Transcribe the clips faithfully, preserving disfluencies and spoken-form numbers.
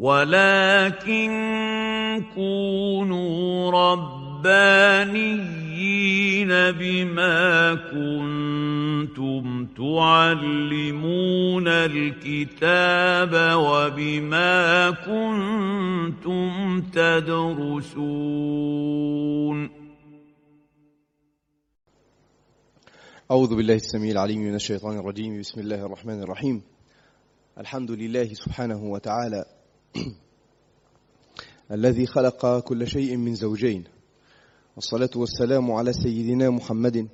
ولكن كونوا ربانيين بما كنتم تعلمون الكتاب وبما كنتم تدرسون. أعوذ بالله السميع العليم من الشيطان الرجيم. بسم الله الرحمن الرحيم. الحمد لله سبحانه وتعالى الذي خلق كل شيء من زوجين، والصلاة والسلام على سيدنا محمد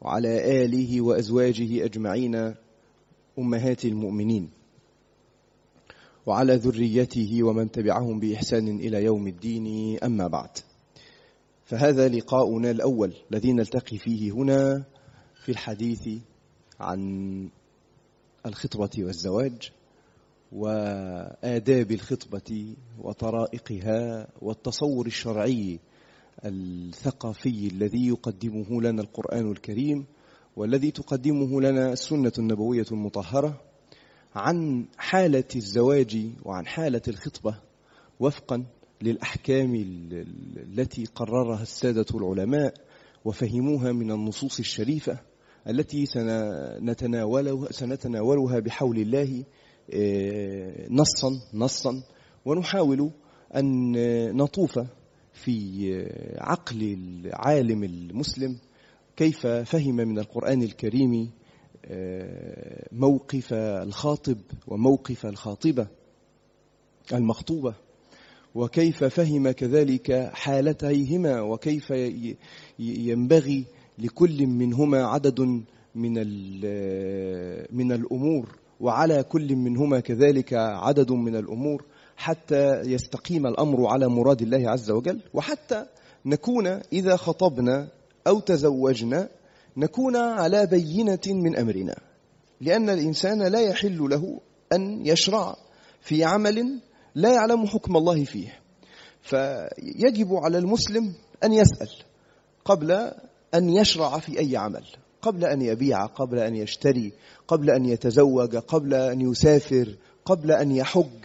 وعلى آله وأزواجه أجمعين أمهات المؤمنين، وعلى ذريته ومن تبعهم بإحسان إلى يوم الدين. أما بعد، فهذا لقاؤنا الأول الذي نلتقي فيه هنا في الحديث عن الخطبة والزواج، وآداب الخطبة وطرائقها، والتصور الشرعي الثقافي الذي يقدمه لنا القرآن الكريم والذي تقدمه لنا السنة النبوية المطهرة عن حالة الزواج وعن حالة الخطبة وفقا للأحكام التي قررها السادة العلماء وفهموها من النصوص الشريفة التي سنتناولها بحول الله نصا نصا، ونحاول أن نطوف في عقل العالم المسلم كيف فهم من القرآن الكريم موقف الخاطب وموقف الخاطبة المخطوبة، وكيف فهم كذلك حالتيهما، وكيف ينبغي لكل منهما عدد من من الأمور، وعلى كل منهما كذلك عدد من الأمور، حتى يستقيم الأمر على مراد الله عز وجل، وحتى نكون إذا خطبنا أو تزوجنا نكون على بينة من أمرنا، لأن الإنسان لا يحل له أن يشرع في عمل لا يعلم حكم الله فيه. فيجب على المسلم أن يسأل قبل أن يشرع في أي عمل، قبل أن يبيع، قبل أن يشتري، قبل أن يتزوج، قبل أن يسافر، قبل أن يحج،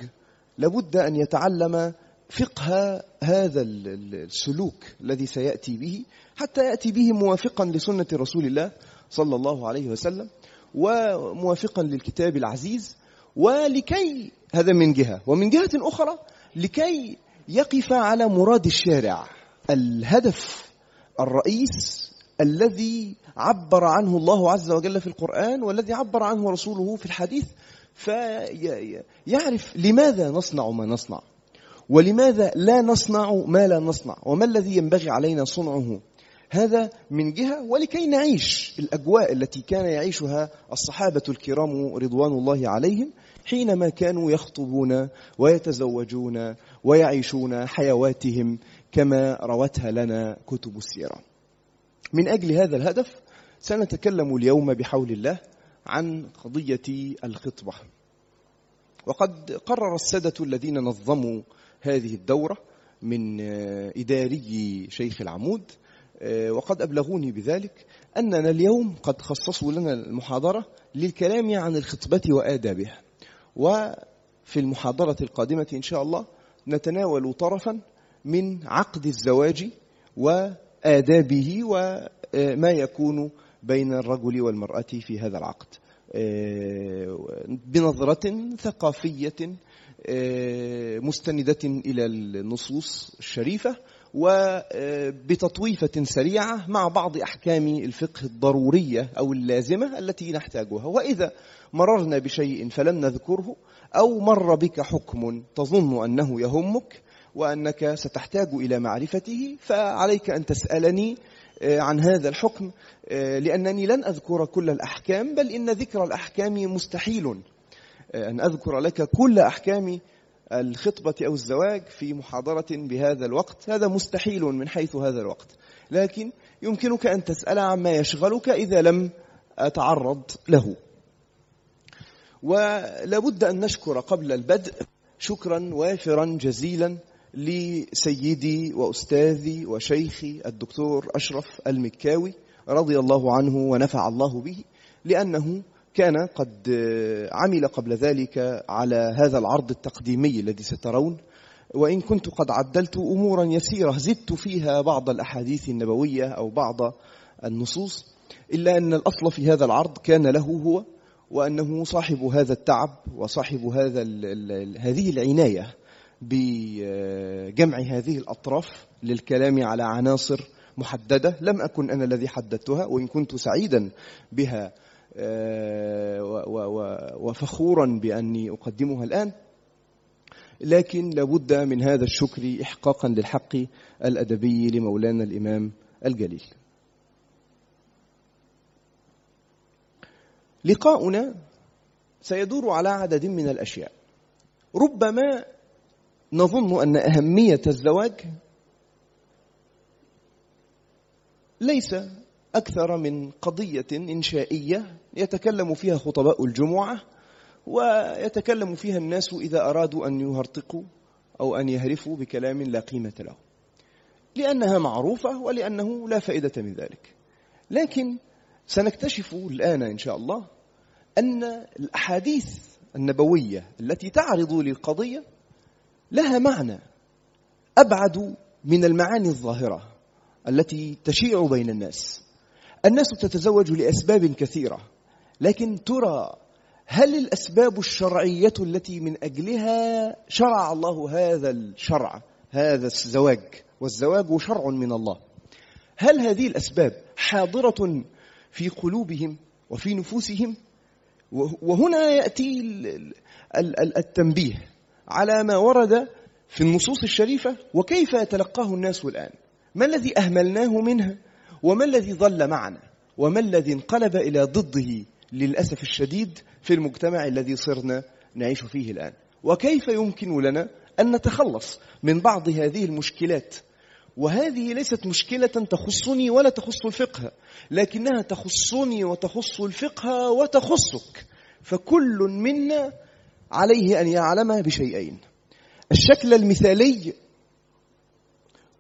لابد أن يتعلم فقه هذا السلوك الذي سيأتي به، حتى يأتي به موافقا لسنة رسول الله صلى الله عليه وسلم وموافقا للكتاب العزيز، ولكي هذا من جهة، ومن جهة أخرى لكي يقف على مراد الشارع، الهدف الرئيس الذي عبر عنه الله عز وجل في القرآن والذي عبر عنه رسوله في الحديث، فيعرف لماذا نصنع ما نصنع، ولماذا لا نصنع ما لا نصنع، وما الذي ينبغي علينا صنعه. هذا من جهة، ولكي نعيش الأجواء التي كان يعيشها الصحابة الكرام رضوان الله عليهم حينما كانوا يخطبون ويتزوجون ويعيشون حيواتهم كما روتها لنا كتب السيرة. من أجل هذا الهدف سنتكلم اليوم بحول الله عن قضية الخطبة. وقد قرر السادة الذين نظموا هذه الدورة من إداري شيخ العمود، وقد أبلغوني بذلك، أننا اليوم قد خصصوا لنا المحاضرة للكلام عن الخطبة وآدابها. وفي المحاضرة القادمة إن شاء الله نتناول طرفا من عقد الزواج وآدابه وما يكون بين الرجل والمرأة في هذا العقد، بنظرة ثقافية مستندة إلى النصوص الشريفة، وبتطويفة سريعة مع بعض أحكام الفقه الضرورية أو اللازمة التي نحتاجها. وإذا مررنا بشيء فلم نذكره، أو مر بك حكم تظن أنه يهمك وأنك ستحتاج إلى معرفته، فعليك أن تسألني عن هذا الحكم، لأنني لن أذكر كل الأحكام، بل إن ذكر الأحكام مستحيل، أن أذكر لك كل أحكام الخطبة أو الزواج في محاضرة بهذا الوقت، هذا مستحيل من حيث هذا الوقت. لكن يمكنك أن تسأل عما يشغلك إذا لم أتعرض له. ولابد أن نشكر قبل البدء شكرا وافرا جزيلا لسيدي وأستاذي وشيخي الدكتور أشرف المكاوي رضي الله عنه ونفع الله به، لأنه كان قد عمل قبل ذلك على هذا العرض التقديمي الذي سترون، وإن كنت قد عدلت أمورا يسيرة زدت فيها بعض الأحاديث النبوية أو بعض النصوص، إلا أن الأصل في هذا العرض كان له هو، وأنه صاحب هذا التعب وصاحب هذا هذه العناية بجمع هذه الأطراف للكلام على عناصر محددة لم أكن أنا الذي حددتها، وإن كنت سعيدا بها وفخورا بأني أقدمها الآن، لكن لابد من هذا الشكر إحقاقا للحق الأدبي لمولانا الإمام الجليل. لقاؤنا سيدور على عدد من الأشياء. ربما نظن أن أهمية الزواج ليس أكثر من قضية إنشائية يتكلم فيها خطباء الجمعة ويتكلم فيها الناس إذا أرادوا أن يهرطقوا أو أن يهرفوا بكلام لا قيمة له، لأنها معروفة ولأنه لا فائدة من ذلك. لكن سنكتشف الآن إن شاء الله أن الأحاديث النبوية التي تعرض للقضية لها معنى أبعد من المعاني الظاهرة التي تشيع بين الناس. الناس تتزوج لأسباب كثيرة، لكن ترى هل الأسباب الشرعية التي من أجلها شرع الله هذا الشرع، هذا الزواج، والزواج شرع من الله، هل هذه الأسباب حاضرة في قلوبهم وفي نفوسهم؟ وهنا يأتي التنبيه على ما ورد في النصوص الشريفة وكيف يتلقاه الناس الآن، ما الذي أهملناه منها، وما الذي ضل معنا، وما الذي انقلب إلى ضده للأسف الشديد في المجتمع الذي صرنا نعيش فيه الآن، وكيف يمكن لنا أن نتخلص من بعض هذه المشكلات. وهذه ليست مشكلة تخصني ولا تخص الفقه، لكنها تخصني وتخص الفقه وتخصك، فكل منا عليه أن يعلم بشيئين: الشكل المثالي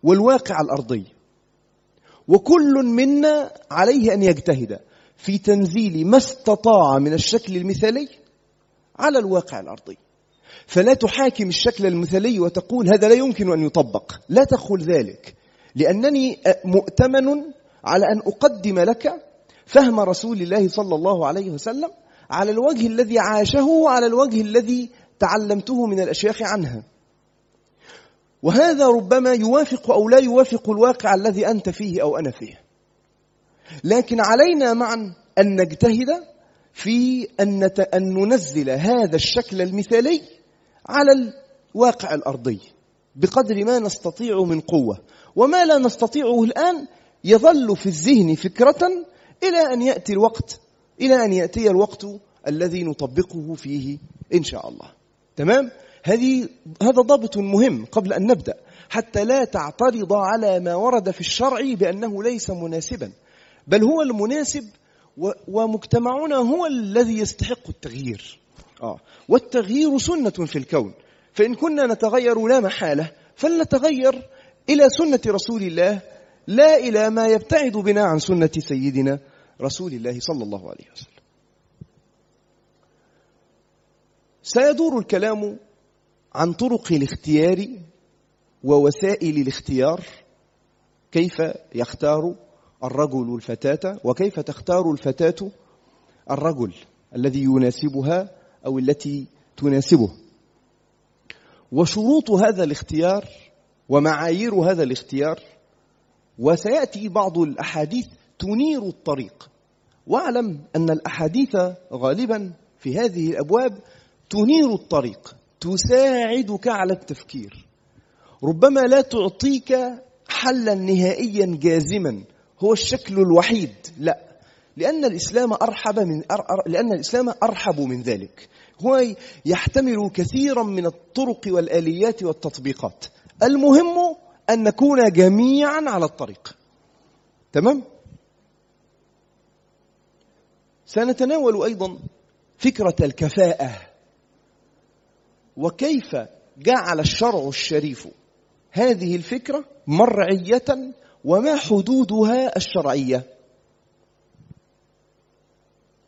والواقع الأرضي، وكل منا عليه أن يجتهد في تنزيل ما استطاع من الشكل المثالي على الواقع الأرضي. فلا تحاكم الشكل المثالي وتقول هذا لا يمكن أن يطبق، لا تقول ذلك، لأنني مؤتمن على أن أقدم لك فهم رسول الله صلى الله عليه وسلم على الوجه الذي عاشه وعلى الوجه الذي تعلمته من الأشياخ عنها، وهذا ربما يوافق أو لا يوافق الواقع الذي أنت فيه أو أنا فيه. لكن علينا معا أن نجتهد في أن ننزل هذا الشكل المثالي على الواقع الأرضي بقدر ما نستطيع من قوة، وما لا نستطيعه الآن يظل في الذهن فكرة إلى أن يأتي الوقت إلى أن يأتي الوقت الذي نطبقه فيه إن شاء الله. تمام؟ هذه هذا ضابط مهم قبل أن نبدأ، حتى لا تعترض على ما ورد في الشرع بأنه ليس مناسبا، بل هو المناسب، ومجتمعنا هو الذي يستحق التغيير. آه. والتغيير سنة في الكون، فإن كنا نتغير لا محالة فلنتغير إلى سنة رسول الله، لا إلى ما يبتعد بنا عن سنة سيدنا رسول الله صلى الله عليه وسلم. سيدور الكلام عن طرق الاختيار ووسائل الاختيار، كيف يختار الرجل الفتاة وكيف تختار الفتاة الرجل الذي يناسبها أو التي تناسبه، وشروط هذا الاختيار ومعايير هذا الاختيار. وسيأتي بعض الأحاديث تنير الطريق، واعلم أن الأحاديث غالبا في هذه الأبواب تنير الطريق، تساعدك على التفكير، ربما لا تعطيك حلا نهائيا جازما هو الشكل الوحيد، لا، لأن الإسلام أرحب من لأن الإسلام أرحب من ذلك، هو يحتمل كثيرا من الطرق والآليات والتطبيقات. المهم أن نكون جميعا على الطريق. تمام؟ سنتناول أيضا فكرة الكفاءة، وكيف جعل الشرع الشريف هذه الفكرة مرعية، وما حدودها الشرعية.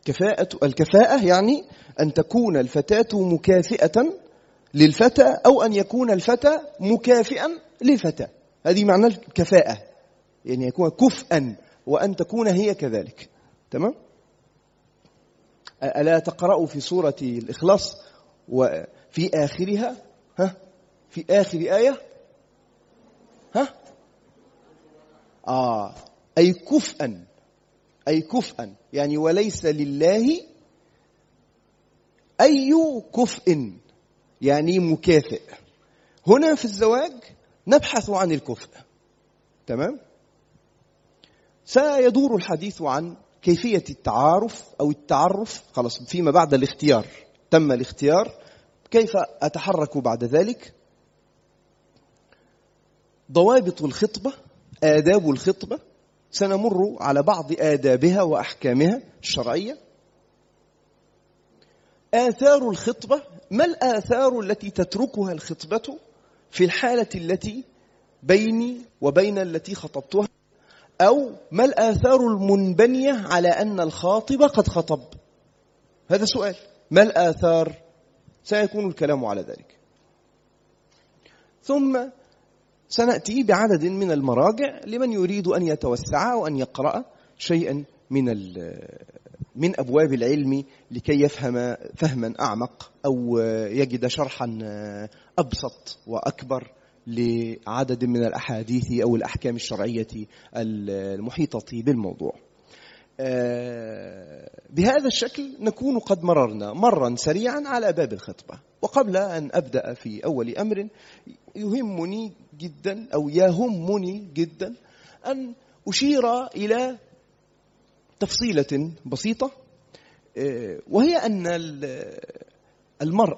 كفاءة الكفاءة يعني أن تكون الفتاة مكافئة للفتى أو أن يكون الفتى مكافئا للفتاة. هذه معنى الكفاءة، يعني يكون كفءا وأن تكون هي كذلك. تمام؟ ألا تقرأوا في سورة الإخلاص وفي آخرها ها في آخر آية ها آه أي كفءا أي كفءا يعني وليس لله أي كفء يعني مكافئ. هنا في الزواج نبحث عن الكفء. تمام؟ سيدور الحديث عن كيفية التعارف أو التعرف خلاص فيما بعد الاختيار. تم الاختيار، كيف أتحرك بعد ذلك؟ ضوابط الخطبة، آداب الخطبة، سنمر على بعض آدابها وأحكامها الشرعية. آثار الخطبة، ما الآثار التي تتركها الخطبة في الحالة التي بيني وبين التي خطبتها، أو ما الآثار المنبنية على أن الخاطب قد خطب؟ هذا سؤال، ما الآثار؟ سيكون الكلام على ذلك. ثم سنأتي بعدد من المراجع لمن يريد أن يتوسع وأن يقرأ شيئا من من أبواب العلم لكي يفهم فهما أعمق أو يجد شرحا أبسط وأكبر لعدد من الأحاديث أو الأحكام الشرعية المحيطة بالموضوع. بهذا الشكل نكون قد مررنا مرا سريعا على باب الخطبة. وقبل أن أبدأ في أول أمر، يهمني جدا أو يهمني جدا أن أشير إلى تفصيلة بسيطة، وهي أن المرء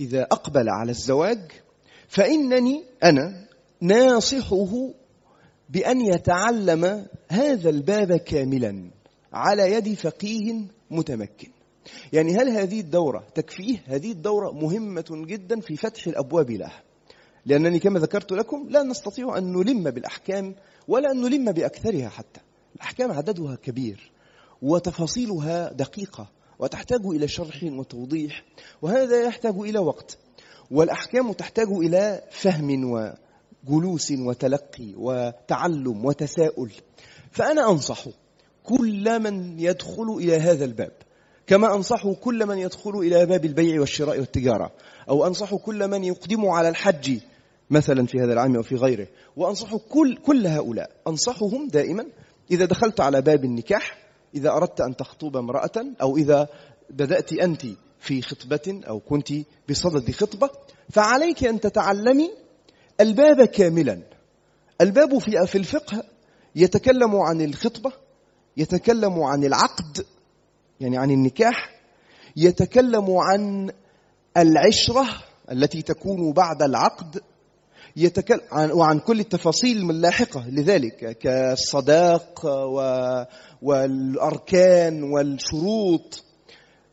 إذا أقبل على الزواج فإنني أنا ناصحه بأن يتعلم هذا الباب كاملا على يد فقيه متمكن. يعني هل هذه الدورة تكفيه؟ هذه الدورة مهمة جدا في فتح الأبواب لها، لأنني كما ذكرت لكم لا نستطيع أن نلم بالأحكام ولا أن نلم بأكثرها حتى. الأحكام عددها كبير وتفاصيلها دقيقة وتحتاج إلى شرح وتوضيح، وهذا يحتاج إلى وقت، والأحكام تحتاج إلى فهم وجلوس وتلقي وتعلم وتساؤل. فأنا أنصح كل من يدخل إلى هذا الباب، كما أنصح كل من يدخل إلى باب البيع والشراء والتجارة، أو أنصح كل من يقدم على الحج مثلا في هذا العام أو في غيره، وأنصح كل, كل هؤلاء أنصحهم دائما إذا دخلت على باب النكاح، إذا أردت أن تخطب امرأة أو إذا بدأت أنت في خطبة أو كنت بصدد خطبة، فعليك أن تتعلمي الباب كاملا. الباب في الفقه يتكلم عن الخطبة، يتكلم عن العقد يعني عن النكاح، يتكلم عن العشرة التي تكون بعد العقد، يتكلم عن وعن كل التفاصيل اللاحقة لذلك كالصداق والأركان والشروط.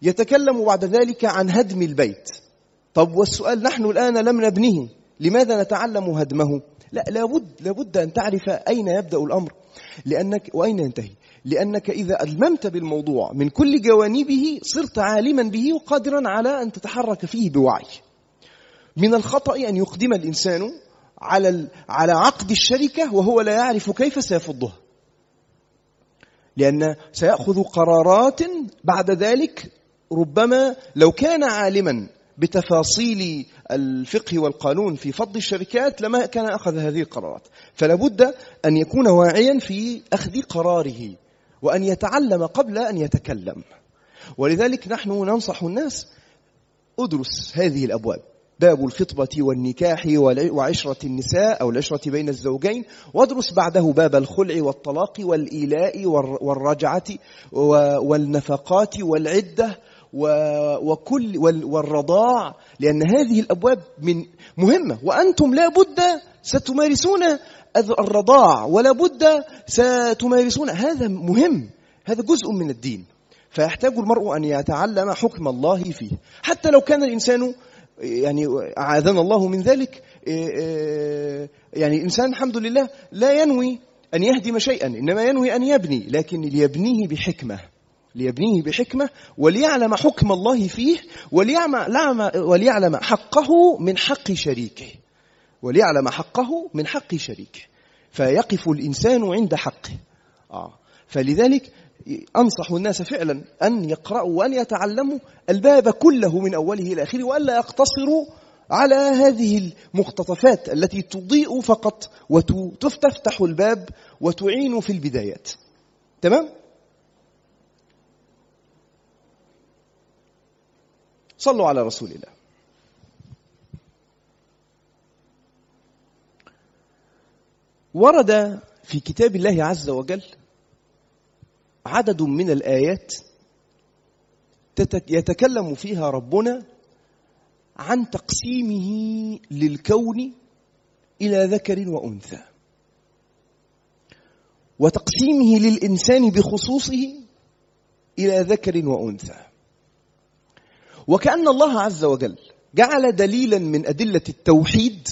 يتكلم بعد ذلك عن هدم البيت. طب والسؤال، نحن الآن لم نبنيه، لماذا نتعلم هدمه؟ لا، لابد, لابد أن تعرف أين يبدأ الأمر لأنك وأين ينتهي، لأنك إذا ألممت بالموضوع من كل جوانبه صرت عالما به وقادرا على أن تتحرك فيه بوعي. من الخطأ أن يقدم الإنسان على, على عقد الشركة وهو لا يعرف كيف سيفضها، لأن سيأخذ قرارات بعد ذلك ربما لو كان عالما بتفاصيل الفقه والقانون في فض الشركات لما كان أخذ هذه القرارات. فلابد أن يكون واعيا في أخذ قراره وأن يتعلم قبل أن يتكلم. ولذلك نحن ننصح الناس أدرس هذه الأبواب، باب الخطبة والنكاح وعشرة النساء أو العشرة بين الزوجين، وادرس بعده باب الخلع والطلاق والإيلاء والرجعة والنفقات والعدة وكل والرضاع، لأن هذه الأبواب من مهمة. وأنتم لا بد ستمارسون الرضاع ولا بد ستمارسون، هذا مهم، هذا جزء من الدين، فيحتاج المرء أن يتعلم حكم الله فيه. حتى لو كان الإنسان يعني أعاذنا الله من ذلك، يعني الإنسان الحمد لله لا ينوي أن يهدم شيئا، إنما ينوي أن يبني، لكن ليبنيه بحكمة ليبنيه بحكمة وليعلم حكم الله فيه وليعلم, وليعلم حقه من حق شريكه وليعلم حقه من حق شريكه فيقف الإنسان عند حقه. آه. فلذلك أنصح الناس فعلا أن يقرأوا وأن يتعلموا الباب كله من أوله إلى آخره وألا يقتصروا على هذه المقتطفات التي تضيء فقط وتفتح الباب وتعين في البدايات. تمام؟ صلوا على رسول الله. ورد في كتاب الله عز وجل عدد من الآيات يتكلم فيها ربنا عن تقسيمه للكون إلى ذكر وأنثى وتقسيمه للإنسان بخصوصه إلى ذكر وأنثى. وكأن الله عز وجل جعل دليلا من أدلة التوحيد،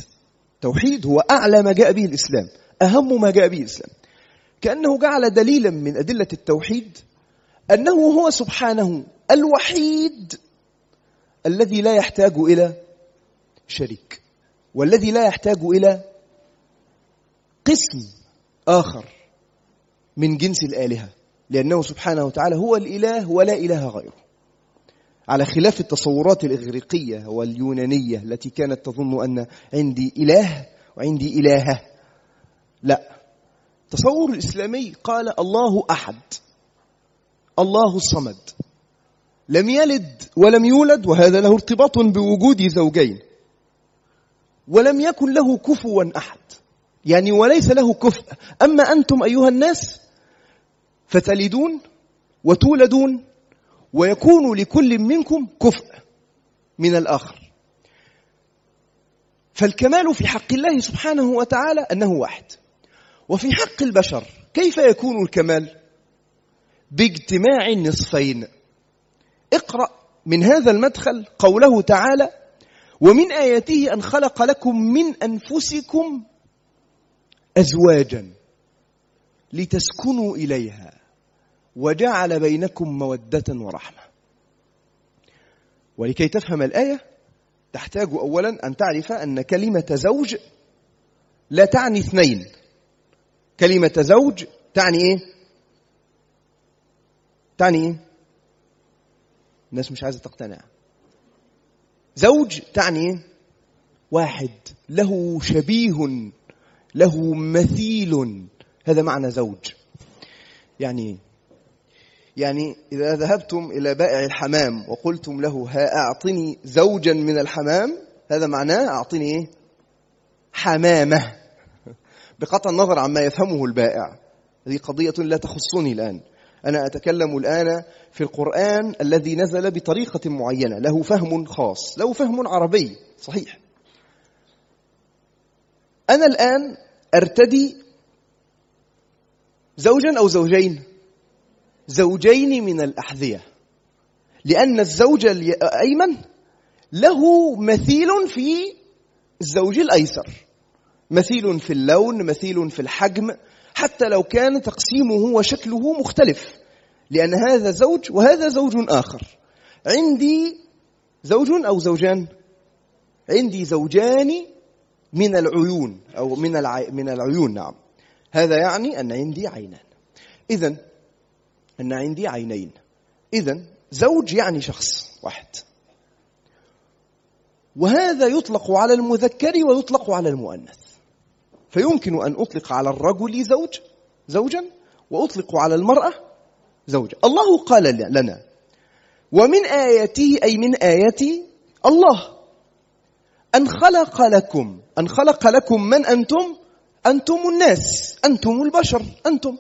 توحيد هو أعلى ما جاء به الإسلام، أهم ما جاء به الإسلام، كأنه جعل دليلا من أدلة التوحيد أنه هو سبحانه الوحيد الذي لا يحتاج إلى شريك والذي لا يحتاج إلى قسم آخر من جنس الآلهة، لأنه سبحانه وتعالى هو الإله ولا إله غيره، على خلاف التصورات الإغريقية واليونانية التي كانت تظن أن عندي إله وعندي إلهة. لا، التصور الإسلامي قال الله أحد، الله الصمد، لم يلد ولم يولد، وهذا له ارتباط بوجود زوجين، ولم يكن له كفوا أحد، يعني وليس له كفء. أما أنتم أيها الناس فتلدون وتولدون ويكون لكل منكم كفء من الآخر. فالكمال في حق الله سبحانه وتعالى أنه واحد. وفي حق البشر كيف يكون الكمال؟ باجتماع النصفين. اقرأ من هذا المدخل قوله تعالى ومن آياته أن خلق لكم من أنفسكم أزواجا لتسكنوا إليها وجعل بينكم مودة ورحمة. ولكي تفهم الآية تحتاج أولا أن تعرف أن كلمة زوج لا تعني اثنين. كلمة زوج تعني إيه؟ تعني إيه؟ الناس مش عايزة تقتنع. زوج تعني إيه؟ واحد له شبيه له مثيل، هذا معنى زوج. يعني يعني إذا ذهبتم إلى بائع الحمام وقلتم له ها أعطني زوجا من الحمام، هذا معناه أعطني إيه؟ حمامة، بقطع النظر عما يفهمه البائع. هذه قضية لا تخصني الآن، أنا أتكلم الآن في القرآن الذي نزل بطريقة معينة، له فهم خاص، له فهم عربي صحيح. أنا الآن أرتدي زوجا أو زوجين، زوجين من الأحذية، لأن الزوج الأيمن له مثيل في الزوج الأيسر، مثيل في اللون، مثيل في الحجم، حتى لو كان تقسيمه وشكله مختلف، لأن هذا زوج وهذا زوج آخر. عندي زوج أو زوجان، عندي زوجان من العيون أو من العي... من العيون. نعم، هذا يعني أن عندي عينان، إذن أن عندي عينين، إذن زوج يعني شخص واحد. وهذا يطلق على المذكر ويطلق على المؤنث، فيمكن أن أطلق على الرجل زوج زوجا وأطلق على المرأة زوجا. الله قال لنا ومن آياته، أي من آياتي الله، أن خلق لكم، أن خلق لكم من أنتم؟ أنتم الناس، أنتم البشر، أنتم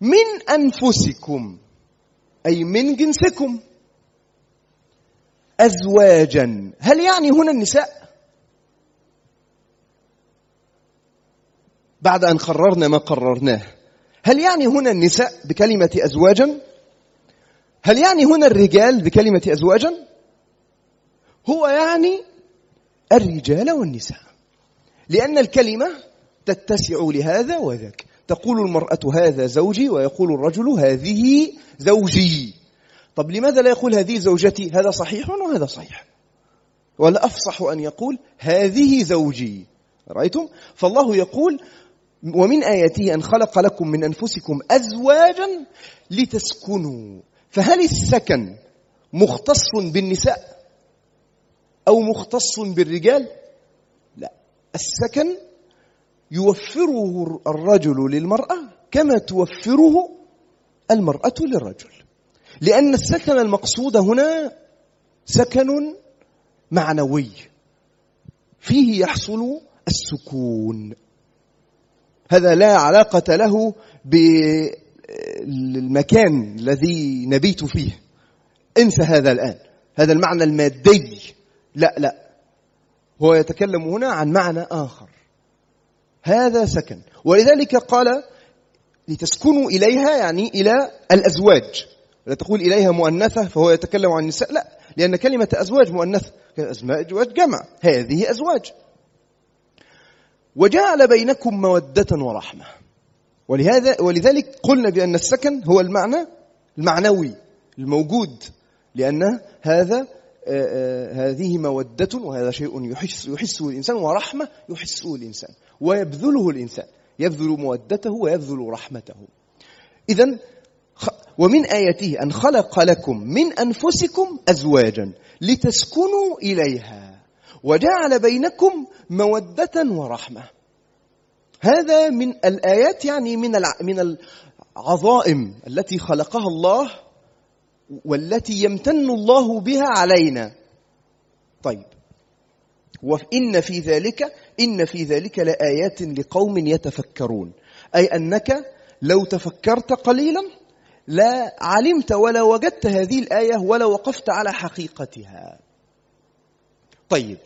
من أنفسكم، أي من جنسكم، أزواجا. هل يعني هنا النساء؟ بعد أن قررنا ما قررناه، هل يعني هنا النساء بكلمة أزواجا؟ هل يعني هنا الرجال بكلمة أزواجا؟ هو يعني الرجال والنساء، لأن الكلمة تتسع لهذا وذاك، تقول المرأة هذا زوجي ويقول الرجل هذه زوجي. طب لماذا لا يقول هذه زوجتي؟ هذا صحيح وهذا صحيح. والأفصح أن يقول هذه زوجي. رأيتم؟ فالله يقول ومن آياته أن خلق لكم من أنفسكم أزواجا لتسكنوا. فهل السكن مختص بالنساء أو مختص بالرجال؟ لا، السكن يوفره الرجل للمرأة كما توفره المرأة للرجل، لأن السكن المقصود هنا سكن معنوي فيه يحصل السكون. هذا لا علاقة له بالمكان الذي نبيت فيه، انسى هذا الآن، هذا المعنى المادي، لا لا، هو يتكلم هنا عن معنى آخر. هذا سكن، ولذلك قال لتسكنوا إليها، يعني إلى الأزواج. لا تقول إليها مؤنثة فهو يتكلم عن النساء، لا، لأن كلمة أزواج مؤنثة، أزواج جمع، هذه أزواج. وجعل بينكم مودة ورحمة، ولهذا ولذلك قلنا بأن السكن هو المعنى المعنوي الموجود، لأن هذا آآ آآ هذه مودة، وهذا شيء يحس يحسه الإنسان، ورحمة يحسه الإنسان ويبذله الإنسان، يبذل مودته ويبذل رحمته. إذن ومن آياته أن خلق لكم من أنفسكم أزواجا لتسكنوا إليها وجعل بينكم مودة ورحمة. هذا من الآيات، يعني من العظائم التي خلقها الله والتي يمتن الله بها علينا. طيب، وإن في ذلك إن في ذلك لآيات لقوم يتفكرون، أي أنك لو تفكرت قليلا لا علمت ولا وجدت هذه الآية ولا وقفت على حقيقتها. طيب،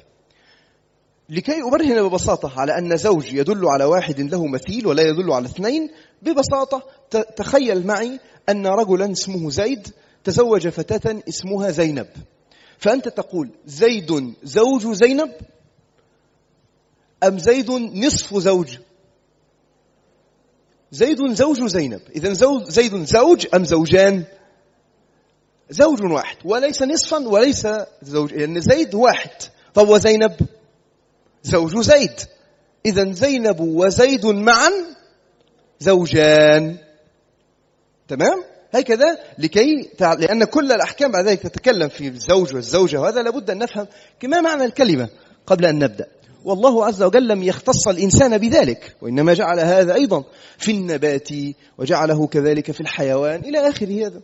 لكي أبرهن ببساطة على أن زوج يدل على واحد له مثيل ولا يدل على اثنين، ببساطة تخيل معي أن رجلا اسمه زيد تزوج فتاة اسمها زينب، فأنت تقول زيد زوج زينب أم زيد نصف زوج؟ زيد زوج زينب. إذن زيد زوج أم زوجان؟ زوج واحد، وليس نصفا وليس زوج، لأن يعني زيد واحد. طب وزينب؟ زوج زيد. إذن زينب وزيد معا زوجان. تمام؟ هكذا لكي تع... لأن كل الأحكام بعد ذلك تتكلم في الزوج والزوجة، وهذا لابد أن نفهم ما معنى الكلمة قبل أن نبدأ. والله عز وجل لم يختص الإنسان بذلك، وإنما جعل هذا أيضا في النبات وجعله كذلك في الحيوان إلى آخر هذا.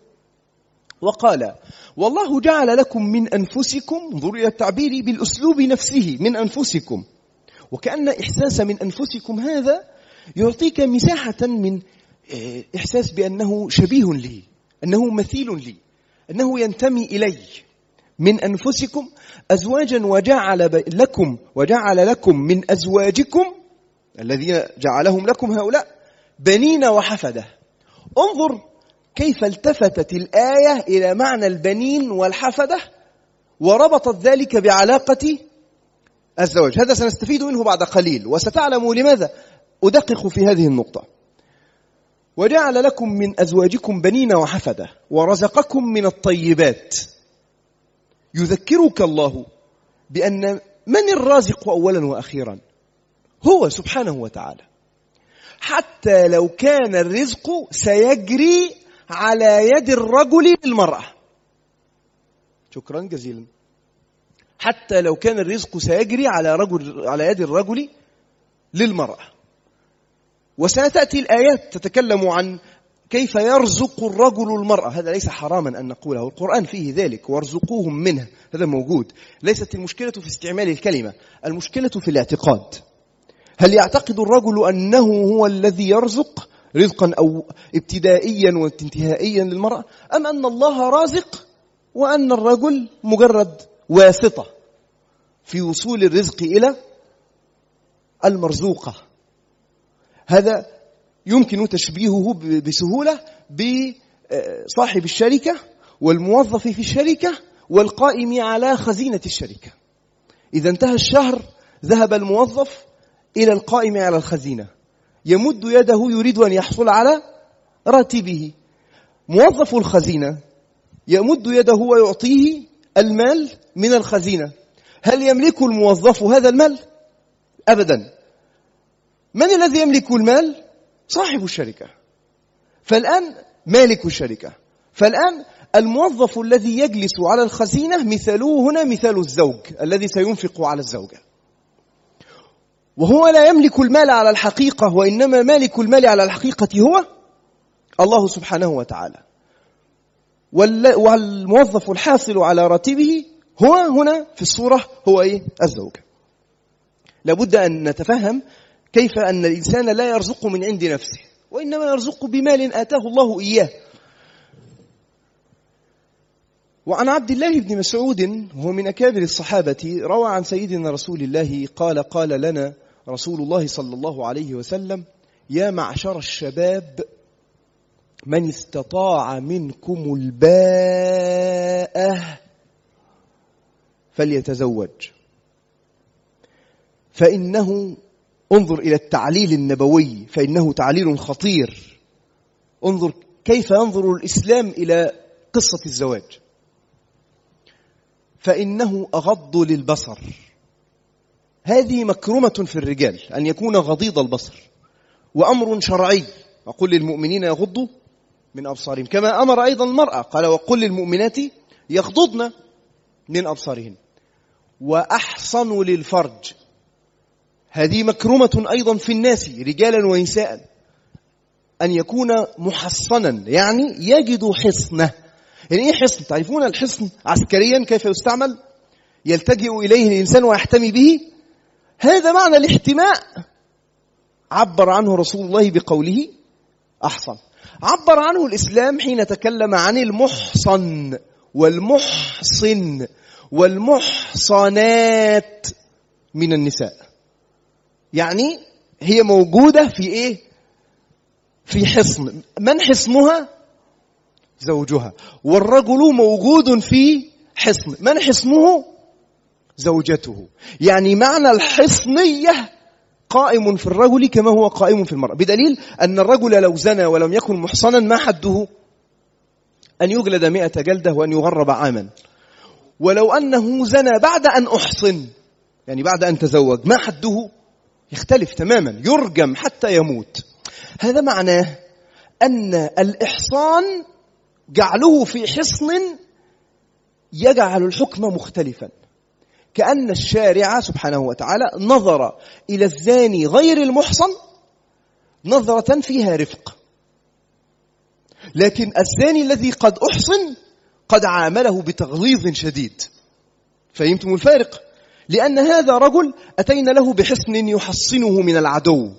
وقال والله جعل لكم من أنفسكم، انظروا إلى التعبير بالأسلوب نفسه، من أنفسكم، وكأن إحساس من أنفسكم هذا يعطيك مساحة من إحساس بأنه شبيه لي، أنه مثيل لي، أنه ينتمي إلي. من أنفسكم أزواجا وجعل لكم وجعل لكم من أزواجكم، الذين جعلهم لكم هؤلاء، بنين وحفدة. انظر كيف التفتت الآية إلى معنى البنين والحفدة وربطت ذلك بعلاقة الزواج. هذا سنستفيد منه بعد قليل وستعلموا لماذا أدقق في هذه النقطة. وجعل لكم من أزواجكم بنين وحفدة ورزقكم من الطيبات. يذكرك الله بأن من الرازق أولا وأخيرا؟ هو سبحانه وتعالى، حتى لو كان الرزق سيجري على يد الرجل للمرأة. شكرا جزيلا. حتى لو كان الرزق سيجري على رجل على يد الرجل للمرأة. وسنتأتي الآيات تتكلم عن كيف يرزق الرجل المرأة. هذا ليس حراما أن نقوله، القرآن فيه ذلك، وارزقوهم منه، هذا موجود. ليست المشكلة في استعمال الكلمة، المشكلة في الاعتقاد. هل يعتقد الرجل أنه هو الذي يرزق رزقا أو ابتدائيا وانتهائيا للمرأة، أم أن الله رازق وأن الرجل مجرد واسطة في وصول الرزق إلى المرزوقة؟ هذا يمكن تشبيهه بسهولة بصاحب الشركة والموظف في الشركة والقائم على خزينة الشركة. إذا انتهى الشهر ذهب الموظف إلى القائم على الخزينة، يمد يده يريد أن يحصل على راتبه، موظف الخزينة يمد يده ويعطيه المال من الخزينة، هل يملك الموظف هذا المال؟ أبدا. من الذي يملك المال؟ صاحب الشركة. فالآن مالك الشركة. فالآن الموظف الذي يجلس على الخزينة مثاله هنا مثال الزوج الذي سينفق على الزوجة، وهو لا يملك المال على الحقيقة، وإنما مالك المال على الحقيقة هو الله سبحانه وتعالى، والموظف الحاصل على راتبه هو هنا في الصورة هو إيه؟ الزوج. لابد أن نتفهم كيف أن الإنسان لا يرزق من عند نفسه، وإنما يرزق بمال آتاه الله إياه. وعن عبد الله بن مسعود وهو من أكابر الصحابة روى عن سيدنا رسول الله قال قال لنا رسول الله صلى الله عليه وسلم: يا معشر الشباب من استطاع منكم الباءة فليتزوج، فإنه، انظر إلى التعليل النبوي، فإنه تعليل خطير. انظر كيف ينظر الإسلام إلى قصة الزواج. فإنه أغض للبصر، هذه مكرمة في الرجال أن يكون غضيض البصر، وأمر شرعي. وقل للمؤمنين يغضوا من أبصارهم، كما أمر أيضا المرأة، قال وقل للمؤمنات يغضضن من أبصارهن. وأحصن للفرج، هذه مكرمة أيضا في الناس رجالا ونساء، أن يكون محصنا، يعني يجد حصنه. يعني إيه حصن؟ تعرفون الحصن عسكريا كيف يستعمل؟ يلتجئ إليه الإنسان ويحتمي به، هذا معنى الاحتماء عبر عنه رسول الله بقوله أحصن. عبر عنه الإسلام حين تكلم عن المحصن والمحصن والمحصنات من النساء، يعني هي موجودة في إيه؟ في حصن. من حصنها؟ زوجها. والرجل موجود في حصن، من حصنه؟ زوجته. يعني معنى الحصنية قائم في الرجل كما هو قائم في المرأة، بدليل أن الرجل لو زنى ولم يكن محصنا ما حده؟ أن يجلد مئة جلدة وأن يغرب عاما. ولو أنه زنى بعد أن أحصن، يعني بعد أن تزوج، ما حده؟ يختلف تماما، يرجم حتى يموت. هذا معناه أن الإحصان جعله في حصن يجعل الحكم مختلفا، كأن الشارع سبحانه وتعالى نظر إلى الزاني غير المحصن نظرة فيها رفق، لكن الزاني الذي قد أحصن قد عامله بتغليظ شديد. فهمتم الفارق؟ لأن هذا رجل أتينا له بحصن يحصنه من العدو،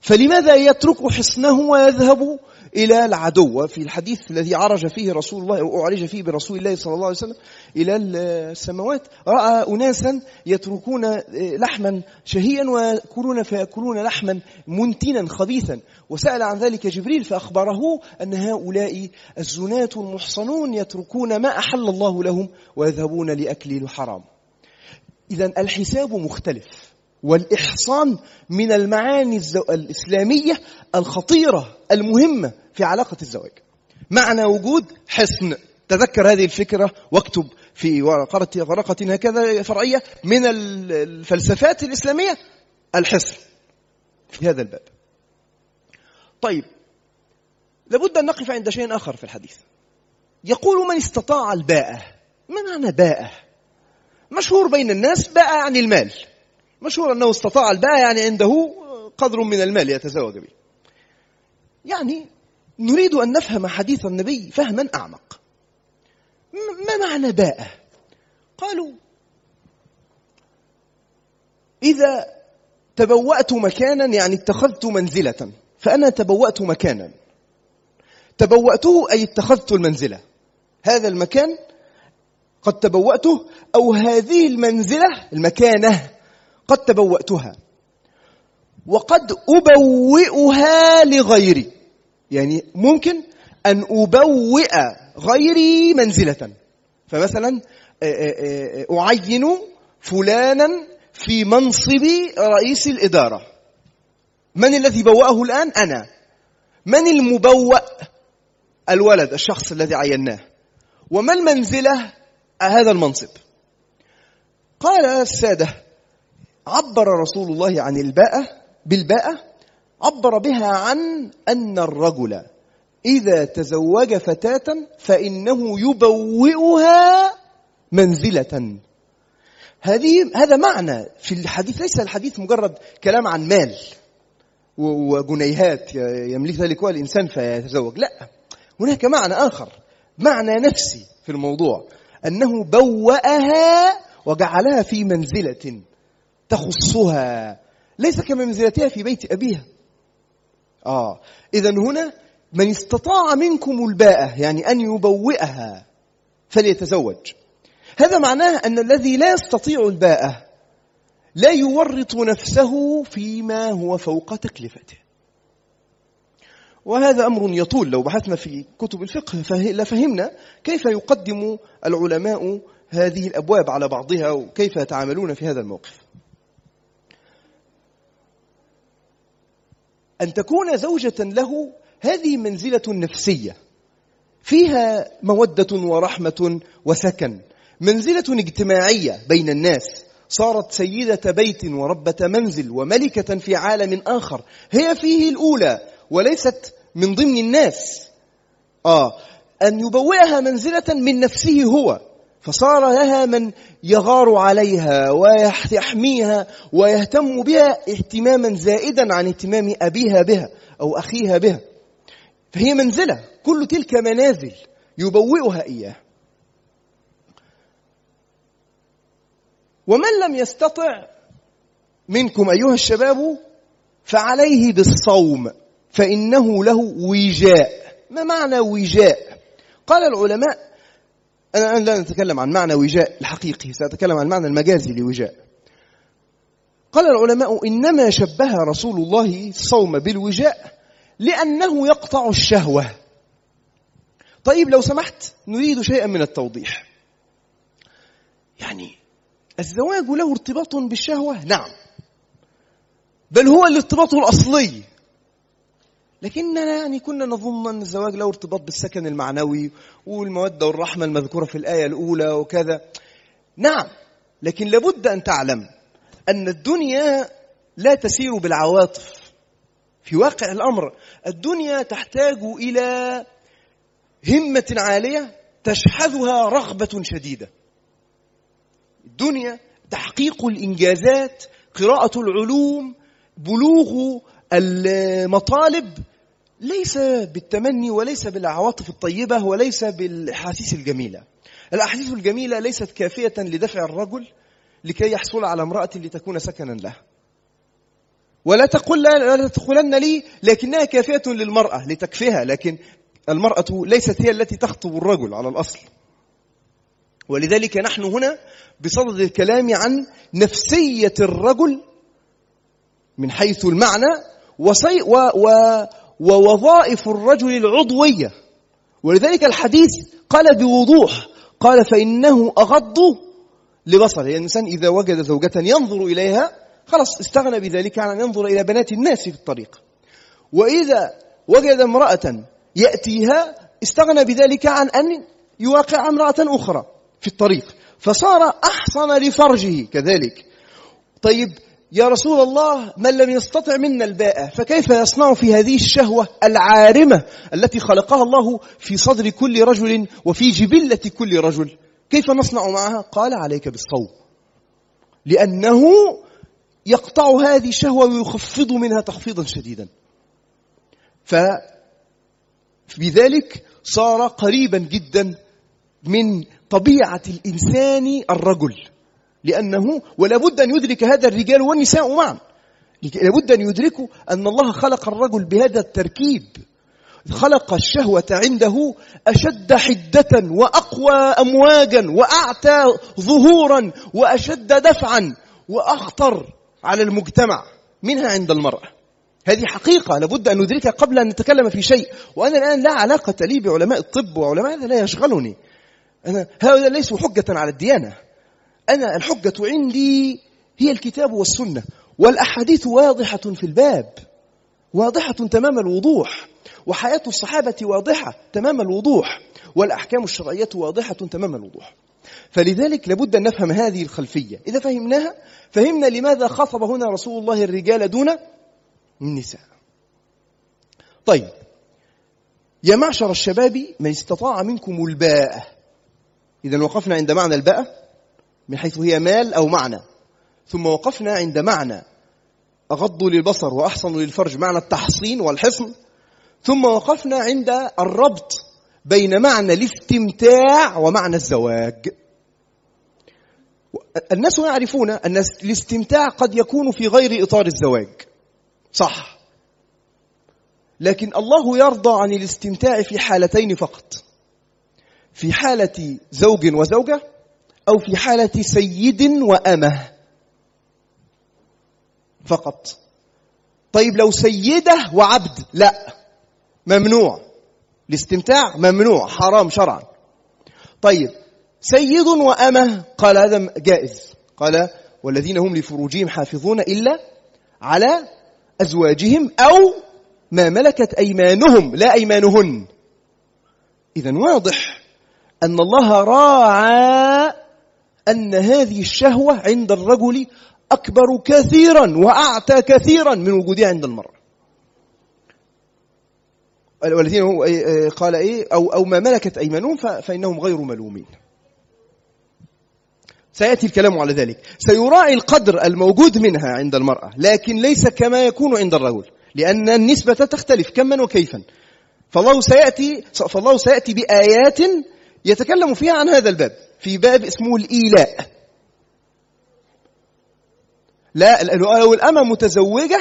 فلماذا يترك حصنه ويذهب إلى العدو؟ في الحديث الذي عرج فيه رسول الله أو أعرج فيه برسول الله صلى الله عليه وسلم إلى السماوات، رأى أناسا يتركون لحما شهيا ويأكلون فيأكلون لحما منتنا خبيثا، وسأل عن ذلك جبريل فأخبره أن هؤلاء الزنات المحصنون يتركون ما أحل الله لهم ويذهبون لأكل الحرام. إذن الحساب مختلف، والإحصان من المعاني الإسلامية الخطيرة المهمة في علاقة الزواج، معنى وجود حصن. تذكر هذه الفكرة واكتب في ورقة ورقة هكذا فرعية من الفلسفات الإسلامية الحصن في هذا الباب. طيب، لابد أن نقف عند شيء آخر في الحديث. يقول من استطاع الباءة. ما معنى باءة؟ مشهور بين الناس باءة عن المال، مشهور أنه استطاع الباءة يعني عنده قدر من المال يتزوج به. يعني نريد أن نفهم حديث النبي فهما أعمق. ما معنى باءة؟ قالوا إذا تبوأت مكانا، يعني اتخذت منزلة، فأنا تبوأت مكانا، تبوأته أي اتخذت المنزلة، هذا المكان قد تبوأته، أو هذه المنزلة المكانة قد تبوأتها، وقد أبوئها لغيري، يعني ممكن أن أبوئ غيري منزلة. فمثلا أعين فلانا في منصب رئيس الإدارة، من الذي بوأه الآن؟ أنا. من المبوأ؟ الولد الشخص الذي عيناه. وما المنزلة هذا المنصب؟ قال السادة: عبر رسول الله عن الباء بالباء عبر بها عن أن الرجل إذا تزوج فتاة فإنه يبوئها منزلة. هذه هذا معنى في الحديث. ليس الحديث مجرد كلام عن مال وجنيهات يملك ذلك الإنسان فيتزوج، لا، هناك معنى آخر، معنى نفسي في الموضوع، أنه بوأها وجعلها في منزلة تخصها ليس كمنزلتها في بيت أبيها. آه إذن هنا من استطاع منكم الباء يعني أن يبوئها فليتزوج. هذا معناه أن الذي لا يستطيع الباء لا يورط نفسه فيما هو فوق تكلفته. وهذا أمر يطول، لو بحثنا في كتب الفقه لفهمنا كيف يقدم العلماء هذه الأبواب على بعضها وكيف يتعاملون في هذا الموقف. أن تكون زوجة له هذه منزلة نفسية فيها مودة ورحمة وسكن، منزلة اجتماعية بين الناس، صارت سيدة بيت وربة منزل وملكة في عالم آخر هي فيه الأولى وليست من ضمن الناس. آه أن يبوئها منزلة من نفسه هو، فصار لها من يغار عليها ويحميها ويهتم بها اهتماما زائدا عن اهتمام أبيها بها أو أخيها بها. فهي منزلة، كل تلك منازل يبوئها إياه. ومن لم يستطع منكم أيها الشباب فعليه بالصوم فإنه له وجاء. ما معنى وجاء؟ قال العلماء، أنا لا نتكلم عن معنى وجاء الحقيقي، سأتكلم عن معنى المجازي لوجاء. قال العلماء: إنما شبه رسول الله الصوم بالوجاء لأنه يقطع الشهوة. طيب لو سمحت نريد شيئا من التوضيح. يعني الزواج له ارتباط بالشهوة؟ نعم، بل هو الارتباط الأصلي، لكننا يعني كنا نظن أن الزواج له ارتباط بالسكن المعنوي والمودة والرحمة المذكورة في الآية الأولى وكذا. نعم، لكن لابد أن تعلم أن الدنيا لا تسير بالعواطف. في واقع الأمر الدنيا تحتاج إلى همة عالية تشحذها رغبة شديدة. الدنيا تحقيق الإنجازات، قراءة العلوم، بلوغ المطالب، ليس بالتمني وليس بالعواطف الطيبة وليس بالأحاسيس الجميلة. الأحاسيس الجميلة ليست كافية لدفع الرجل لكي يحصل على امرأة لتكون سكنا له. ولا تقول لا تدخلن لي، لكنها كافية للمرأة لتكفيها، لكن المرأة ليست هي التي تخطب الرجل على الأصل. ولذلك نحن هنا بصدد الكلام عن نفسية الرجل من حيث المعنى وصي و و ووظائف الرجل العضوية. ولذلك الحديث قال بوضوح، قال: فإنه أغض لبصره. يعني الإنسان إذا وجد زوجة ينظر إليها خلاص استغنى بذلك عن أن ينظر إلى بنات الناس في الطريق، وإذا وجد امرأة يأتيها استغنى بذلك عن أن يواقع امرأة أخرى في الطريق، فصار أحصن لفرجه كذلك. طيب يا رسول الله، من لم يستطع منا الباء فكيف يصنع في هذه الشهوة العارمة التي خلقها الله في صدر كل رجل وفي جبلة كل رجل؟ كيف نصنع معها؟ قال: عليك بالصوم، لأنه يقطع هذه الشهوة ويخفض منها تخفيضا شديدا. فبذلك صار قريبا جدا من طبيعة الإنسان الرجل، لأنه ولابد أن يدرك هذا الرجال والنساء معا، لابد أن يدركوا أن الله خلق الرجل بهذا التركيب، خلق الشهوة عنده أشد حدة وأقوى أمواجا وأعتى ظهورا وأشد دفعا وأخطر على المجتمع منها عند المرأة. هذه حقيقة لابد أن ندركها قبل أن نتكلم في شيء. وأنا الآن لا علاقة لي بعلماء الطب وعلماء هذا لا يشغلني، أنا هذا ليس حجة على الديانة، أنا الحجة عندي هي الكتاب والسنة، والأحاديث واضحة في الباب، واضحة تمام الوضوح، وحياة الصحابة واضحة تمام الوضوح، والأحكام الشرعية واضحة تمام الوضوح. فلذلك لابد أن نفهم هذه الخلفية. إذا فهمناها فهمنا لماذا خاطب هنا رسول الله الرجال دون النساء. طيب يا معشر الشباب من استطاع منكم الباء، إذا وقفنا عند معنى الباء من حيث هي مال أو معنى، ثم وقفنا عند معنى أغض للبصر وأحصن للفرج، معنى التحصين والحصن، ثم وقفنا عند الربط بين معنى الاستمتاع ومعنى الزواج. الناس يعرفون أن الاستمتاع قد يكون في غير إطار الزواج، صح، لكن الله يرضى عن الاستمتاع في حالتين فقط، في حالة زوج وزوجة أو في حالة سيد وأمه فقط. طيب لو سيدة وعبد؟ لا، ممنوع الاستمتاع، ممنوع، حرام شرعا. طيب سيد وأمه؟ قال هذا جائز. قال والذين هم لفروجهم حافظون إلا على أزواجهم أو ما ملكت أيمانهم لا أيمانهن. إذن واضح أن الله راعى أن هذه الشهوة عند الرجل أكبر كثيرا وأعتى كثيرا من وجودها عند المرأة. والذين هو قال إيه أو, أو ما ملكت أيمانهم فإنهم غير ملومين. سيأتي الكلام على ذلك. سيراعي القدر الموجود منها عند المرأة، لكن ليس كما يكون عند الرجل، لأن النسبة تختلف كما وكيفا. فالله سيأتي, فالله سيأتي بآيات يتكلم فيها عن هذا الباب، في باب اسمه الإيلاء. لا، لو الأمة متزوجة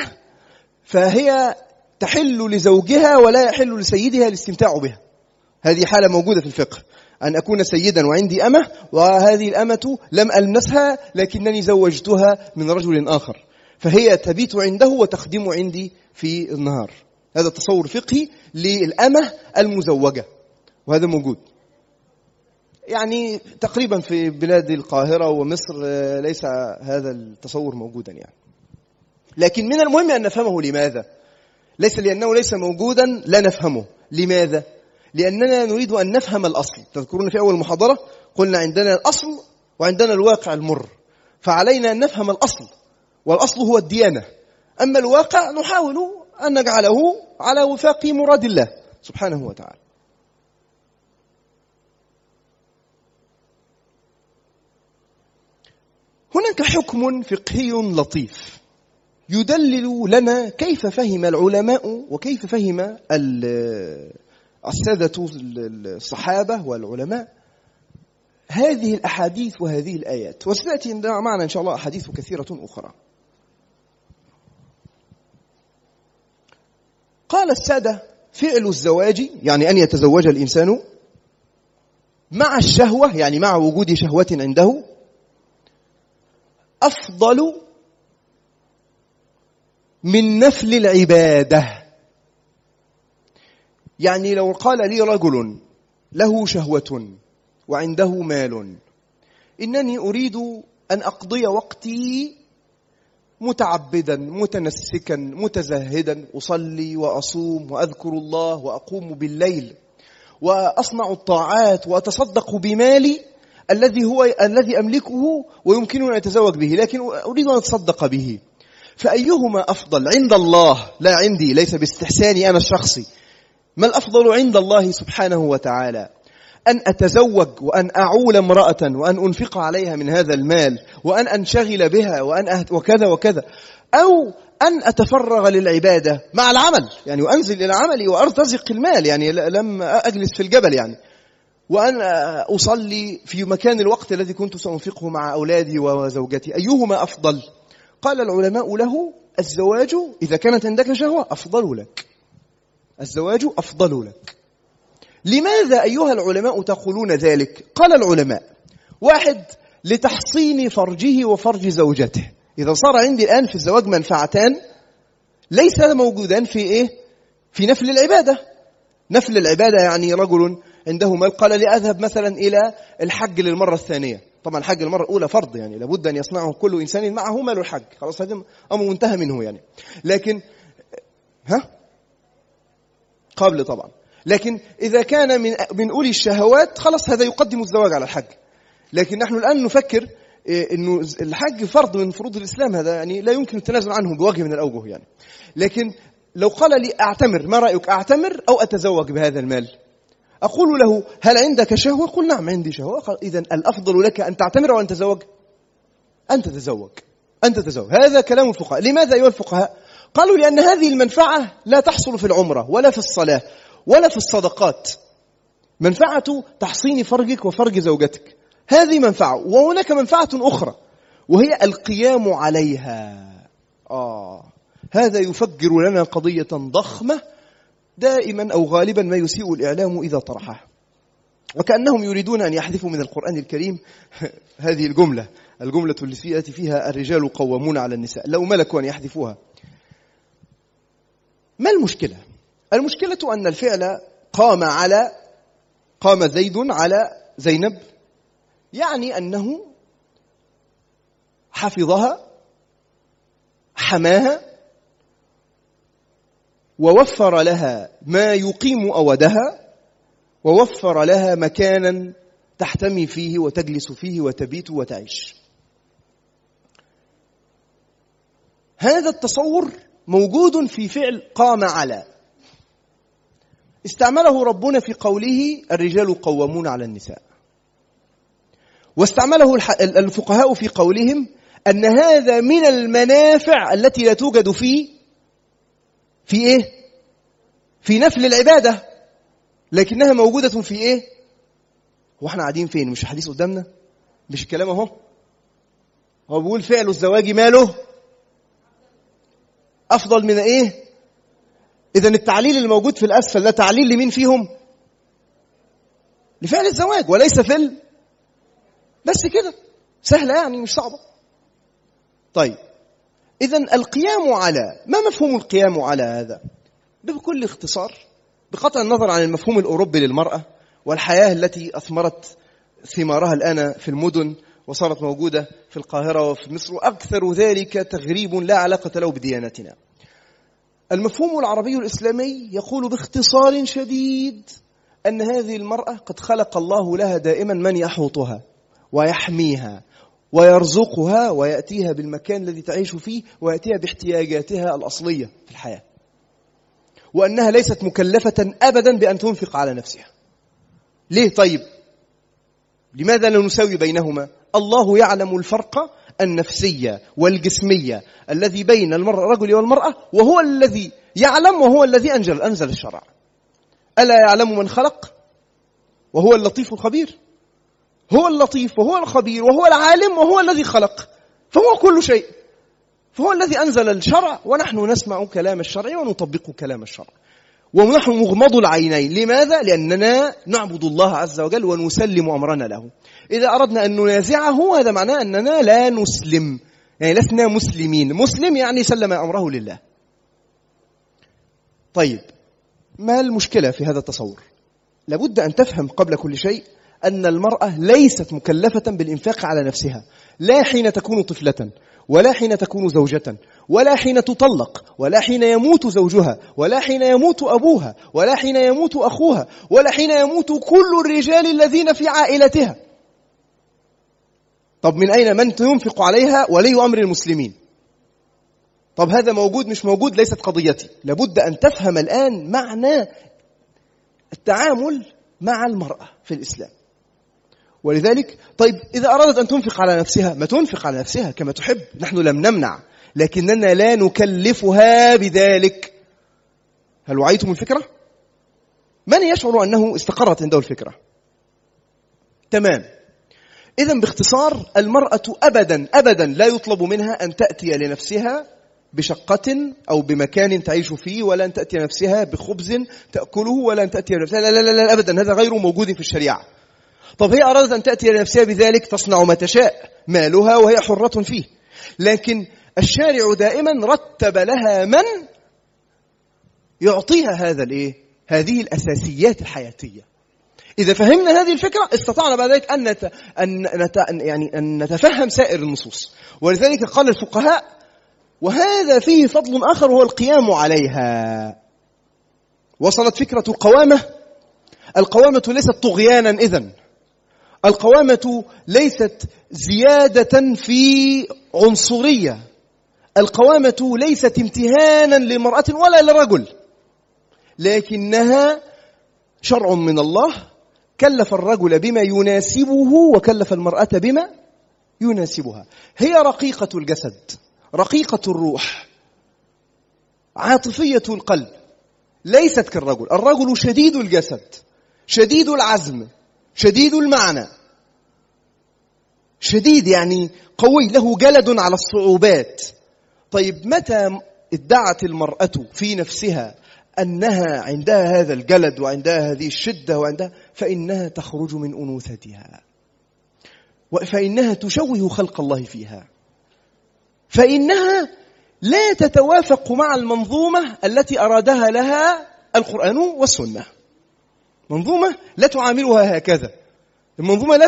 فهي تحل لزوجها ولا يحل لسيدها الاستمتاع بها. هذه حالة موجودة في الفقه، أن أكون سيدا وعندي أمة، وهذه الأمة لم ألمسها لكنني زوجتها من رجل آخر، فهي تبيت عنده وتخدم عندي في النهار. هذا التصور فقهي للأمة المزوجة، وهذا موجود يعني تقريبا في بلاد القاهرة ومصر، ليس هذا التصور موجودا يعني. لكن من المهم أن نفهمه. لماذا؟ ليس لأنه ليس موجودا لا نفهمه. لماذا؟ لأننا نريد أن نفهم الأصل. تذكرون في أول محاضرة قلنا عندنا الأصل وعندنا الواقع المر، فعلينا أن نفهم الأصل، والأصل هو الديانة. أما الواقع نحاول أن نجعله على وفاق مراد الله سبحانه وتعالى. هناك حكم فقهي لطيف يدلل لنا كيف فهم العلماء وكيف فهم السادة الصحابة والعلماء هذه الأحاديث وهذه الآيات، وستأتي معنا إن شاء الله أحاديث كثيرة أخرى. قال السادة فعل الزواج، يعني أن يتزوج الإنسان مع الشهوة، يعني مع وجود شهوة عنده، أفضل من نفل العبادة. يعني لو قال لي رجل له شهوة وعنده مال، إنني أريد أن أقضي وقتي متعبدا متنسكا متزهدا، أصلي وأصوم وأذكر الله وأقوم بالليل وأصنع الطاعات وأتصدق بمالي الذي هو الذي أملكه ويمكنني أن أتزوج به، لكن أريد أن أتصدق به، فأيهما أفضل عند الله؟ لا عندي، ليس باستحساني أنا الشخصي، ما الأفضل عند الله سبحانه وتعالى؟ أن أتزوج وأن أعول امرأة وأن أنفق عليها من هذا المال وأن أنشغل بها وأن وكذا وكذا، أو أن أتفرغ للعبادة مع العمل، يعني وأنزل إلى عملي وأرتزق المال، يعني لم أجلس في الجبل، يعني وأن أصلي في مكان الوقت الذي كنت سأنفقه مع أولادي وزوجتي، أيهما أفضل؟ قال العلماء له الزواج، إذا كانت عندك شهوة أفضل لك، الزواج أفضل لك. لماذا أيها العلماء تقولون ذلك؟ قال العلماء واحد، لتحصين فرجه وفرج زوجته. إذا صار عندي الآن في الزواج منفعتان ليس موجودان في إيه؟ في نفل العبادة. نفل العبادة يعني رجل عنده مال قال لي أذهب مثلا إلى الحج للمرة الثانية، طبعا الحج المرة الأولى فرض، يعني لابد أن يصنعه كل إنسان معه مال الحج، خلاص هذا أمر منتهى منه يعني. لكن ها؟ قبل طبعا. لكن إذا كان من من أولي الشهوات خلص هذا يقدم الزواج على الحج. لكن نحن الآن نفكر إنه الحج فرض من فروض الإسلام، هذا يعني لا يمكن التنازل عنه بوجه من الأوجه يعني. لكن لو قال لي أعتمر، ما رأيك أعتمر أو أتزوج بهذا المال؟ أقول له هل عندك شهوة؟ قل نعم عندي شهوة. قال إذن الأفضل لك أن تعتمر أو أن تزوج؟ أن تتزوج. أن تتزوج. هذا كلام الفقهاء. لماذا أيها الفقهاء؟ قالوا لأن هذه المنفعة لا تحصل في العمرة ولا في الصلاة ولا في الصدقات. منفعة تحصين فرجك وفرج زوجتك، هذه منفعة. وهناك منفعة أخرى وهي القيام عليها. آه هذا يفجر لنا قضية ضخمة دائما أو غالبا ما يسيء الإعلام إذا طرحها، وكأنهم يريدون أن يحذفوا من القرآن الكريم هذه الجملة الجملة التي يأتي فيها الرجال قوامون على النساء، لو ملكوا أن يحذفوها. ما المشكلة؟ المشكلة أن الفعل قام على قام زيد على زينب، يعني أنه حفظها حماها ووفر لها ما يقيم أودها ووفر لها مكانا تحتمي فيه وتجلس فيه وتبيت وتعيش. هذا التصور موجود في فعل قام على، استعمله ربنا في قوله الرجال قوامون على النساء، واستعمله الفقهاء في قولهم أن هذا من المنافع التي لا توجد في في إيه؟ في نفل العبادة، لكنها موجودة في إيه؟ وإحنا قاعدين فين؟ مش الحديث قدامنا؟ مش الكلام أهو؟ هو بيقول فعل الزواج ماله أفضل من إيه؟ إذن التعليل الموجود في الأسفل ده تعليل لمين فيهم؟ لفعل الزواج وليس في ال... بس كده سهلة يعني، مش صعبة. طيب إذن القيام على، ما مفهوم القيام على هذا؟ بكل اختصار، بقطع النظر عن المفهوم الأوروبي للمرأة والحياة التي أثمرت ثمارها الآن في المدن وصارت موجودة في القاهرة وفي مصر، وأكثر ذلك تغريب لا علاقة له بديانتنا. المفهوم العربي الإسلامي يقول باختصار شديد أن هذه المرأة قد خلق الله لها دائما من يحوطها ويحميها ويرزقها ويأتيها بالمكان الذي تعيش فيه ويأتيها باحتياجاتها الأصلية في الحياة، وأنها ليست مكلفة أبدا بأن تنفق على نفسها. ليه طيب؟ لماذا لا نساوي بينهما؟ الله يعلم الفرق النفسية والجسمية الذي بين المرأة الرجل والمرأة، وهو الذي يعلم وهو الذي أنزل أنزل الشرع. ألا يعلم من خلق وهو اللطيف الخبير؟ هو اللطيف وهو الخبير وهو العالم وهو الذي خلق، فهو كل شيء، فهو الذي أنزل الشرع ونحن نسمع كلام الشرع ونطبق كلام الشرع ونحن مغمض العينين. لماذا؟ لأننا نعبد الله عز وجل ونسلم أمرنا له. إذا أردنا أن ننازعه هذا معناه أننا لا نسلم، يعني لسنا مسلمين. مسلم يعني سلم أمره لله. طيب ما المشكلة في هذا التصور؟ لابد أن تفهم قبل كل شيء أن المرأة ليست مكلفة بالإنفاق على نفسها، لا حين تكون طفلة ولا حين تكون زوجة ولا حين تطلق ولا حين يموت زوجها ولا حين يموت أبوها ولا حين يموت أخوها ولا حين يموت كل الرجال الذين في عائلتها. طب من أين من ينفق عليها؟ ولي أمر المسلمين. طب هذا موجود مش موجود؟ ليست قضيتي. لابد أن تفهم الآن معنى التعامل مع المرأة في الإسلام. ولذلك طيب إذا أرادت أن تنفق على نفسها ما تنفق على نفسها كما تحب، نحن لم نمنع، لكننا لا نكلفها بذلك. هل وعيتم الفكرة؟ من يشعر أنه استقرت عنده الفكرة؟ تمام. إذن باختصار المرأة أبدا أبدا لا يطلب منها أن تأتي لنفسها بشقة أو بمكان تعيش فيه، ولا أن تأتي نفسها بخبز تأكله، ولا أن تأتي نفسها لا لا لا, لا أبدا، هذا غير موجود في الشريعة. طب هي أرادت أن تأتي لنفسها بذلك تصنع ما تشاء، مالها وهي حرة فيه، لكن الشارع دائما رتب لها من يعطيها هذا الإيه؟ هذه الأساسيات الحياتية. إذا فهمنا هذه الفكرة استطعنا بعد ذلك أن, نت... أن... نت... يعني أن نتفهم سائر النصوص. ولذلك قال الفقهاء وهذا فيه فضل آخر هو القيام عليها. وصلت فكرة القوامة. القوامة ليست طغيانا إذن. القوامة ليست زيادة في عنصرية. القوامة ليست امتهانا لمرأة ولا لرجل، لكنها شرع من الله كلف الرجل بما يناسبه وكلف المرأة بما يناسبها. هي رقيقة الجسد، رقيقة الروح، عاطفية القلب، ليست كالرجل. الرجل شديد الجسد، شديد العزم، شديد المعنى، شديد يعني قوي، له جلد على الصعوبات. طيب متى ادعت المرأة في نفسها أنها عندها هذا الجلد وعندها هذه الشدة وعندها، فإنها تخرج من أنوثتها، فإنها تشوه خلق الله فيها، فإنها لا تتوافق مع المنظومة التي أرادها لها القرآن والسنة. منظومة لا تعاملها هكذا، المنظومة لا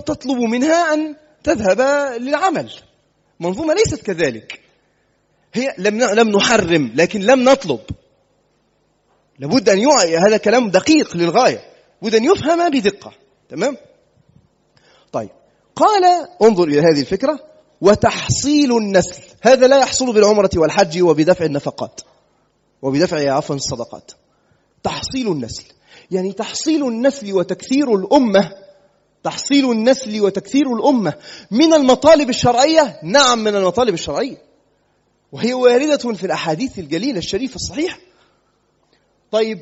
تطلب منها أن تذهب للعمل، منظومة ليست كذلك. هي لم نحرم لكن لم نطلب. لابد أن يعي، هذا كلام دقيق للغاية، لابد أن يفهم بدقة. تمام؟ طيب قال انظر إلى هذه الفكرة، وتحصيل النسل، هذا لا يحصل بالعمرة والحج وبدفع النفقات وبدفع عفوا الصدقات. تحصيل النسل يعني تحصيل النسل وتكثير الأمة. تحصيل النسل وتكثير الأمة من المطالب الشرعية. نعم من المطالب الشرعية، وهي واردة في الأحاديث الجليلة الشريفة الصحيحة. طيب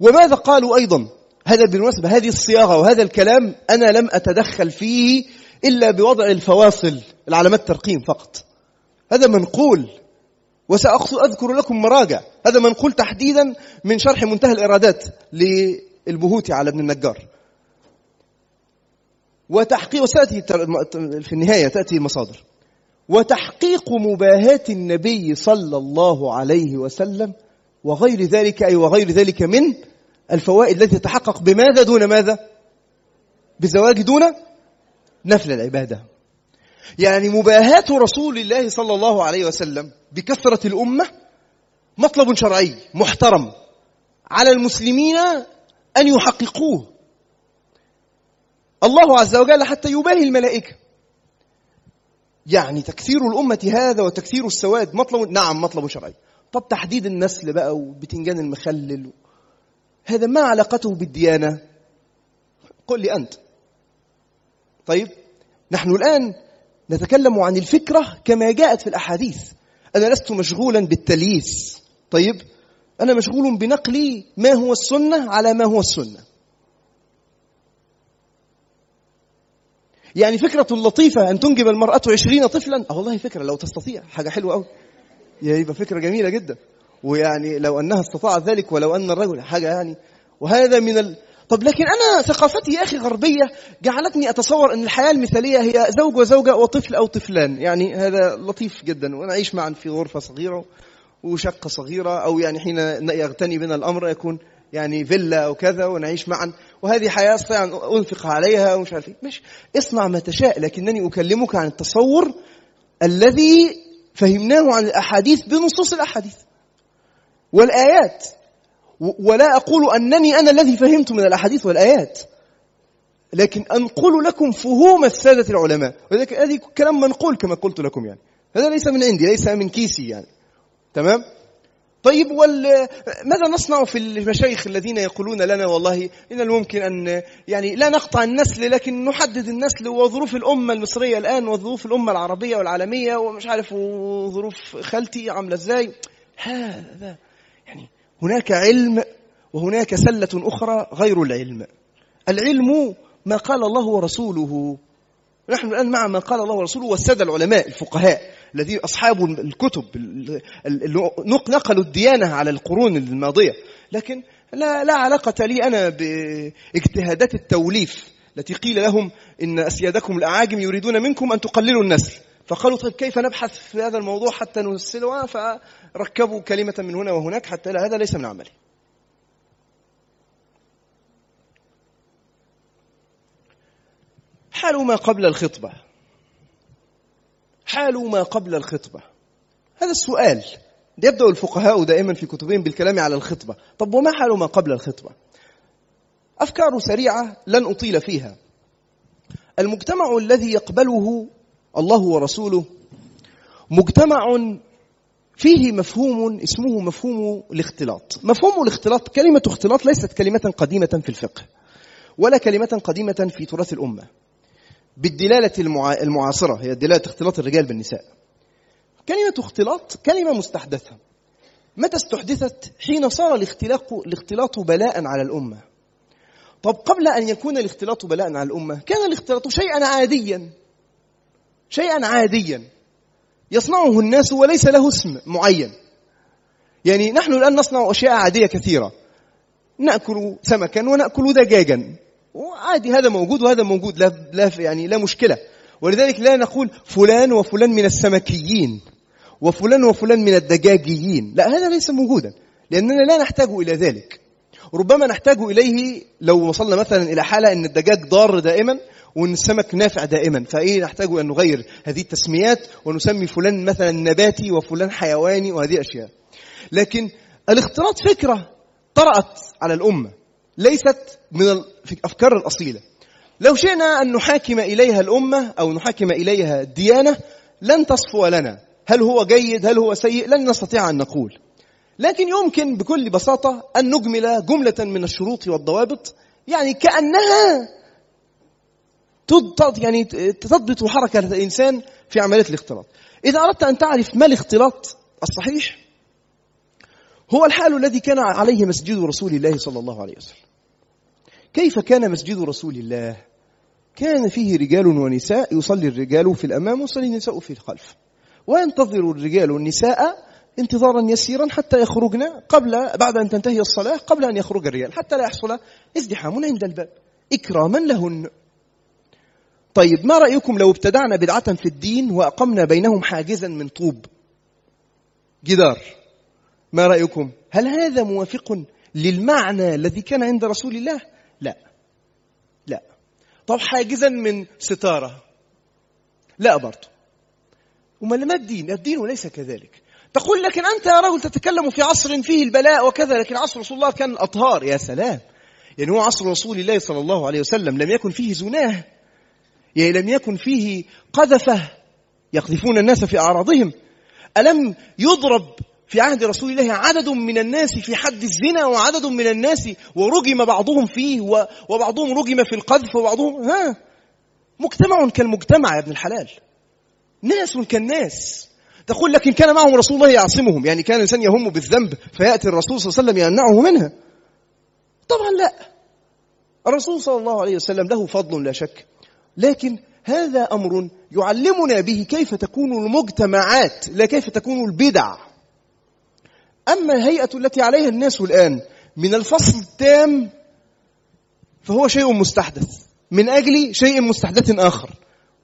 وماذا قالوا أيضا؟ هذا بالمناسبة هذه الصياغة وهذا الكلام أنا لم أتدخل فيه إلا بوضع الفواصل، العلامات الترقيم فقط. هذا منقول، وسأقصد أذكر لكم مراجع. هذا منقول تحديدا من شرح منتهى الإرادات للبهوتي على ابن النجار. وتحقيق، وسأتي في النهاية تأتي مصادر. وتحقيق مباهاة النبي صلى الله عليه وسلم وغير ذلك، أي وغير ذلك من الفوائد التي تتحقق بماذا دون ماذا؟ بزواج دون نفل العبادة. يعني مباهاة رسول الله صلى الله عليه وسلم بكثرة الأمة مطلب شرعي محترم على المسلمين أن يحققوه. الله عز وجل حتى يباهي الملائكة. يعني تكثير الأمة هذا وتكثير السواد مطلب، نعم مطلب شرعي. طب تحديد النسل بقى وبتنجان المخلل، هذا ما علاقته بالديانة؟ قل لي أنت. طيب نحن الآن نتكلم عن الفكرة كما جاءت في الأحاديث. أنا لست مشغولا بالتلييس. طيب أنا مشغول بنقل ما هو السنة على ما هو السنة. يعني فكرة اللطيفة أن تنجب المرأة عشرين طفلا، أه والله فكرة لو تستطيع حاجة حلوة أوي، يبقى فكرة جميلة جدا. ويعني لو أنها استطاعت ذلك ولو أن الرجل حاجة يعني، وهذا من ال... طب لكن أنا ثقافتي يا أخي غربية جعلتني أتصور أن الحياة المثالية هي زوج وزوجة وطفل أو طفلان، يعني هذا لطيف جدا ونعيش معا في غرفة صغيرة وشقة صغيرة، أو يعني حين يغتني بنا الأمر يكون يعني فيلا وكذا ونعيش معا، وهذه حياة أستطيع أن أنفق عليها ومش عارف إيه. ماشي، اصنع ما تشاء، لكنني أكلمك عن التصور الذي فهمناه عن الأحاديث بنصوص الأحاديث والآيات. ولا أقول أنني أنا الذي فهمت من الأحاديث والآيات، لكن أنقل لكم فهوم السادة العلماء. ولكن هذه كلام منقول كما قلت لكم، يعني هذا ليس من عندي، ليس من كيسي يعني. تمام؟ طيب وال... ماذا نصنع في المشايخ الذين يقولون لنا والله إن الممكن أن يعني لا نقطع النسل لكن نحدد النسل وظروف الأمة المصرية الآن وظروف الأمة العربية والعالمية ومش عارف وظروف خالتي عاملة إزاي؟ هذا يعني هناك علم وهناك سلة أخرى غير العلم. العلم ما قال الله ورسوله. نحن الآن مع ما قال الله ورسوله والسادة العلماء الفقهاء الذين أصحاب الكتب اللي نقلوا الديانة على القرون الماضية. لكن لا, لا علاقة لي أنا باجتهادات التوليف التي قيل لهم إن أسيادكم الأعاجم يريدون منكم أن تقللوا النسل، فقالوا طيب كيف نبحث في هذا الموضوع حتى نسلوها، فركبوا كلمة من هنا وهناك حتى لا، هذا ليس من عملي. حال ما قبل الخطبة، حال ما قبل الخطبة؟ هذا السؤال يبدأ الفقهاء دائما في كتبهم بالكلام على الخطبة. طب وما حال ما قبل الخطبة؟ أفكار سريعة لن أطيل فيها. المجتمع الذي يقبله الله ورسوله مجتمع فيه مفهوم اسمه مفهوم الاختلاط. مفهوم الاختلاط، كلمة اختلاط ليست كلمة قديمة في الفقه ولا كلمة قديمة في تراث الأمة بالدلالة المعاصرة، هي دلالة اختلاط الرجال بالنساء. كلمة اختلاط كلمة مستحدثة. متى استحدثت؟ حين صار الاختلاط بلاء على الأمة. طب قبل أن يكون الاختلاط بلاء على الأمة كان الاختلاط شيئا عاديا، شيئا عاديا يصنعه الناس وليس له اسم معين. يعني نحن الآن نصنع أشياء عادية كثيرة، نأكل سمكا ونأكل دجاجا وعادي، هذا موجود وهذا موجود، لا, لا يعني لا مشكلة. ولذلك لا نقول فلان وفلان من السمكيين وفلان وفلان من الدجاجيين، لا، هذا ليس موجودا لأننا لا نحتاج إلى ذلك. ربما نحتاج إليه لو وصلنا مثلا إلى حالة أن الدجاج ضار دائما وأن السمك نافع دائما، فإيه نحتاج أن نغير هذه التسميات ونسمي فلان مثلا نباتي وفلان حيواني وهذه أشياء. لكن الاختلاط فكرة طرأت على الأمة، ليست من الأفكار الأصيلة. لو شئنا أن نحاكم إليها الأمة أو نحاكم إليها الديانة لن تصفو لنا، هل هو جيد هل هو سيء لن نستطيع أن نقول. لكن يمكن بكل بساطة أن نجمل جملة من الشروط والضوابط، يعني كأنها تضبط يعني تضبط حركة الإنسان في عملية الاختلاط. إذا أردت أن تعرف ما الاختلاط الصحيح، هو الحال الذي كان عليه مسجد رسول الله صلى الله عليه وسلم. كيف كان مسجد رسول الله؟ كان فيه رجال ونساء، يصلي الرجال في الأمام ويصلي النساء في الخلف، وينتظر الرجال والنساء انتظارا يسيرا حتى يخرجنا قبل بعد أن تنتهي الصلاة، قبل أن يخرج الرجال حتى لا يحصل ازدحام عند الباب، إكراما لهن. طيب ما رأيكم لو ابتدعنا بدعة في الدين وأقمنا بينهم حاجزا من طوب، جدار، ما رأيكم؟ هل هذا موافق للمعنى الذي كان عند رسول الله؟ لا لا. طب حاجزا من ستارة؟ لا برضو. أمال ما الدين؟ الدين ليس كذلك. تقول لكن أنت يا رجل تتكلم في عصر فيه البلاء وكذا، لكن عصر رسول الله كان الأطهار. يا سلام، يعني هو عصر رسول الله صلى الله عليه وسلم لم يكن فيه زناه، يعني لم يكن فيه قذفة يقذفون الناس في أعراضهم. ألم يضرب في عهد رسول الله عدد من الناس في حد الزنا وعدد من الناس ورجم بعضهم فيه وبعضهم رجم في القذف وبعضهم ها مجتمع كالمجتمع يا ابن الحلال، ناس كالناس. تقول لكن كان معهم رسول الله يعصمهم، يعني كان الإنسان يهم بالذنب فيأتي الرسول صلى الله عليه وسلم يمنعه منها؟ طبعا لا، الرسول صلى الله عليه وسلم له فضل لا شك، لكن هذا أمر يعلمنا به كيف تكون المجتمعات لا كيف تكون البدع. أما الهيئة التي عليها الناس الآن من الفصل التام فهو شيء مستحدث من أجل شيء مستحدث آخر،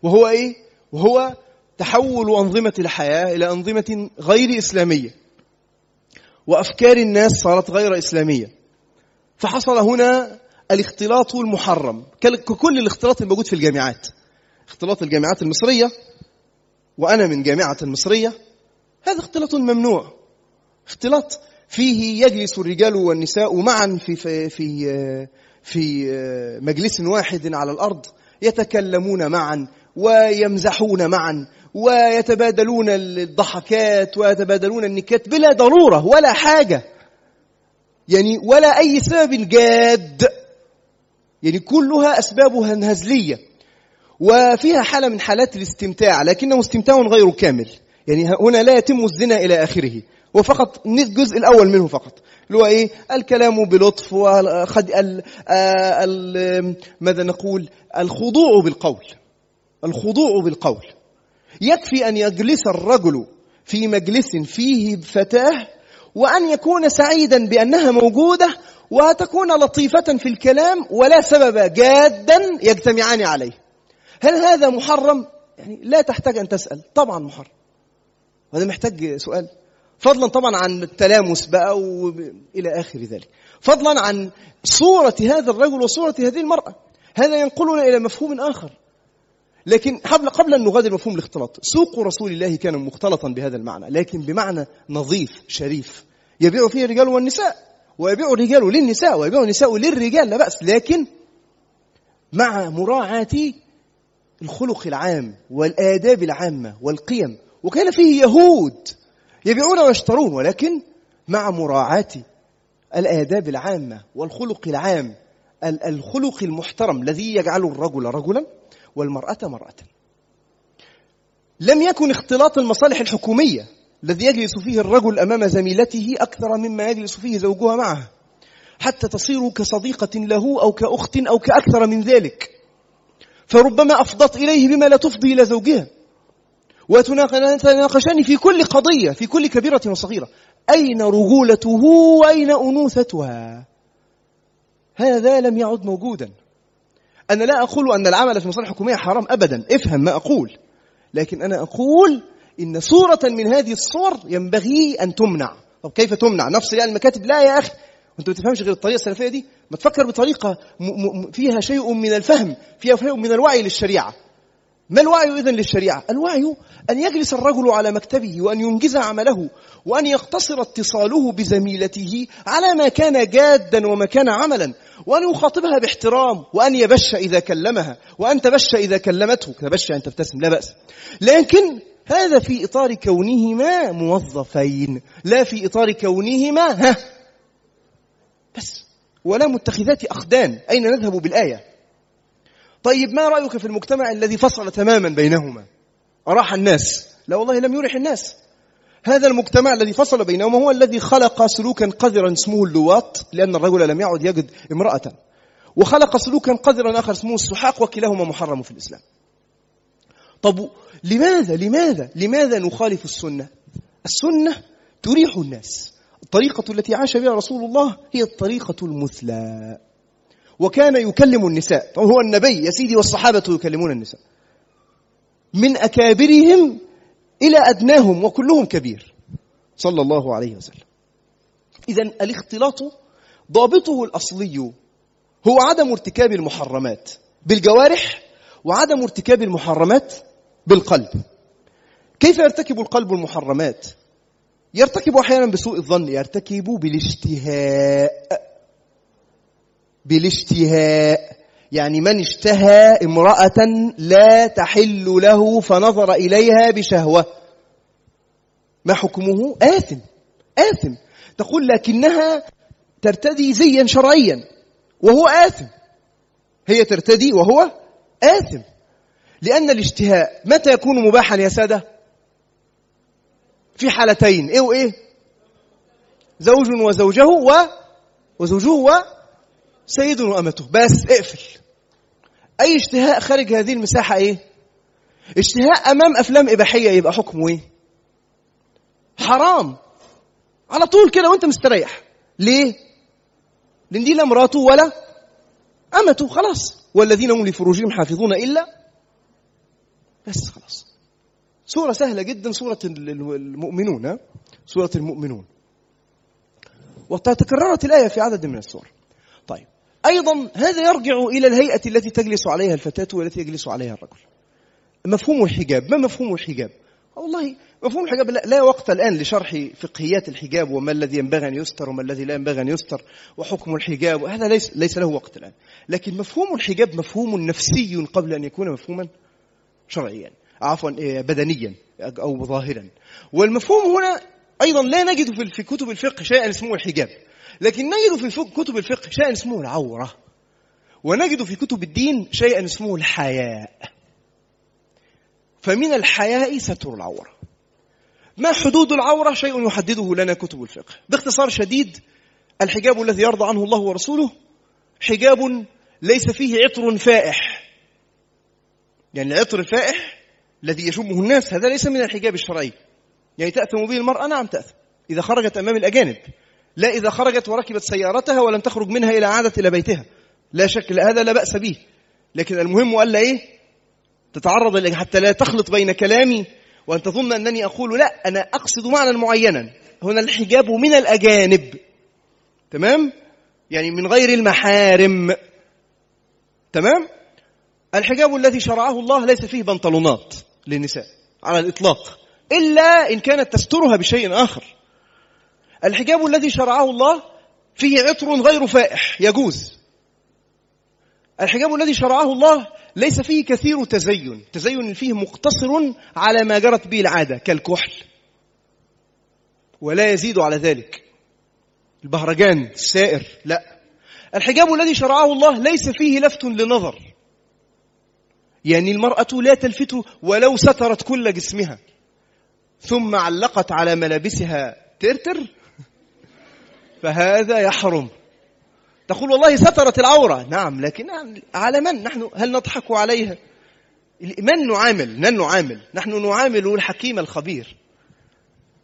وهو إيه؟ وهو تحول أنظمة الحياة إلى أنظمة غير إسلامية، وأفكار الناس صارت غير إسلامية. فحصل هنا الاختلاط المحرم ككل الاختلاط الموجود في الجامعات، اختلاط الجامعات المصرية، وأنا من جامعة المصرية، هذا اختلاط ممنوع، اختلاط فيه يجلس الرجال والنساء معا في, في, في, في مجلس واحد على الأرض، يتكلمون معا ويمزحون معا ويتبادلون الضحكات ويتبادلون النكات بلا ضرورة ولا حاجة، يعني ولا أي سبب جاد، يعني كلها أسبابها هزلية، وفيها حالة من حالات الاستمتاع لكنه استمتاع غير كامل، يعني هنا لا يتم الزنا إلى آخره، وفقط الجزء الأول منه فقط اللي هو إيه؟ الكلام بلطف وخد ال ال ماذا نقول الخضوع بالقول، الخضوع بالقول. يكفي أن يجلس الرجل في مجلس فيه فتاة وأن يكون سعيدا بأنها موجودة وتكون لطيفة في الكلام ولا سبب جادا يجتمعان عليه. هل هذا محرم؟ يعني لا تحتاج أن تسأل، طبعا محرم، وهذا محتاج سؤال، فضلا طبعا عن التلامس بقى وإلى آخر ذلك، فضلا عن صورة هذا الرجل وصورة هذه المرأة. هذا ينقلنا إلى مفهوم آخر، لكن قبل أن نغادر مفهوم الاختلاط، سوق رسول الله كان مختلطا بهذا المعنى، لكن بمعنى نظيف شريف، يبيع فيه الرجال والنساء، ويبيع الرجال للنساء، ويبيع النساء للرجال، لا بأس، لكن مع مراعاة الخلق العام والآداب العامة والقيم. وكان فيه يهود يبيعون ويشترون، ولكن مع مراعاة الآداب العامة والخلق العام، الخلق المحترم الذي يجعل الرجل رجلا والمرأة مرأة. لم يكن اختلاط المصالح الحكومية الذي يجلس فيه الرجل أمام زميلته أكثر مما يجلس فيه زوجها معه، حتى تصير كصديقة له أو كأخت أو كأكثر من ذلك، فربما أفضت إليه بما لا تفضي إلى زوجها، وتناقشان في كل قضية، في كل كبيرة وصغيرة، أين رجولته وأين أنوثتها. هذا لم يعد موجودا. أنا لا أقول أن العمل في مصالح حكومية حرام أبدا، افهم ما أقول، لكن أنا أقول إن صورة من هذه الصور ينبغي أن تمنع. طب كيف تمنع؟ نفس يعني المكاتب؟ لا يا أخي، أنت ما تفهمش غير الطريقة السلفية دي، ما تفكر بطريقة م- م- فيها شيء من الفهم، فيها شيء من الوعي للشريعة. ما الوعي إذن للشريعة؟ الوعي أن يجلس الرجل على مكتبه، وأن ينجز عمله، وأن يقتصر اتصاله بزميلته على ما كان جادا وما كان عملا، وأن يخاطبها باحترام، وأن يبش إذا كلمها، وأن تبش إذا كلمته، تبش أن تبتسم لا بأس، لكن هذا في إطار كونهما موظفين، لا في إطار كونهما ها بس، ولا متخذات أخدان. أين نذهب بالآية؟ طيب ما رأيك في المجتمع الذي فصل تماما بينهما؟ أراح الناس؟ لا والله لم يرح الناس. هذا المجتمع الذي فصل بينهما هو الذي خلق سلوكا قذرا اسمه اللواط، لأن الرجل لم يعد يجد امرأة، وخلق سلوكا قذرا آخر اسمه السحاق، وكلاهما محرم في الإسلام. طب لماذا لماذا لماذا نخالف السنة؟ السنة تريح الناس. الطريقة التي عاش بها رسول الله هي الطريقة المثلى، وكان يكلم النساء، هو النبي يا سيدي، والصحابة يكلمون النساء من أكابرهم إلى أدناهم، وكلهم كبير صلى الله عليه وسلم. إذن الاختلاط ضابطه الأصلي هو عدم ارتكاب المحرمات بالجوارح، وعدم ارتكاب المحرمات بالقلب. كيف يرتكب القلب المحرمات؟ يرتكب أحيانا بسوء الظن، يرتكب بالاشتهاء. بالاشتهاء يعني من اشتهى امرأة لا تحل له فنظر إليها بشهوة، ما حكمه؟ آثم آثم. تقول لكنها ترتدي زيا شرعيا وهو آثم، هي ترتدي وهو آثم، لأن الاشتهاء متى يكون مباحا يا سادة؟ في حالتين، إيه وإيه؟ زوج وزوجه و... وزوجه و... سيد وأمته، بس اقفل أي اشتهاء خارج هذه المساحة. إيه اشتهاء أمام أفلام إباحية يبقى حكمه إيه؟ حرام على طول كده وأنت مستريح. ليه؟ لأن دي لا مراته ولا أمته، خلاص. والذين هم لفروجهم حافظون إلا، بس خلاص. سورة سهلة جدا، سورة المؤمنون، سورة المؤمنون، وتكررت الآية في عدد من السور. طيب أيضا هذا يرجع إلى الهيئة التي تجلس عليها الفتاة والتي يجلس عليها الرجل. مفهوم الحجاب، ما مفهوم الحجاب؟ والله مفهوم الحجاب لا, لا وقت الآن لشرح فقهيات الحجاب، وما الذي ينبغي أن يستر وما الذي لا ينبغي أن يستر، وحكم الحجاب، هذا ليس, ليس له وقت الآن. لكن مفهوم الحجاب مفهوم نفسي قبل أن يكون مفهوما شرعيا، عفوا بدنيا أو ظاهرا. والمفهوم هنا أيضا لا نجد في كتب الفقه شيئا اسمه الحجاب، لكن نجد في كتب الفقه شيئا اسمه العورة، ونجد في كتب الدين شيئا اسمه الحياء. فمن الحياء ستر العورة. ما حدود العورة؟ شيء يحدده لنا كتب الفقه. باختصار شديد، الحجاب الذي يرضى عنه الله ورسوله حجاب ليس فيه عطر فائح، يعني العطر الفائح الذي يشمه الناس هذا ليس من الحجاب الشرعي، يعني تأثم به المرأة، نعم تأثم إذا خرجت أمام الأجانب، لا إذا خرجت وركبت سيارتها ولم تخرج منها إلى عادت إلى بيتها، لا شك هذا لا بأس به. لكن المهم وألا إيه تتعرض لك، حتى لا تخلط بين كلامي وأن تظن أنني أقول لا، أنا أقصد معنى معينا هنا. الحجاب من الأجانب، تمام، يعني من غير المحارم، تمام. الحجاب الذي شرعه الله ليس فيه بنطلونات للنساء على الإطلاق، إلا إن كانت تسترها بشيء آخر. الحجاب الذي شرعه الله فيه عطر غير فائح يجوز. الحجاب الذي شرعه الله ليس فيه كثير تزين، تزين فيه مقتصر على ما جرت به العادة كالكحل ولا يزيد على ذلك، البهرجان السائر لا. الحجاب الذي شرعه الله ليس فيه لفت لنظر، يعني المرأة لا تلفت ولو سترت كل جسمها ثم علقت على ملابسها ترتر فهذا يحرم. تقول والله سترت العورة، نعم، لكن على من نحن؟ هل نضحك عليها؟ من نعامل؟ من نعامل؟ نحن نعامل الحكيم الخبير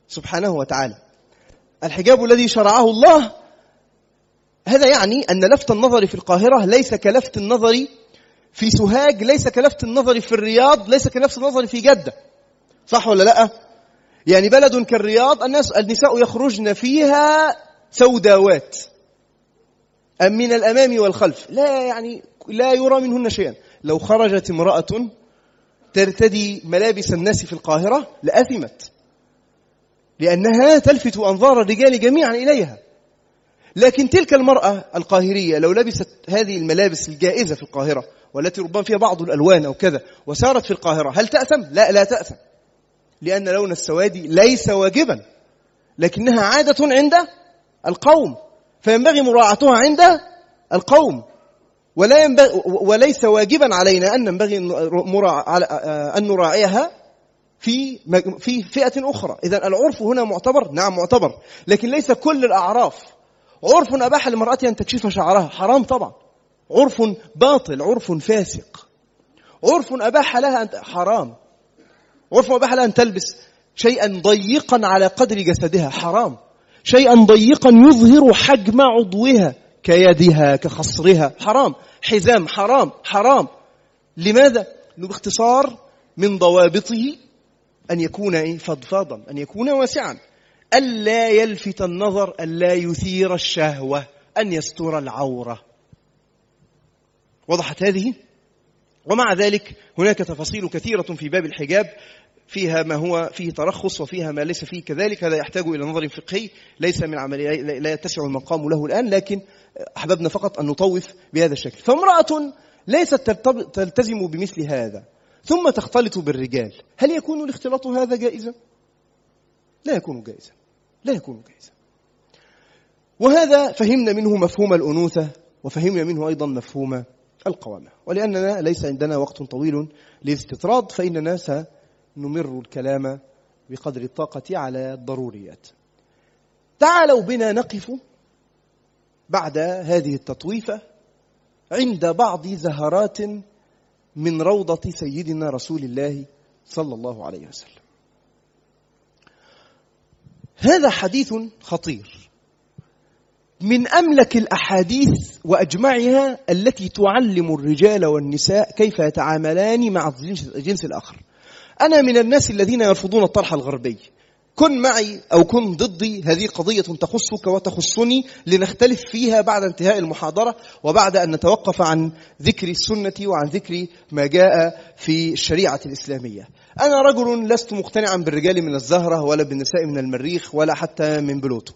سبحانه وتعالى. الحجاب الذي شرعه الله هذا يعني أن لفت النظر في القاهرة ليس كلفت النظر في سوهاج، ليس كلفت النظر في الرياض، ليس كلفت النظر في جدة، صح ولا لا؟ يعني بلد كالرياض الناس النساء يخرجن فيها سوداوات أم من الأمام والخلف، لا يعني لا يرى منهن شيئا. لو خرجت امرأة ترتدي ملابس الناس في القاهرة لأثمت، لأنها تلفت أنظار الرجال جميعا إليها. لكن تلك المرأة القاهرية لو لبست هذه الملابس الجائزة في القاهرة والتي ربما فيها بعض الألوان أو كذا وسارت في القاهرة، هل تأثم؟ لا، لا تأثم، لأن لون السوادي ليس واجبا، لكنها عادة عند القوم فينبغي مراعاتها عند القوم، ولا ينبغي وليس واجبا علينا أن ننبغي أن نراعيها في في فئة أخرى. إذن العرف هنا معتبر، نعم معتبر، لكن ليس كل الأعراف. عرف أباح للمرأة أن تكشف شعرها، حرام طبعا، عرف باطل، عرف فاسق. عرف أباح لها أن حرام، عرف أباح لها أن تلبس شيئا ضيقا على قدر جسدها حرام، شيئا ضيقا يظهر حجم عضوها كيدها كخصرها حرام، حزام حرام حرام. لماذا؟ باختصار من ضوابطه أن يكون فضفاضا، أن يكون واسعا، ألا يلفت النظر، ألا يثير الشهوة، أن يستر العورة. وضحت هذه؟ ومع ذلك هناك تفاصيل كثيرة في باب الحجاب فيها ما هو فيه ترخص وفيها ما ليس فيه كذلك. هذا يحتاج إلى نظر فقهي ليس من عملية، لا يتسع المقام له الآن، لكن أحببنا فقط أن نطوف بهذا الشكل. فامرأة ليست تلتزم بمثل هذا ثم تختلط بالرجال، هل يكون الاختلاط هذا جائزا؟ لا يكون جائزا، لا يكون جائزا. وهذا فهمنا منه مفهوم الأنوثة، وفهمنا منه أيضا مفهوم القوامة. ولأننا ليس عندنا وقت طويل للاستطراد فإننا سنمر الكلام بقدر الطاقة على الضروريات. تعالوا بنا نقف بعد هذه التطويفة عند بعض زهرات من روضة سيدنا رسول الله صلى الله عليه وسلم. هذا حديث خطير، من أملك الأحاديث وأجمعها التي تعلم الرجال والنساء كيف يتعاملان مع الجنس الآخر. أنا من الناس الذين يرفضون الطرح الغربي، كن معي أو كن ضدي، هذه قضية تخصك وتخصني لنختلف فيها بعد انتهاء المحاضرة وبعد أن نتوقف عن ذكر السنة وعن ذكر ما جاء في الشريعة الإسلامية. أنا رجل لست مقتنعا بالرجال من الزهرة ولا بالنساء من المريخ ولا حتى من بلوتو،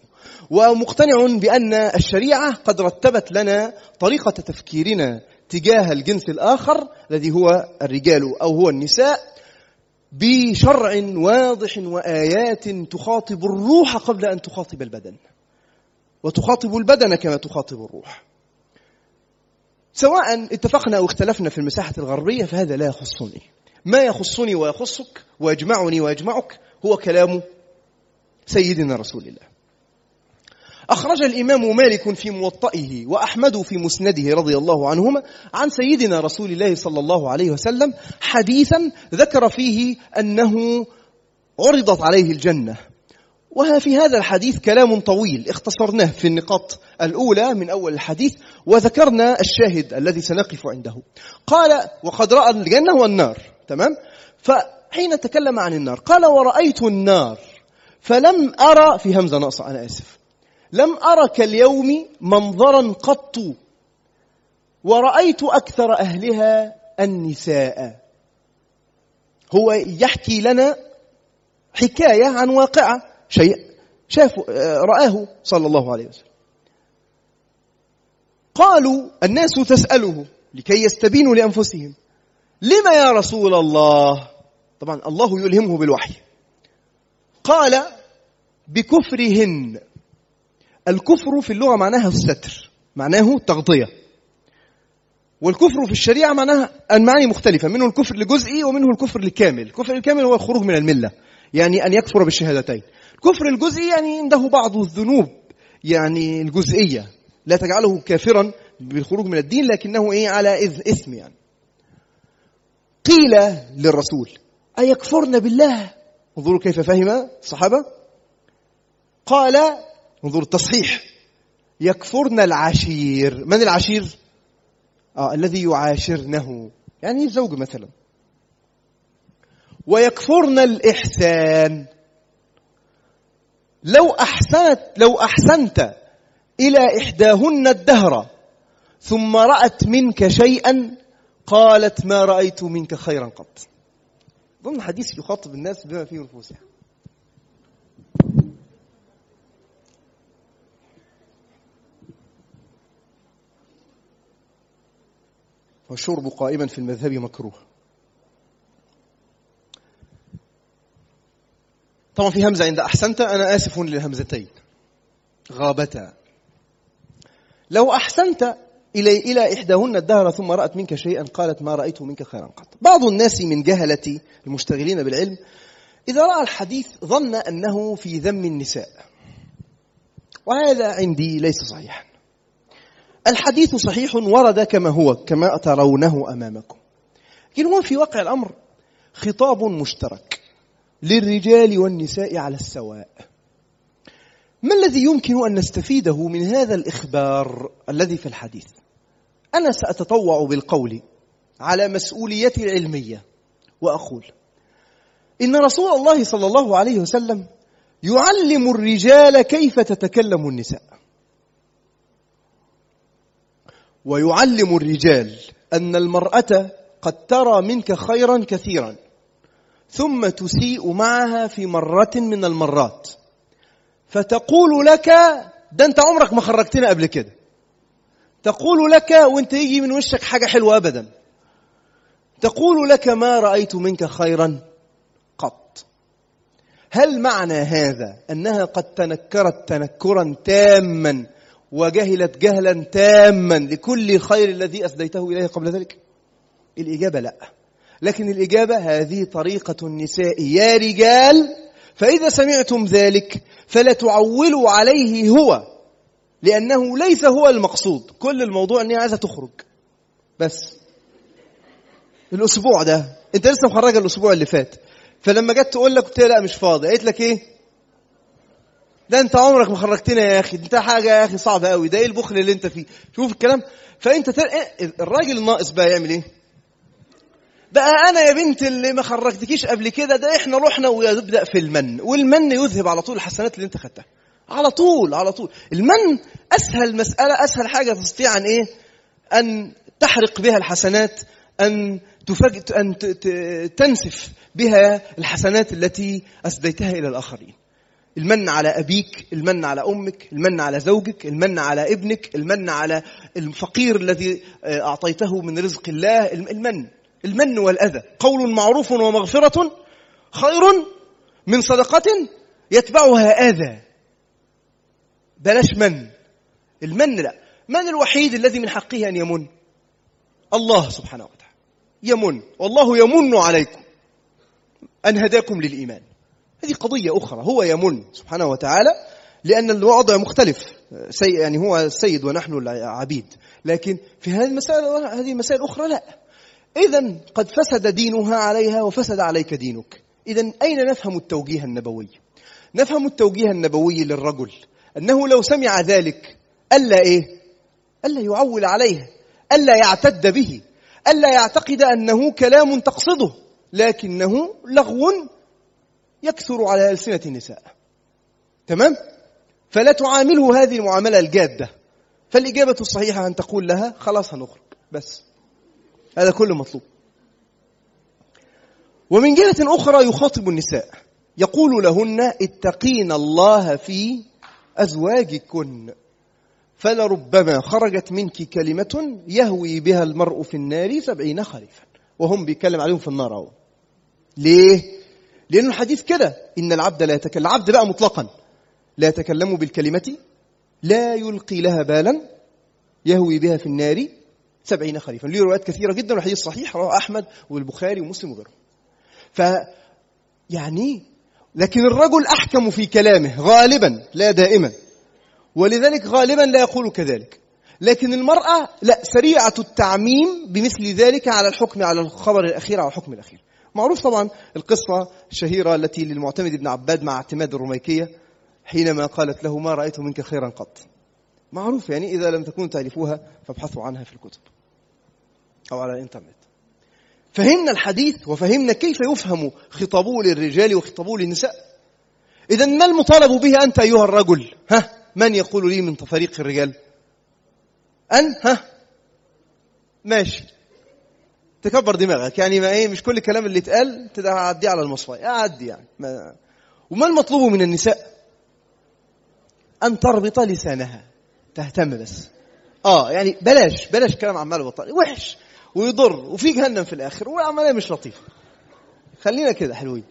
ومقتنع بأن الشريعة قد رتبت لنا طريقة تفكيرنا تجاه الجنس الآخر الذي هو الرجال أو هو النساء بشرع واضح وآيات تخاطب الروح قبل أن تخاطب البدن، وتخاطب البدن كما تخاطب الروح. سواء اتفقنا أو اختلفنا في المساحة الغربية فهذا لا يخصني. ما يخصني ويخصك ويجمعني ويجمعك هو كلام سيدنا رسول الله. أخرج الإمام مالك في موطئه وأحمد في مسنده رضي الله عنهما عن سيدنا رسول الله صلى الله عليه وسلم حديثا ذكر فيه أنه عرضت عليه الجنة، وفي هذا الحديث كلام طويل اختصرناه في النقاط الأولى من أول الحديث وذكرنا الشاهد الذي سنقف عنده. قال وقد رأى الجنة والنار، تمام؟ فحين تكلم عن النار قال ورأيت النار فلم أرى في همزة ناقصة أنا آسف لم أرك اليوم منظرا قط ورأيت أكثر أهلها النساء. هو يحكي لنا حكاية عن واقعة، شيء شافه رآه صلى الله عليه وسلم. قالوا الناس تسأله لكي يستبينوا لأنفسهم، لما يا رسول الله؟ طبعا الله يلهمه بالوحي. قال بكفرهن. الكفر في اللغة معناها الستر، معناه تغطية، والكفر في الشريعة معناها المعاني مختلفة، منه الكفر الجزئي ومنه الكفر الكامل. الكفر الكامل هو الخروج من الملة، يعني أن يكفر بالشهادتين. الكفر الجزئي يعني عنده بعض الذنوب يعني الجزئية لا تجعله كافرا بالخروج من الدين، لكنه إيه على إذ إثم يعني. قيل للرسول أيكفرن بالله؟ انظروا كيف فهم الصحابة. قال انظروا التصحيح، يكفرن العشير. من العشير؟ آه الذي يعاشرنه، يعني الزوج مثلا. ويكفرن الإحسان. لو أحسنت لو أحسنت إلى إحداهن الدهر ثم رأت منك شيئا قالت ما رأيت منك خيرا قط. ضمن حديث يخاطب الناس بما فيه نفوسها. والشرب قائما في المذهب مكروه. طبعا في همزة عند أحسنت، أنا آسف للهمزتين غابتا. لو أحسنت إلي إلى إحداهن الدهر ثم رأت منك شيئا قالت ما رأيته منك خيرا قط. بعض الناس من جهلة المشتغلين بالعلم إذا رأى الحديث ظن أنه في ذم النساء، وهذا عندي ليس صحيحا. الحديث صحيح ورد كما هو كما ترونه أمامكم، لكن هو في واقع الأمر خطاب مشترك للرجال والنساء على السواء. ما الذي يمكن أن نستفيده من هذا الإخبار الذي في الحديث؟ أنا سأتطوع بالقول على مسؤوليتي العلمية وأقول إن رسول الله صلى الله عليه وسلم يعلم الرجال كيف تتكلم النساء، ويعلم الرجال أن المرأة قد ترى منك خيرا كثيرا ثم تسيء معها في مرة من المرات، فتقول لك ده أنت عمرك ما خرجتنا قبل كده، تقول لك وانت يجي من وشك حاجة حلوة أبدا، تقول لك ما رأيت منك خيرا قط. هل معنى هذا أنها قد تنكرت تنكرا تاما وجهلت جهلا تاما لكل خير الذي أسديته إليه قبل ذلك؟ الإجابة لا. لكن الإجابة هذه طريقة النساء يا رجال، فإذا سمعتم ذلك فلا تعولوا عليه هو، لأنه ليس هو المقصود. كل الموضوع أني عايزة تخرج بس الأسبوع ده، أنت لسه مخرجة الأسبوع اللي فات، فلما جت تقول لك قلت لا مش فاضي، قلت لك إيه ده أنت عمرك مخرجتنا يا أخي، أنت حاجة يا أخي صعبة قوي، ده إيه البخل اللي أنت فيه؟ شوف الكلام. فأنت تل... الراجل الناقص بقى يعمل إيه بقى؟ أنا يا بنت اللي ما خرجتكيش قبل كده، ده إحنا روحنا ويبدأ في المن، والمن يذهب على طول الحسنات اللي أنت خدتها على طول على طول. المن أسهل مسألة، أسهل حاجة تستطيع عن إيه أن تحرق بها الحسنات، أن تفاجئ، أن تنسف بها الحسنات التي أسديتها إلى الآخرين. المن على أبيك، المن على أمك، المن على زوجك، المن على ابنك، المن على الفقير الذي أعطيته من رزق الله. المن المن والأذى. قول معروف ومغفرة خير من صدقة يتبعها أذى. بلاش من. المن لا. من الوحيد الذي من حقه أن يمن؟ الله سبحانه وتعالى يمن، والله يمن عليكم أن هداكم للإيمان. هذه قضية أخرى. هو يمن سبحانه وتعالى لأن الوضع مختلف، يعني هو السيد ونحن العبيد، لكن في هذه المسألة هذه مسائل أخرى لا. إذن قد فسد دينها عليها وفسد عليك دينك. إذن أين نفهم التوجيه النبوي؟ نفهم التوجيه النبوي للرجل أنه لو سمع ذلك ألا إيه؟ ألا يعول عليه، ألا يعتد به، ألا يعتقد أنه كلام تقصده لكنه لغو يكثر على ألسنة النساء. تمام؟ فلا تعامله هذه المعاملة الجادة. فالإجابة الصحيحة أن تقول لها خلاص هنخرج بس. هذا كله مطلوب. ومن جهة أخرى يخاطب النساء يقول لهن اتقين الله في أزواجكن، فلربما خرجت منك كلمة يهوي بها المرء في النار سبعين خريفا. وهم بيتكلم عليهم في النار اهو. ليه؟ لأن الحديث كده، إن العبد لا يتكلم، العبد بقى مطلقا لا يتكلم بالكلمة لا يلقي لها بالا يهوي بها في النار سبعين خريفا. ليه روايات كثيرة جدا، والحديث صحيح رواه أحمد والبخاري ومسلم وغيره. ف يعني لكن الرجل أحكم في كلامه غالبا لا دائما، ولذلك غالبا لا يقول كذلك. لكن المرأة لا، سريعة التعميم بمثل ذلك على الحكم على الخبر الأخير على الحكم الأخير. معروف طبعا القصة الشهيرة التي للمعتمد بن عباد مع اعتماد الرميكية حينما قالت له ما رأيت منك خيرا قط. معروف يعني، إذا لم تكونوا تعرفوها فابحثوا عنها في الكتب أو على الإنترنت. فهمنا الحديث وفهمنا كيف يفهم خطابه للرجال وخطابه للنساء. إذن ما المطالب به أنت أيها الرجل؟ ها من يقول لي من فريق الرجال أن ها ماشي تكبر دماغك، يعني ما إيه مش كل الكلام اللي اتقال تعدي على المصفى أعدي يعني ما. وما المطلوب من النساء؟ أن تربط لسانها، تهتم بس آه يعني بلاش بلاش كلام عمال بطال وحش ويضر وفي جهنم في الآخر والعملية مش لطيفة. خلينا كده حلوين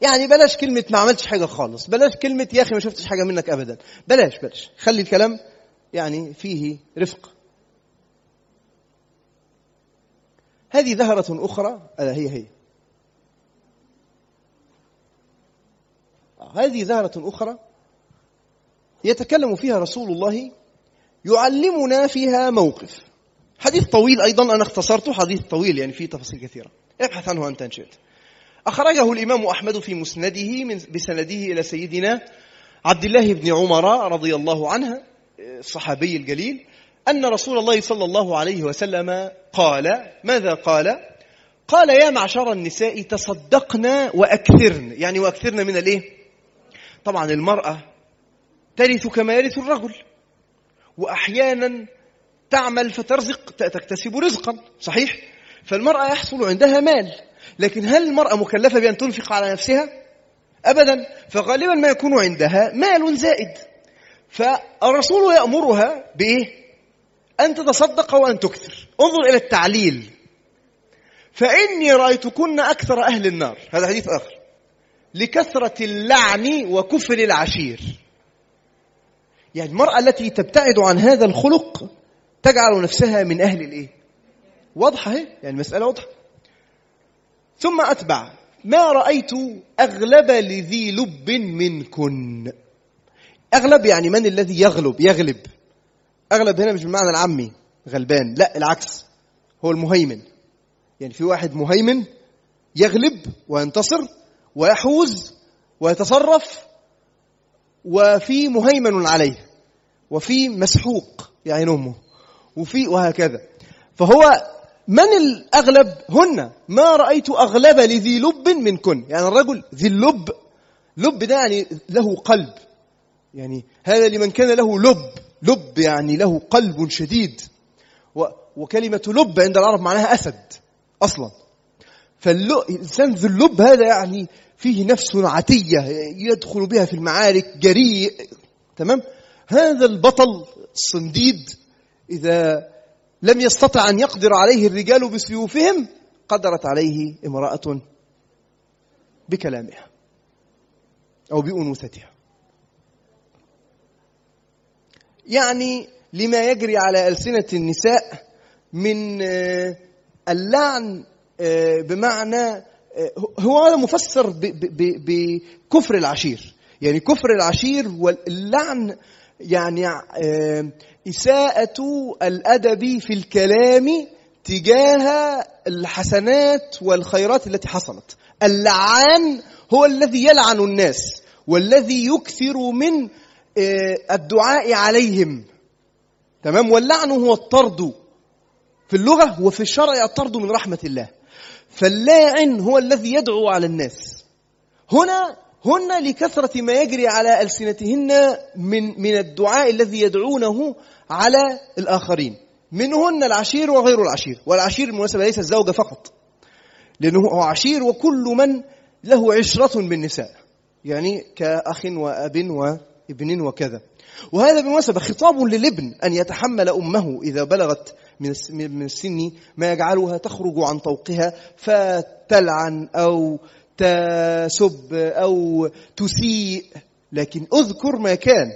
يعني، بلاش كلمة ما عملتش حاجة خالص، بلاش كلمة يا أخي ما شفتش حاجة منك أبدا، بلاش بلاش خلي الكلام يعني فيه رفق. هذه ظاهرة أخرى ألا هي هي هذه ظاهرة أخرى يتكلم فيها رسول الله يعلمنا فيها موقف. حديث طويل أيضا أنا اختصرته، حديث طويل يعني فيه تفاصيل كثيرة، ابحث عنه أنت إن شئت. أخرجه الإمام أحمد في مسنده من بسنده إلى سيدنا عبد الله بن عمر رضي الله عنه الصحابي الجليل، أن رسول الله صلى الله عليه وسلم قال. ماذا قال؟ قال يا معشر النساء تصدقنا وأكثرن، يعني وأكثرن من الإيه؟ طبعا المرأة ترث كما يرث الرجل، وأحيانا تعمل فترزق تكتسب رزقا صحيح، فالمرأة يحصل عندها مال، لكن هل المرأة مكلفة بأن تنفق على نفسها؟ أبدا، فغالبا ما يكون عندها مال زائد. فالرسول يأمرها بإيه؟ أن تتصدق وأن تكثر. انظر إلى التعليل، فإني رأيتكن أكثر أهل النار، هذا حديث آخر، لكثرة اللعن وكفر العشير. يعني المرأة التي تبتعد عن هذا الخلق تجعل نفسها من أهل الإيه؟ واضحة هي؟ يعني مسألة واضحة. ثم أتبع ما رأيت أغلب لذي لب منكن. أغلب يعني من الذي يغلب يغلب أغلب هنا مش بالمعنى العامي غلبان، لا العكس، هو المهيمن. يعني في واحد مهيمن يغلب وينتصر ويحوز ويتصرف، وفي مهيمن عليه، وفي مسحوق يعني أمه، وفي وهكذا. فهو من الأغلب هن. ما رأيت أغلب لذي لب منكن، يعني الرجل ذي اللب، لب ده يعني له قلب، يعني هذا لمن كان له لب، لب يعني له قلب شديد. وكلمة لب عند العرب معناها أسد أصلا، فالإنسان ذي اللب هذا يعني فيه نفس عتية يدخل بها في المعارك، جريء. تمام. هذا البطل الصنديد إذا لم يستطع أن يقدر عليه الرجال بسيوفهم قدرت عليه امرأة بكلامها أو بأنوثتها. يعني لما يجري على ألسنة النساء من اللعن، بمعنى هو مفسر بكفر العشير، يعني كفر العشير واللعن يعني إساءة الأدب في الكلام تجاه الحسنات والخيرات التي حصلت. اللعان هو الذي يلعن الناس والذي يكثر من الدعاء عليهم. تمام. واللعن هو الطرد في اللغة، وفي الشرع الطرد من رحمة الله. فاللاعن هو الذي يدعو على الناس. هنا هن لكثرة ما يجري على ألسنتهن من من الدعاء الذي يدعونه على الآخرين. منهن العشير وغير العشير. والعشير المناسبة ليس الزوجة فقط، لأنه هو عشير وكل من له عشرة بالنساء، يعني كأخ وأب وابن وكذا. وهذا بالمناسبة خطاب للابن أن يتحمل أمه إذا بلغت من السن ما يجعلها تخرج عن طوقها فتلعن أو تسب أو تسيء، لكن أذكر ما كان.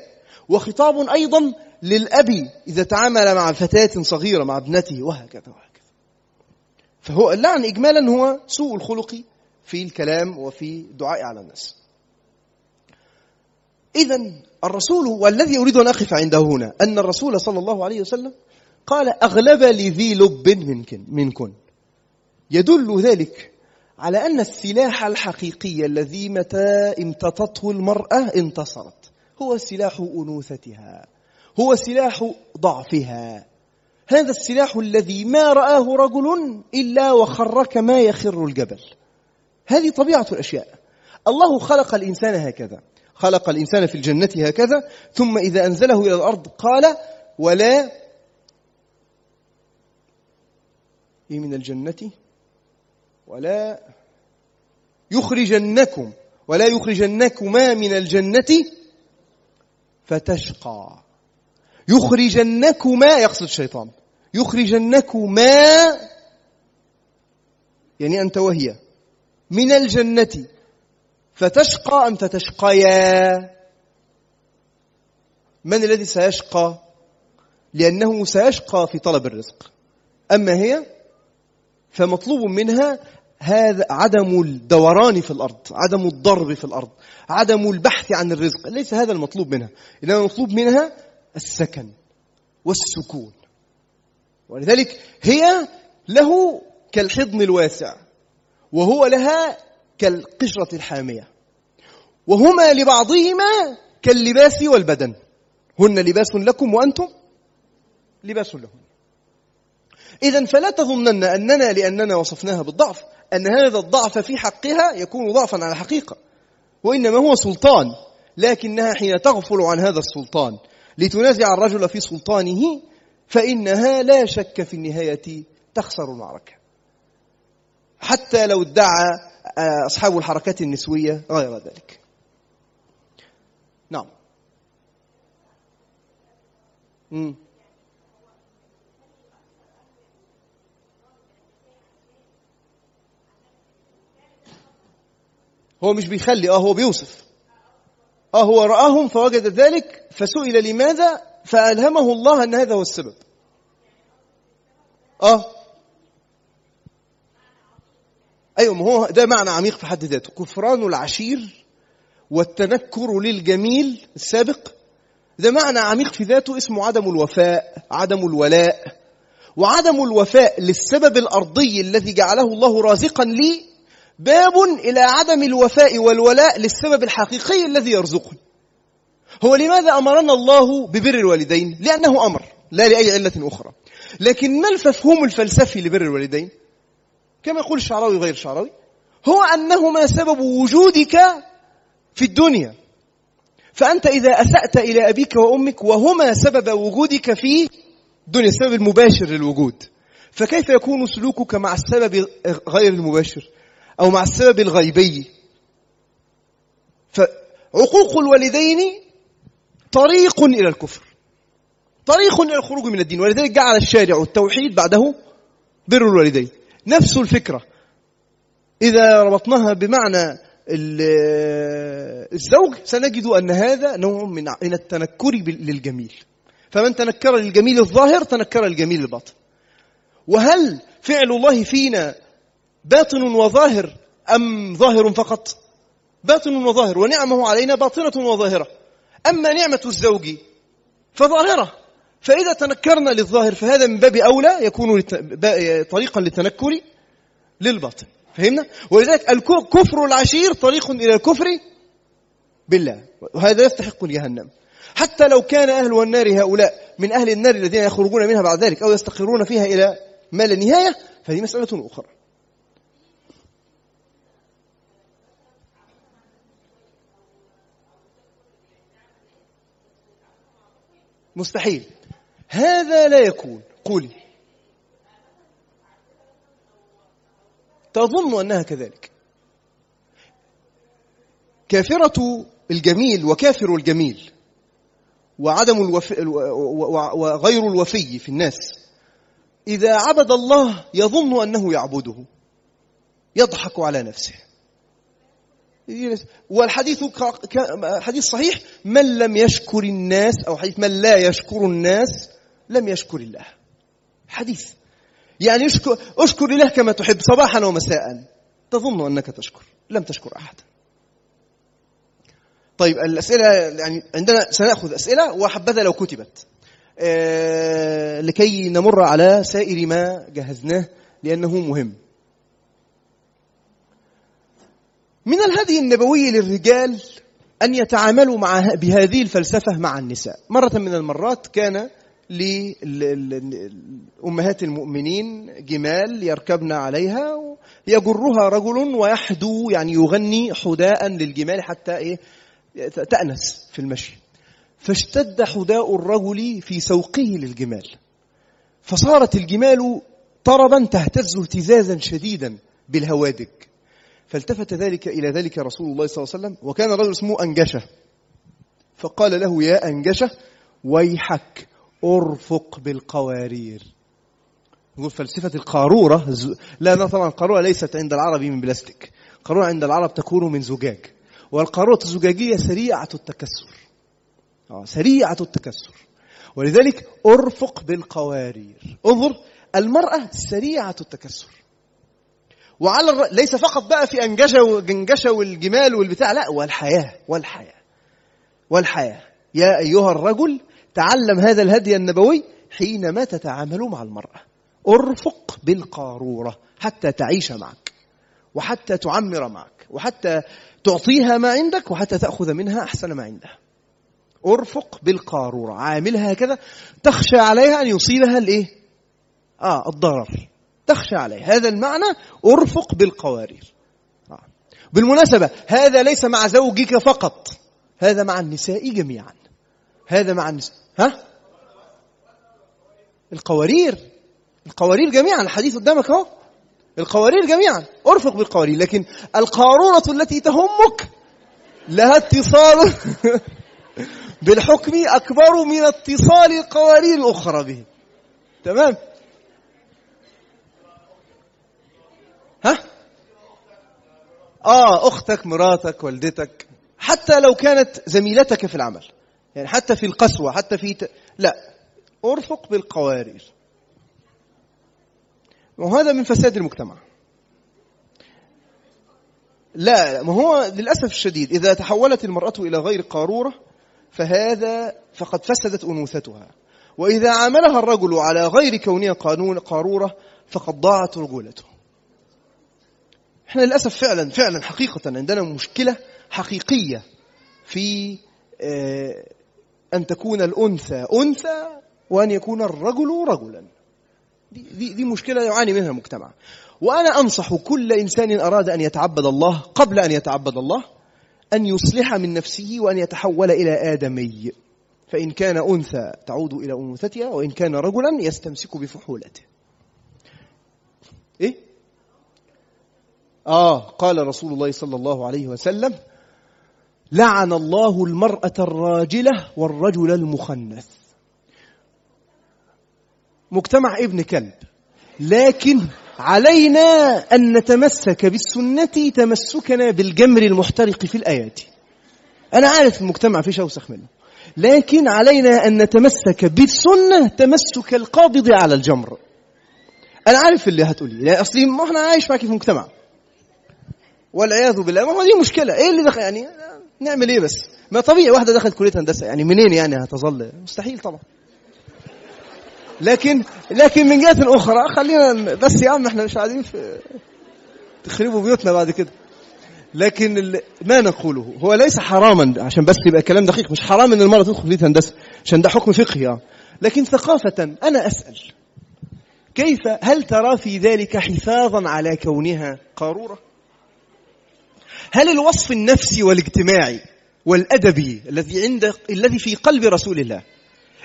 وخطاب أيضا للأبي إذا تعامل مع فتاة صغيرة مع ابنته وهكذا وهكذا. فهو اللعن إجمالا هو سوء الخلق في الكلام وفي الدعاء على الناس. إذن الرسول، والذي أريد أن أقف عنده هنا أن الرسول صلى الله عليه وسلم قال أغلب لذي لب منكن، يدل ذلك على أن السلاح الحقيقي الذي متى امتطته المرأة انتصرت هو سلاح أنوثتها، هو سلاح ضعفها. هذا السلاح الذي ما رآه رجل إلا وخرك ما يخر الجبل. هذه طبيعة الأشياء. الله خلق الإنسان هكذا، خلق الإنسان في الجنة هكذا، ثم إذا أنزله إلى الأرض قال ولا إيه من الجنة ولا يخرجنكم ولا يخرجنكما من الجنة فتشقى. يخرجنكما يقصد الشيطان، يخرجنكما يعني أنت وهي من الجنة فتشقى أم فتشقيا. من الذي سيشقى؟ لأنه سيشقى في طلب الرزق، أما هي فمطلوب منها هذا عدم الدوران في الأرض، عدم الضرب في الأرض، عدم البحث عن الرزق، ليس هذا المطلوب منها، إنما المطلوب منها السكن والسكون. ولذلك هي له كالحضن الواسع وهو لها كالقشرة الحامية، وهما لبعضهما كاللباس والبدن، هن لباس لكم وأنتم لباس لهم. إذن فلا تظنن أننا لأننا وصفناها بالضعف أن هذا الضعف في حقها يكون ضعفا على حقيقة، وإنما هو سلطان، لكنها حين تغفل عن هذا السلطان لتنازع الرجل في سلطانه فإنها لا شك في النهاية تخسر المعركة، حتى لو ادعى أصحاب الحركات النسوية غير ذلك. نعم. مم. هو مش بيخلي، اه هو بيوصف، اه هو رآهم فوجد ذلك فسئل لماذا فألهمه الله أن هذا هو السبب. اه ايوه، ما هو ده معنى عميق في حد ذاته، كفران العشير والتنكر للجميل السابق، ده معنى عميق في ذاته اسمه عدم الوفاء، عدم الولاء، وعدم الوفاء للسبب الأرضي الذي جعله الله رازقا لي باب إلى عدم الوفاء والولاء للسبب الحقيقي الذي يرزقني. هو لماذا أمرنا الله ببر الوالدين؟ لأنه أمر، لا لأي علة أخرى. لكن ما الفهم الفلسفي لبر الوالدين؟ كما يقول الشعراوي غير الشعراوي، هو أنهما سبب وجودك في الدنيا، فأنت إذا أسأت إلى أبيك وأمك وهما سبب وجودك في الدنيا، السبب المباشر للوجود، فكيف يكون سلوكك مع السبب غير المباشر أو مع السبب الغيبي؟ فعقوق الوالدين طريق إلى الكفر، طريق إلى الخروج من الدين. ولذلك جعل الشارع التوحيد بعده بر الوالدين، نفس الفكرة. إذا ربطناها بمعنى الزوج سنجد أن هذا نوع من التنكر للجميل، فمن تنكر للجميل الظاهر تنكر للجميل الباطن. وهل فعل الله فينا باطن وظاهر أم ظاهر فقط؟ باطن وظاهر، ونعمه علينا باطنة وظاهرة. أما نعمة الزوج فظاهرة، فإذا تنكرنا للظاهر فهذا من باب أولى يكون طريقا للتنكر للباطن. فهمنا؟ ولذلك الكفر العشير طريق إلى الكفر بالله، وهذا يستحق جهنم، حتى لو كان أهل النار هؤلاء من أهل النار الذين يخرجون منها بعد ذلك أو يستقرون فيها إلى ما لا نهاية، فهذه مسألة أخرى. مستحيل، هذا لا يكون. قولي. تظن أنها كذلك. كافرة الجميل وكافر الجميل وعدم الوف... وغير الوفي في الناس إذا عبد الله يظن أنه يعبده يضحك على نفسه. والحديث حديث صحيح: من لم يشكر الناس، أو حديث من لا يشكر الناس لم يشكر الله. حديث يعني اشكر, أشكر الله كما تحب صباحا ومساء. تظن أنك تشكر، لم تشكر أحدا. طيب الأسئلة، يعني عندنا سنأخذ أسئلة وحبذا لو كتبت أه لكي نمر على سائر ما جهزناه لأنه مهم. من الهدي النبوي للرجال أن يتعاملوا مع بهذه الفلسفة مع النساء. مرة من المرات كان لأمهات المؤمنين جمال يركبن عليها ويجرها رجل ويحدو، يعني يغني حداء للجمال حتى إيه تأنس في المشي. فاشتد حداء الرجل في سوقه للجمال، فصارت الجمال طربا تهتز اهتزازا شديدا بالهوادج. فالتفت ذلك إلى ذلك رسول الله صلى الله عليه وسلم، وكان رجل اسمه أنجشة، فقال له: يا أنجشة ويحك أرفق بالقوارير. نقول فلسفة القارورة، لا طبعا القارورة ليست عند العربي من بلاستيك، القارورة عند العرب تكون من زجاج، والقارورة الزجاجية سريعة التكسر، سريعة التكسر، ولذلك أرفق بالقوارير. انظر، المرأة سريعة التكسر. وعلى الر... ليس فقط بقى في أنجشة وجنجشة والجمال والبتاع، لا، والحياة والحياة والحياة. يا أيها الرجل تعلم هذا الهدي النبوي حينما تتعامل مع المرأة، ارفق بالقارورة حتى تعيش معك، وحتى تعمر معك، وحتى تعطيها ما عندك، وحتى تأخذ منها أحسن ما عندها. ارفق بالقارورة، عاملها كذا، تخشى عليها أن يصيبها الإيه؟ آه الضرر، تخشى عليه. هذا المعنى أرفق بالقوارير. بالمناسبة هذا ليس مع زوجك فقط، هذا مع النساء جميعا، هذا مع النساء. ها؟ القوارير، القوارير جميعا، الحديث قدامك اهو، القوارير جميعا، أرفق بالقوارير. لكن القارورة التي تهمك لها اتصال بالحكم أكبر من اتصال القوارير الأخرى به. تمام؟ ها؟ آه أختك، مراتك، والدتك، حتى لو كانت زميلتك في العمل، يعني حتى في القسوة، حتى في ت... لا، أرفق بالقوارير. وهذا من فساد المجتمع. لا، ما هو للأسف الشديد إذا تحولت المرأة إلى غير قارورة فهذا فقد فسدت أنوثتها، وإذا عاملها الرجل على غير كونها قانون قارورة فقد ضاعت رجولته. احنا للأسف فعلا فعلا حقيقة عندنا مشكلة حقيقية في أن تكون الأنثى أنثى وأن يكون الرجل رجلا. دي, دي, دي مشكلة يعاني منها المجتمع. وأنا أنصح كل إنسان أراد أن يتعبد الله قبل أن يتعبد الله أن يصلح من نفسه وأن يتحول إلى آدمي، فإن كان أنثى تعود إلى أنوثتها، وإن كان رجلا يستمسك بفحولته. إيه؟ آه قال رسول الله صلى الله عليه وسلم: لعن الله المرأة الراجلة والرجل المخنث. مجتمع ابن كلب، لكن علينا أن نتمسك بالسنة تمسكنا بالجمر المحترق في الآيات. أنا عارف المجتمع فيه أوسخ منه، لكن علينا أن نتمسك بالسنة تمسك القابض على الجمر. أنا عارف اللي هتقولي، أصلي ما احنا عايش معك في مجتمع، والعياذ بالله. ما دي مشكلة، ايه اللي دخل، يعني نعمل ايه؟ بس ما طبيعي واحدة دخلت كلية هندسة، يعني منين يعني هتظل؟ مستحيل طبعا. لكن لكن من جهة أخرى، خلينا بس يا عم، احنا مش قاعدين في تخربوا بيوتنا بعد كده. لكن ال... ما نقوله هو ليس حراما، عشان بس يبقى كلام دقيق، مش حرام ان المرأة تدخل كلية هندسة عشان ده حكم فقهي يعني. لكن ثقافة، انا أسأل كيف، هل ترى في ذلك حفاظا على كونها قارورة؟ هل الوصف النفسي والاجتماعي والأدبي الذي عند الذي في قلب رسول الله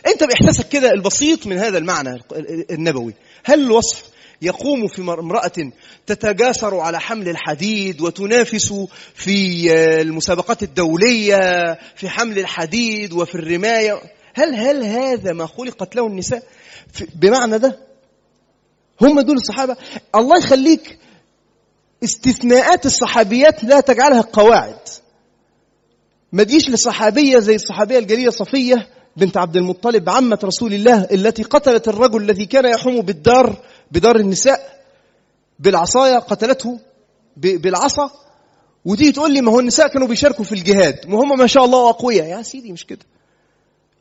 أنت بإحساسك كده البسيط من هذا المعنى النبوي، هل الوصف يقوم في امرأة تتجاسر على حمل الحديد وتنافس في المسابقات الدولية في حمل الحديد وفي الرماية، هل هل هذا ما خلقت له النساء بمعنى ده؟ هم دول الصحابة. الله يخليك استثناءات الصحابيات لا تجعلها قواعد. ما تجيش لصحابية زي الصحابية الجليلة صفية بنت عبد المطلب عمة رسول الله التي قتلت الرجل الذي كان يحوم بالدار بدار النساء بالعصاية، قتلته بالعصا، ودي تقول لي ما هو النساء كانوا بيشاركوا في الجهاد وهم ما شاء الله أقوياء. يا سيدي مش كده،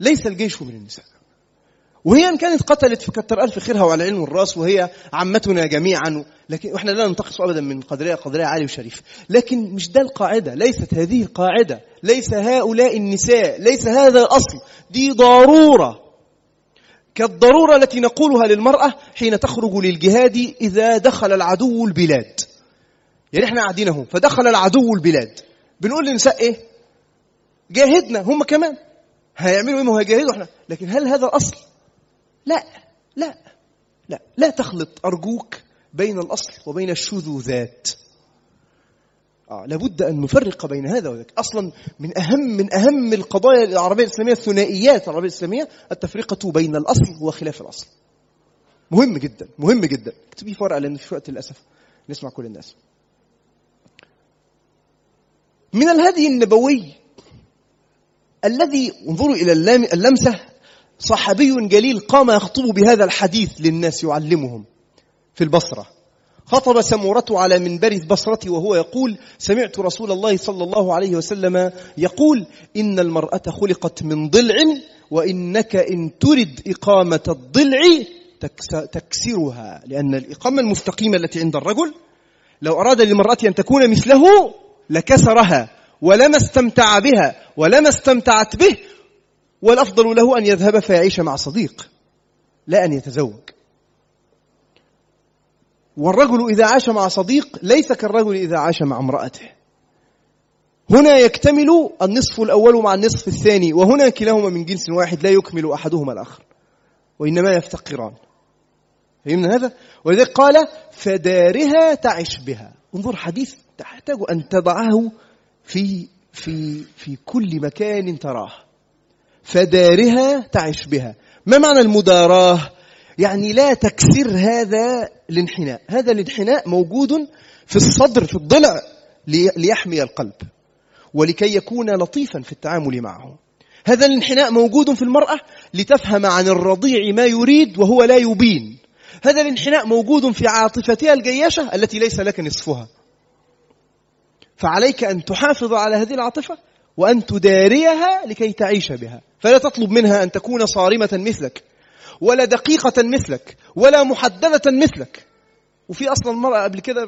ليس الجيش من النساء. وهي إن كانت قتلت فكتر ألف خيرها وعلى علم الراس، وهي عمتنا جميعا، لكن احنا لا ننتقص أبدا من قدرها، قدرها عالي وشريف. لكن مش ده القاعدة، ليست هذه القاعدة، ليس هؤلاء النساء، ليس هذا الأصل. دي ضرورة كالضرورة التي نقولها للمرأة حين تخرج للجهاد إذا دخل العدو البلاد. يعني احنا قاعدين اهو فدخل العدو البلاد، بنقول للنساء ايه؟ جاهدنا، هم كمان هيعملوا ايه؟ ما هيجاهدوا احنا. لكن هل هذا الأصل؟ لا لا لا لا تخلط أرجوك بين الأصل وبين الشذوذات. آه لابد أن نفرق بين هذا وذاك. أصلا من أهم من أهم القضايا العربية الإسلامية، الثنائيات العربية الإسلامية، التفرقة بين الأصل وخلاف الأصل. مهم جدا مهم جدا اكتبي فرق، لأن في وقت للأسف نسمع كل الناس. من الهدي النبوي الذي انظروا إلى اللمسة، صحابي جليل قام يخطب بهذا الحديث للناس يعلمهم في البصرة. خطب سمورته على منبر البصرة وهو يقول: سمعت رسول الله صلى الله عليه وسلم يقول: إن المرأة خلقت من ضلع، وإنك إن ترد إقامة الضلع تكسرها. لأن الإقامة المستقيمة التي عند الرجل لو أراد للمرأة أن تكون مثله لكسرها، ولما استمتع بها ولما استمتعت به. والأفضل له أن يذهب فيعيش مع صديق، لا أن يتزوج. والرجل إذا عاش مع صديق ليس كالرجل إذا عاش مع امرأته. هنا يكتمل النصف الأول مع النصف الثاني، وهنا كلاهما من جنس واحد لا يكمل أحدهما الآخر، وإنما يفتقران. فهمنا هذا؟ ولذلك قال: فدارها تعش بها. انظر، حديث تحتاج أن تضعه في في في كل مكان تراه. فدارها تعش بها، ما معنى المداراه؟ يعني لا تكسر هذا الانحناء. هذا الانحناء موجود في الصدر، في الضلع، ليحمي القلب ولكي يكون لطيفا في التعامل معه. هذا الانحناء موجود في المرأة لتفهم عن الرضيع ما يريد وهو لا يبين. هذا الانحناء موجود في عاطفتها الجياشة التي ليس لك نصفها، فعليك أن تحافظ على هذه العاطفة وأن تداريها لكي تعيش بها. فلا تطلب منها أن تكون صارمة مثلك، ولا دقيقة مثلك، ولا محددة مثلك. وفي أصلا المرأة قبل كده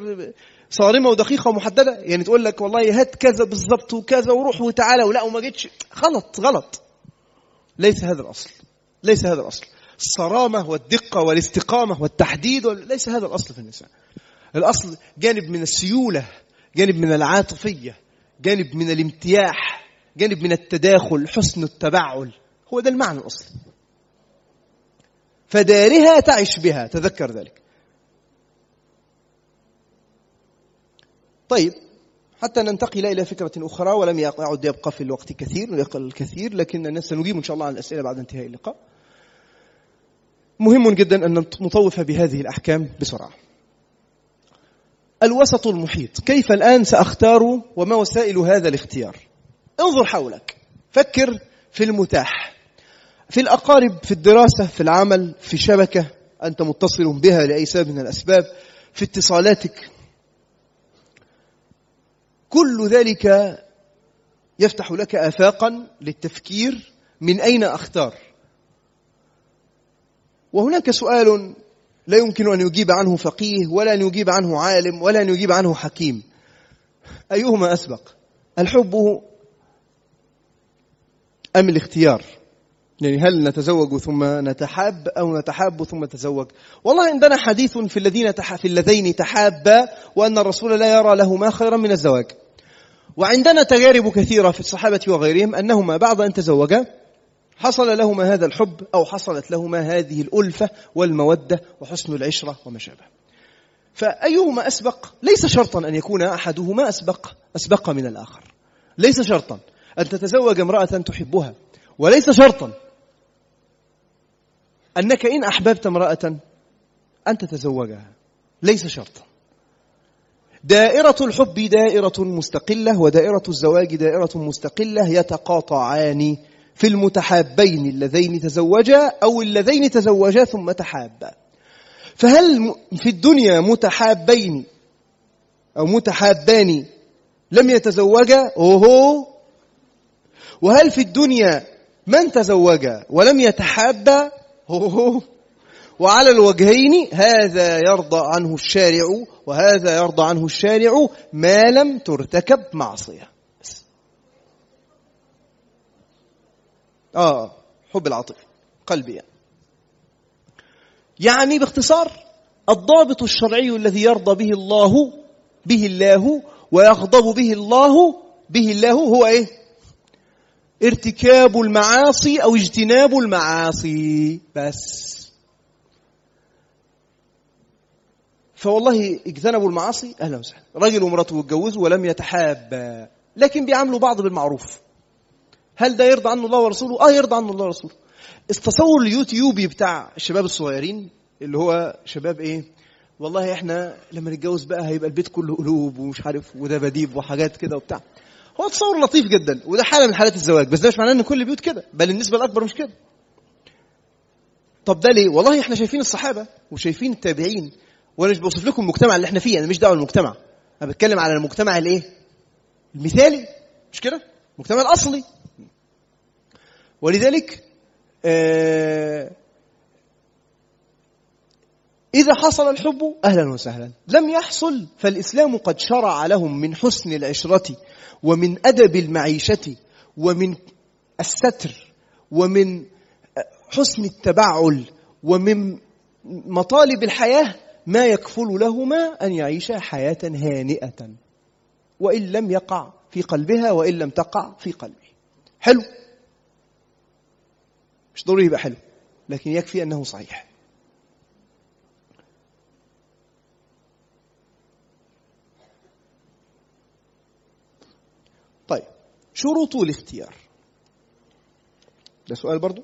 صارمة ودقيقة ومحددة، يعني تقول لك والله هات كذا بالضبط وكذا وروح وتعالى ولا وما جيتش. غلط غلط، ليس هذا الأصل، ليس هذا الأصل. الصرامة والدقة والاستقامة والتحديد ليس هذا الأصل في النساء. الأصل جانب من السيولة، جانب من العاطفية، جانب من الامتياح، جانب من التداخل، حسن التبعل، هو ده المعنى الأصلي. فدارها تعيش بها، تذكر ذلك. طيب، حتى ننتقل إلى فكرة أخرى، ولم يعد يبقى في الوقت كثير ويقل الكثير، لكن سنجيب إن شاء الله عن الأسئلة بعد انتهاء اللقاء. مهم جدا أن نطوف بهذه الأحكام بسرعة. الوسط المحيط، كيف الآن سأختار وما وسائل هذا الاختيار؟ انظر حولك، فكر في المتاح، في الأقارب، في الدراسة، في العمل، في شبكة أنت متصل بها لأي سبب من الأسباب، في اتصالاتك. كل ذلك يفتح لك آفاقا للتفكير: من أين أختار؟ وهناك سؤال لا يمكن أن يجيب عنه فقيه، ولا أن يجيب عنه عالم، ولا أن يجيب عنه حكيم: أيهما أسبق، الحب أم الاختيار؟ يعني هل نتزوج ثم نتحاب، أو نتحاب ثم نتزوج؟ والله عندنا حديث في الذين في اللذين تحابا وأن الرسول لا يرى لهما خيرا من الزواج. وعندنا تجارب كثيرة في الصحابة وغيرهم أنهما بعد أن تزوجا حصل لهما هذا الحب أو حصلت لهما هذه الألفة والمودة وحسن العشرة وما شابه. فأيهما أسبق؟ ليس شرطا أن يكون أحدهما أسبق أسبق من الآخر. ليس شرطا أن تتزوج امرأة تحبها، وليس شرطا أنك إن أحببت امرأة أن تتزوجها، ليس شرطا. دائرة الحب دائرة مستقلة، ودائرة الزواج دائرة مستقلة، يتقاطعان في المتحابين اللذين تزوجا أو اللذين تزوجا ثم تحابا. فهل في الدنيا متحابين أو متحابان لم يتزوجا؟ أوهو. وهل في الدنيا من تزوجا ولم يتحابا؟ أوهو. وعلى الوجهين هذا يرضى عنه الشارع وهذا يرضى عنه الشارع ما لم ترتكب معصية. آه حب العاطفي قلبي يعني. يعني باختصار الضابط الشرعي الذي يرضى به الله به الله ويغضب به الله به الله هو إيه؟ ارتكاب المعاصي أو اجتناب المعاصي بس. فوالله اجتنبوا المعاصي أهلا وسهلا، رجل ومراته اتجوزوا ولم يتحابا لكن بيعاملوا بعض بالمعروف، هل ده يرضى عنه الله ورسوله؟ اه يرضى عنه الله ورسوله. استصور اليوتيوبي بتاع الشباب الصغيرين اللي هو شباب ايه، والله احنا لما نتجوز بقى هيبقى البيت كله قلوب ومش عارف ودباديب وحاجات كده وبتاع. هو تصور لطيف جدا، وده حاله من حالات الزواج، بس ده مش معناه ان كل البيوت كده، بل النسبه الاكبر مش كده. طب ده ليه؟ والله احنا شايفين الصحابه وشايفين التابعين، وانا مش بوصف لكم المجتمع اللي احنا فيه، انا مش دعوه بالمجتمع، انا بتكلم على المجتمع الايه المثالي، مش كده، المجتمع الاصلي. ولذلك آه اذا حصل الحب اهلا وسهلا، لم يحصل فالاسلام قد شرع لهم من حسن العشره ومن ادب المعيشه ومن الستر ومن حسن التبعل ومن مطالب الحياه ما يكفل لهما أن يعيشا حياة هانئة وإن لم يقع في قلبها وإن لم تقع في قلبه. حلو، مش ضروري يبقى حلو، لكن يكفي أنه صحيح. طيب شروط الاختيار، ده سؤال برضو.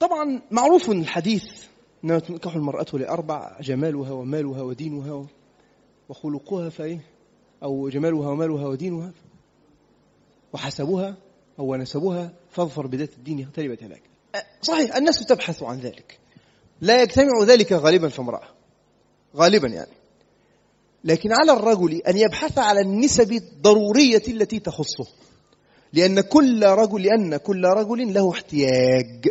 طبعا معروف الحديث أنه تنكح المرأة لأربع: جمالها ومالها ودينها وخلقها، فإيه أو جمالها ومالها ودينها وحسبها أو نسبها، فاظفر بذات الدين اغتربت هناك. صحيح الناس تبحث عن ذلك، لا يجتمع ذلك غالبا في امرأة، غالبا يعني، لكن على الرجل أن يبحث على النسب الضرورية التي تخصه، لأن كل رجل لأن كل رجل له احتياج،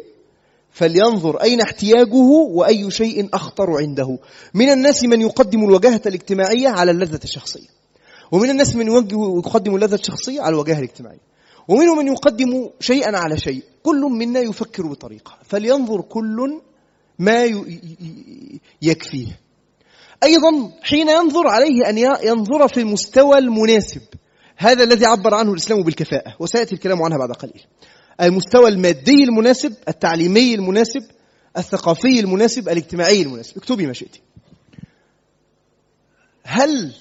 فلينظر أين احتياجه وأي شيء أخطر عنده. من الناس من يقدم الوجاهة الاجتماعية على اللذة الشخصية، ومن الناس من يقدم اللذة الشخصية على الوجاهة الاجتماعية، ومنهم من يقدم شيئا على شيء، كل منا يفكر بطريقة، فلينظر كل ما يكفيه. أيضا حين ينظر عليه أن ينظر في المستوى المناسب، هذا الذي عبر عنه الإسلام بالكفاءة، وسيأتي الكلام عنها بعد قليل. المستوى المادي المناسب، التعليمي المناسب، الثقافي المناسب، الاجتماعي المناسب، اكتبي ما شئتي. هل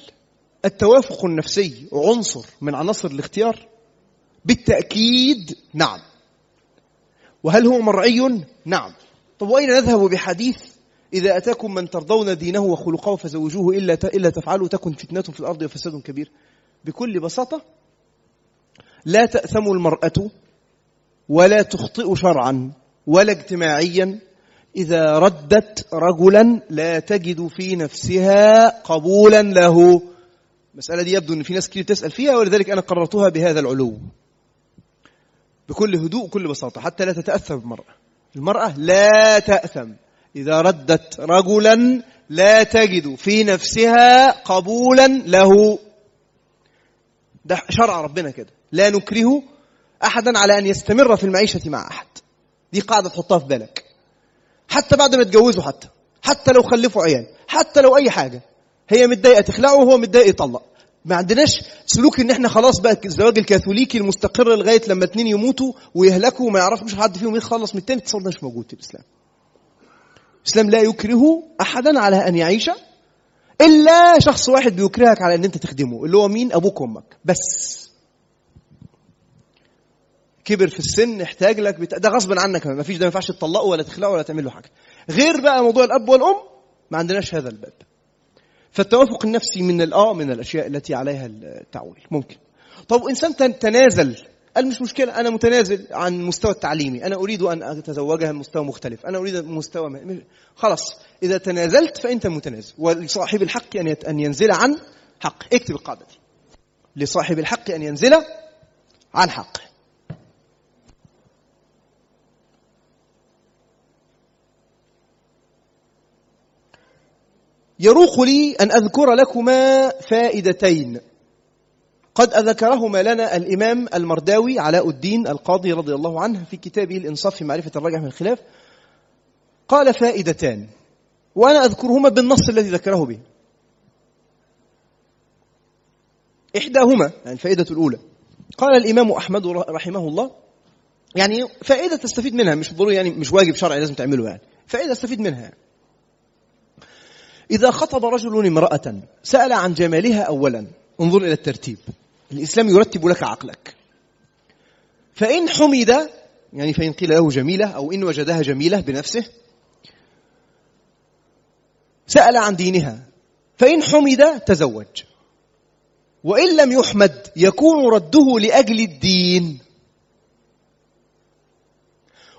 التوافق النفسي عنصر من عناصر الاختيار؟ بالتأكيد نعم. وهل هو مرعي؟ نعم. طب وأين نذهب بحديث إذا أتاكم من ترضون دينه وخلقه فزوجوه إلا إلا تفعلوا تكن فتنة في الأرض وفساد كبير؟ بكل بساطة لا تأثم المرأة ولا تخطئ شرعا ولا اجتماعيا إذا ردت رجلا لا تجد في نفسها قبولا له. المسألة دي يبدو أن في ناس كتير تسأل فيها، ولذلك أنا قررتها بهذا العلو بكل هدوء وكل بساطة حتى لا تتأثم المرأة. المرأة لا تأثم إذا ردت رجلا لا تجد في نفسها قبولا له، ده شرع ربنا كده، لا نكرهه أحدا على أن يستمر في المعيشة مع أحد. دي قاعدة تحطها في بالك حتى بعد ما تجوزوا، حتى حتى لو خلفوا عيال، حتى لو أي حاجة، هي متضايقة تخلعه وهو متضايق يطلق، ما عندناش سلوك ان احنا خلاص بقى الزواج الكاثوليكي المستقر لغايه لما اتنين يموتوا ويهلكوا وما يعرفوش حد فيهم يتخلص من التاني. التصور ده مش موجود في الاسلام. الاسلام لا يكره احدا على ان يعيش الا شخص واحد بيكرهك على ان انت تخدمه، اللي هو مين؟ ابوك وامك. بس كبر في السن احتاج لك بتا... ده غصب عنك، ما فيش، ده ما ينفعش تطلقه ولا تخلقه ولا تعمل له حاجه. غير بقى موضوع الاب والام ما عندناش هذا الباب. فالتوافق النفسي من الاه من الاشياء التي عليها التعويل. ممكن طب انسان تنازل قال مش مشكله، انا متنازل عن مستوى التعليمي، انا اريد ان اتزوجها بمستوى مختلف، انا اريد مستوى م... خلاص اذا تنازلت فانت متنازل، ولصاحب الحق ان ان ينزل عن حق. اكتب القاعده دي، لصاحب الحق ان ينزل عن حق. يروق لي أن أذكر لكما فائدتين قد أذكرهما لنا الإمام المرداوي علاء الدين القاضي رضي الله عنه في كتابه الإنصاف في معرفة الراجح من الخلاف. قال فائدتان، وأنا أذكرهما بالنص الذي ذكره به. إحداهما يعني الفائدة الأولى، قال الإمام أحمد رحمه الله، يعني فائدة تستفيد منها، مش ضروري يعني مش واجب شرعي لازم تعمله، يعني فائدة تستفيد منها يعني. إذا خطب رجل امرأة سأل عن جمالها أولا، انظر إلى الترتيب، الإسلام يرتب لك عقلك. فإن حمد يعني فإن قيل له جميلة أو إن وجدها جميلة بنفسه، سأل عن دينها، فإن حمد تزوج، وإن لم يحمد يكون رده لأجل الدين،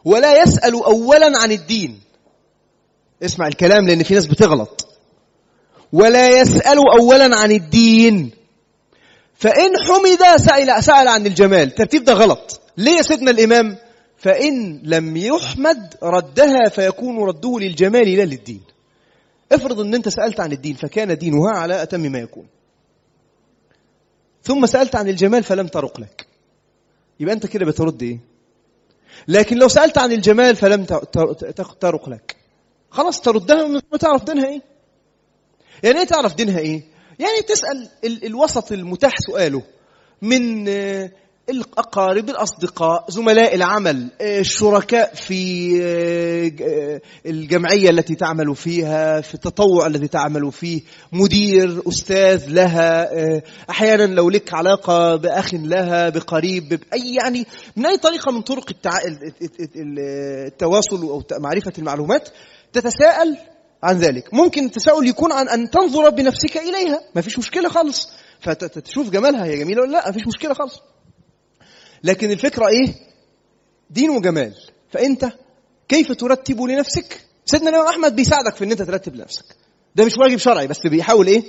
ولا يسأل أولا عن الدين. اسمع الكلام لأن في ناس بتغلط. ولا يسأل أولا عن الدين، فإن حمد سأل, سأل عن الجمال. ترتيب ده غلط. ليه يا سيدنا الإمام؟ فإن لم يحمد ردها فيكون رده للجمال لا للدين. افرض أن أنت سألت عن الدين فكان دينها على أتم ما يكون، ثم سألت عن الجمال فلم ترق لك، يبقى أنت كده بترد إيه؟ لكن لو سألت عن الجمال فلم ترق لك، خلاص تردها من ما تعرف دينها إيه. يعني تعرف دينها إيه؟ يعني تسأل ال- الوسط المتاح سؤاله من آه الأقارب، الأصدقاء، زملاء العمل، آه الشركاء في آه الجمعية التي تعمل فيها، في التطوع الذي تعمل فيه، مدير، أستاذ لها، آه أحيانا لو لك علاقة بأخ لها، بقريب، أي يعني من أي طريقة من طرق التع- التواصل أو معرفة المعلومات تتساءل عن ذلك. ممكن التساؤل يكون عن أن تنظر بنفسك إليها، ما فيش مشكلة خالص، فتشوف جمالها، هي جميلة ولا لا، ما فيش مشكلة خالص. لكن الفكرة إيه؟ دين وجمال. فأنت كيف ترتب لنفسك؟ سيدنا الإمام أحمد بيساعدك في أن أنت ترتب لنفسك، ده مش واجب شرعي بس بيحاول إيه؟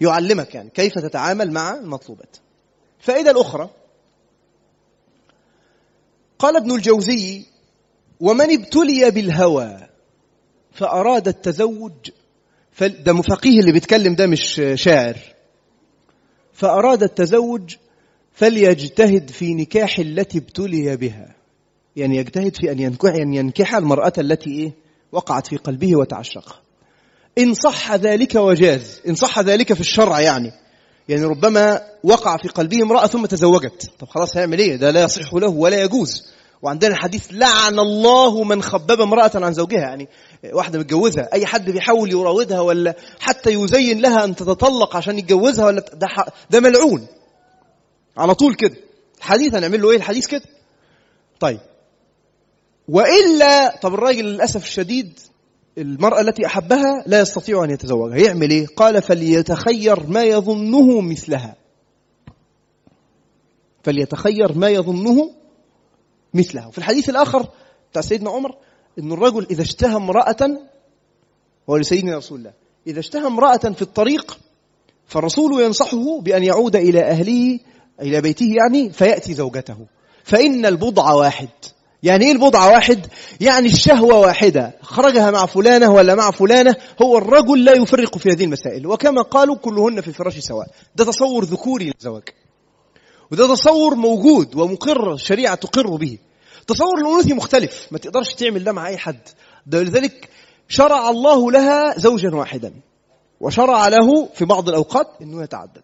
يعلمك يعني كيف تتعامل مع المطلوبات. الفائدة الأخرى، قال ابن الجوزي ومن ابتلي بالهوى فأراد التزوج، ده مفقيه اللي بيتكلم ده مش شاعر، فأراد التزوج فليجتهد في نكاح التي ابتلي بها، يعني يجتهد في أن ينكح, أن ينكح المرأة التي إيه؟ وقعت في قلبه وتعشقها، إن صح ذلك وجاز، إن صح ذلك في الشرع يعني. يعني ربما وقع في قلبه امرأة ثم تزوجت، طب خلاص هيعمل إيه؟ ده لا يصح له ولا يجوز. وعندنا الحديث لعن الله من خبب امرأة عن زوجها، يعني واحدة متجوزها أي حد بيحاول يراودها ولا حتى يزين لها أن تتطلق عشان يتجوزها ولا ده, ده ملعون على طول كده. الحديث هنعمل له إيه الحديث كده؟ طيب وإلا طب الراجل للأسف الشديد المرأة التي أحبها لا يستطيع أن يتزوجها، يعمل إيه؟ قال فليتخير ما يظنه مثلها، فليتخير ما يظنه مثلها. وفي الحديث الآخر بتاع سيدنا عمر إن الرجل إذا اشتهى امرأة، هو لسيدنا رسول الله، إذا اشتهى امرأة في الطريق فالرسول ينصحه بأن يعود إلى أهله إلى بيته يعني فيأتي زوجته، فإن البضعة واحد. يعني إيه البضعة واحد؟ يعني الشهوة واحدة، خرجها مع فلانة ولا مع فلانة، هو الرجل لا يفرق في هذه المسائل، وكما قالوا كلهن في الفراش سواء. ده تصور ذكوري للزواج، وده تصور موجود ومقر، الشريعة تقر به. تصور الأنوثي مختلف، ما تقدرش تعمل ده مع أي حد، لذلك شرع الله لها زوجا واحدا وشرع له في بعض الأوقات أنه يتعدد.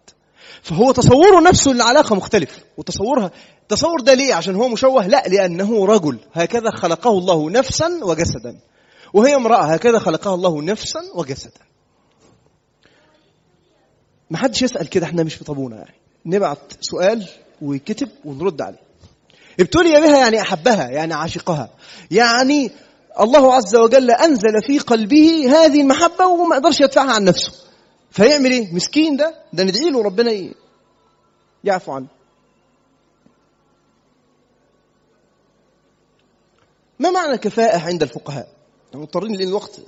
فهو تصوره نفسه للعلاقة مختلف، وتصورها تصور ده ليه؟ عشان هو مشوه؟ لا، لأنه رجل هكذا خلقه الله نفسا وجسدا، وهي امرأة هكذا خلقها الله نفسا وجسدا. ما حدش يسأل كده، احنا مش في طابونا يعني نبعت سؤال ويكتب ونرد عليه. ابتلي بها يعني أحبها، يعني عاشقها، يعني الله عز وجل أنزل في قلبه هذه المحبة وما قدرش يدفعها عن نفسه، فيعمل ايه مسكين ده؟ ده ندعي له ربنا ايه يعفو عنه. ما معنى كفاءة عند الفقهاء؟ مضطرين لأن الوقت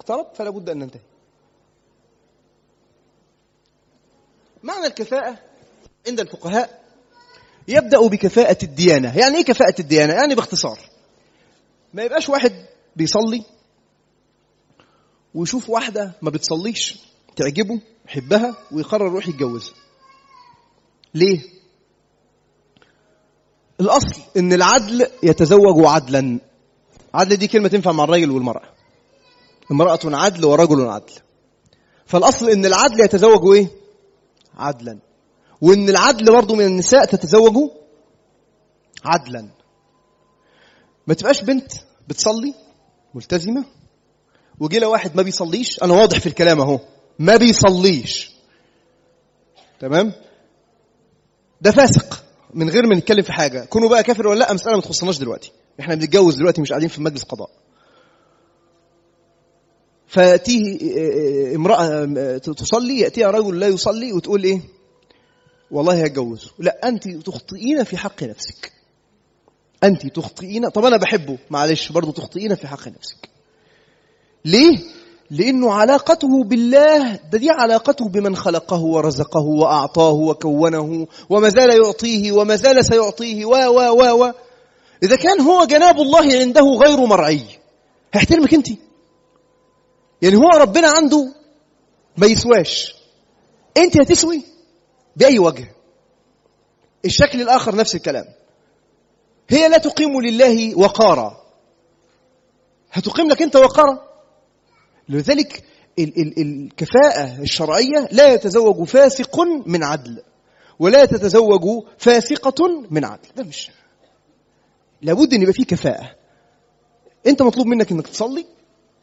اقترب فلا بد أن ننتهي. معنى الكفاءة عند الفقهاء يبدأ بكفاءة الديانة. يعني ايه كفاءة الديانة؟ يعني باختصار ما يبقاش واحد بيصلي ويشوف واحدة ما بتصليش تعجبه يحبها ويقرر يروح يتجوزها. ليه؟ الأصل إن العدل يتزوج عدلا. عدل دي كلمة تنفع مع الرجل والمرأة، امرأة عدل ورجل عدل، فالأصل إن العدل يتزوج إيه؟ عدلا، وإن العدل برضو من النساء تتزوج عدلا. ما تبقاش بنت بتصلي ملتزمة وجي لها واحد ما بيصليش. أنا واضح في الكلام أهو، ما بيصليش، تمام؟ ده فاسق من غير ما نتكلم في حاجة. كونوا بقى كافر ولا لأ مسألة ما تخصناش دلوقتي، احنا بنتجوز دلوقتي مش قاعدين في مجلس قضاء. فيأتيه امرأة تصلي، يأتيها رجل لا يصلي وتقول ايه؟ والله هتجوزه. لا، أنت تخطئين في حق نفسك، أنت تخطئين. طب أنا بحبه، معلش برضو تخطئين في حق نفسك. ليه؟ لأنه علاقته بالله ده دي علاقته بمن خلقه ورزقه وأعطاه وكونه وما زال يعطيه وما زال سيعطيه و و و و إذا كان هو جناب الله عنده غير مرعي هيحترمك أنت؟ يعني هو ربنا عنده ما يسواش، أنت هتسوي بأي وجه؟ الشكل الآخر نفس الكلام، هي لا تقيم لله وقارا، هتقيم لك أنت وقارا. لذلك ال- ال- الكفاءة الشرعية لا يتزوج فاسق من عدل ولا تتزوج فاسقة من عدل. ده مش لابد أن يبقى فيه كفاءة. أنت مطلوب منك أنك تصلي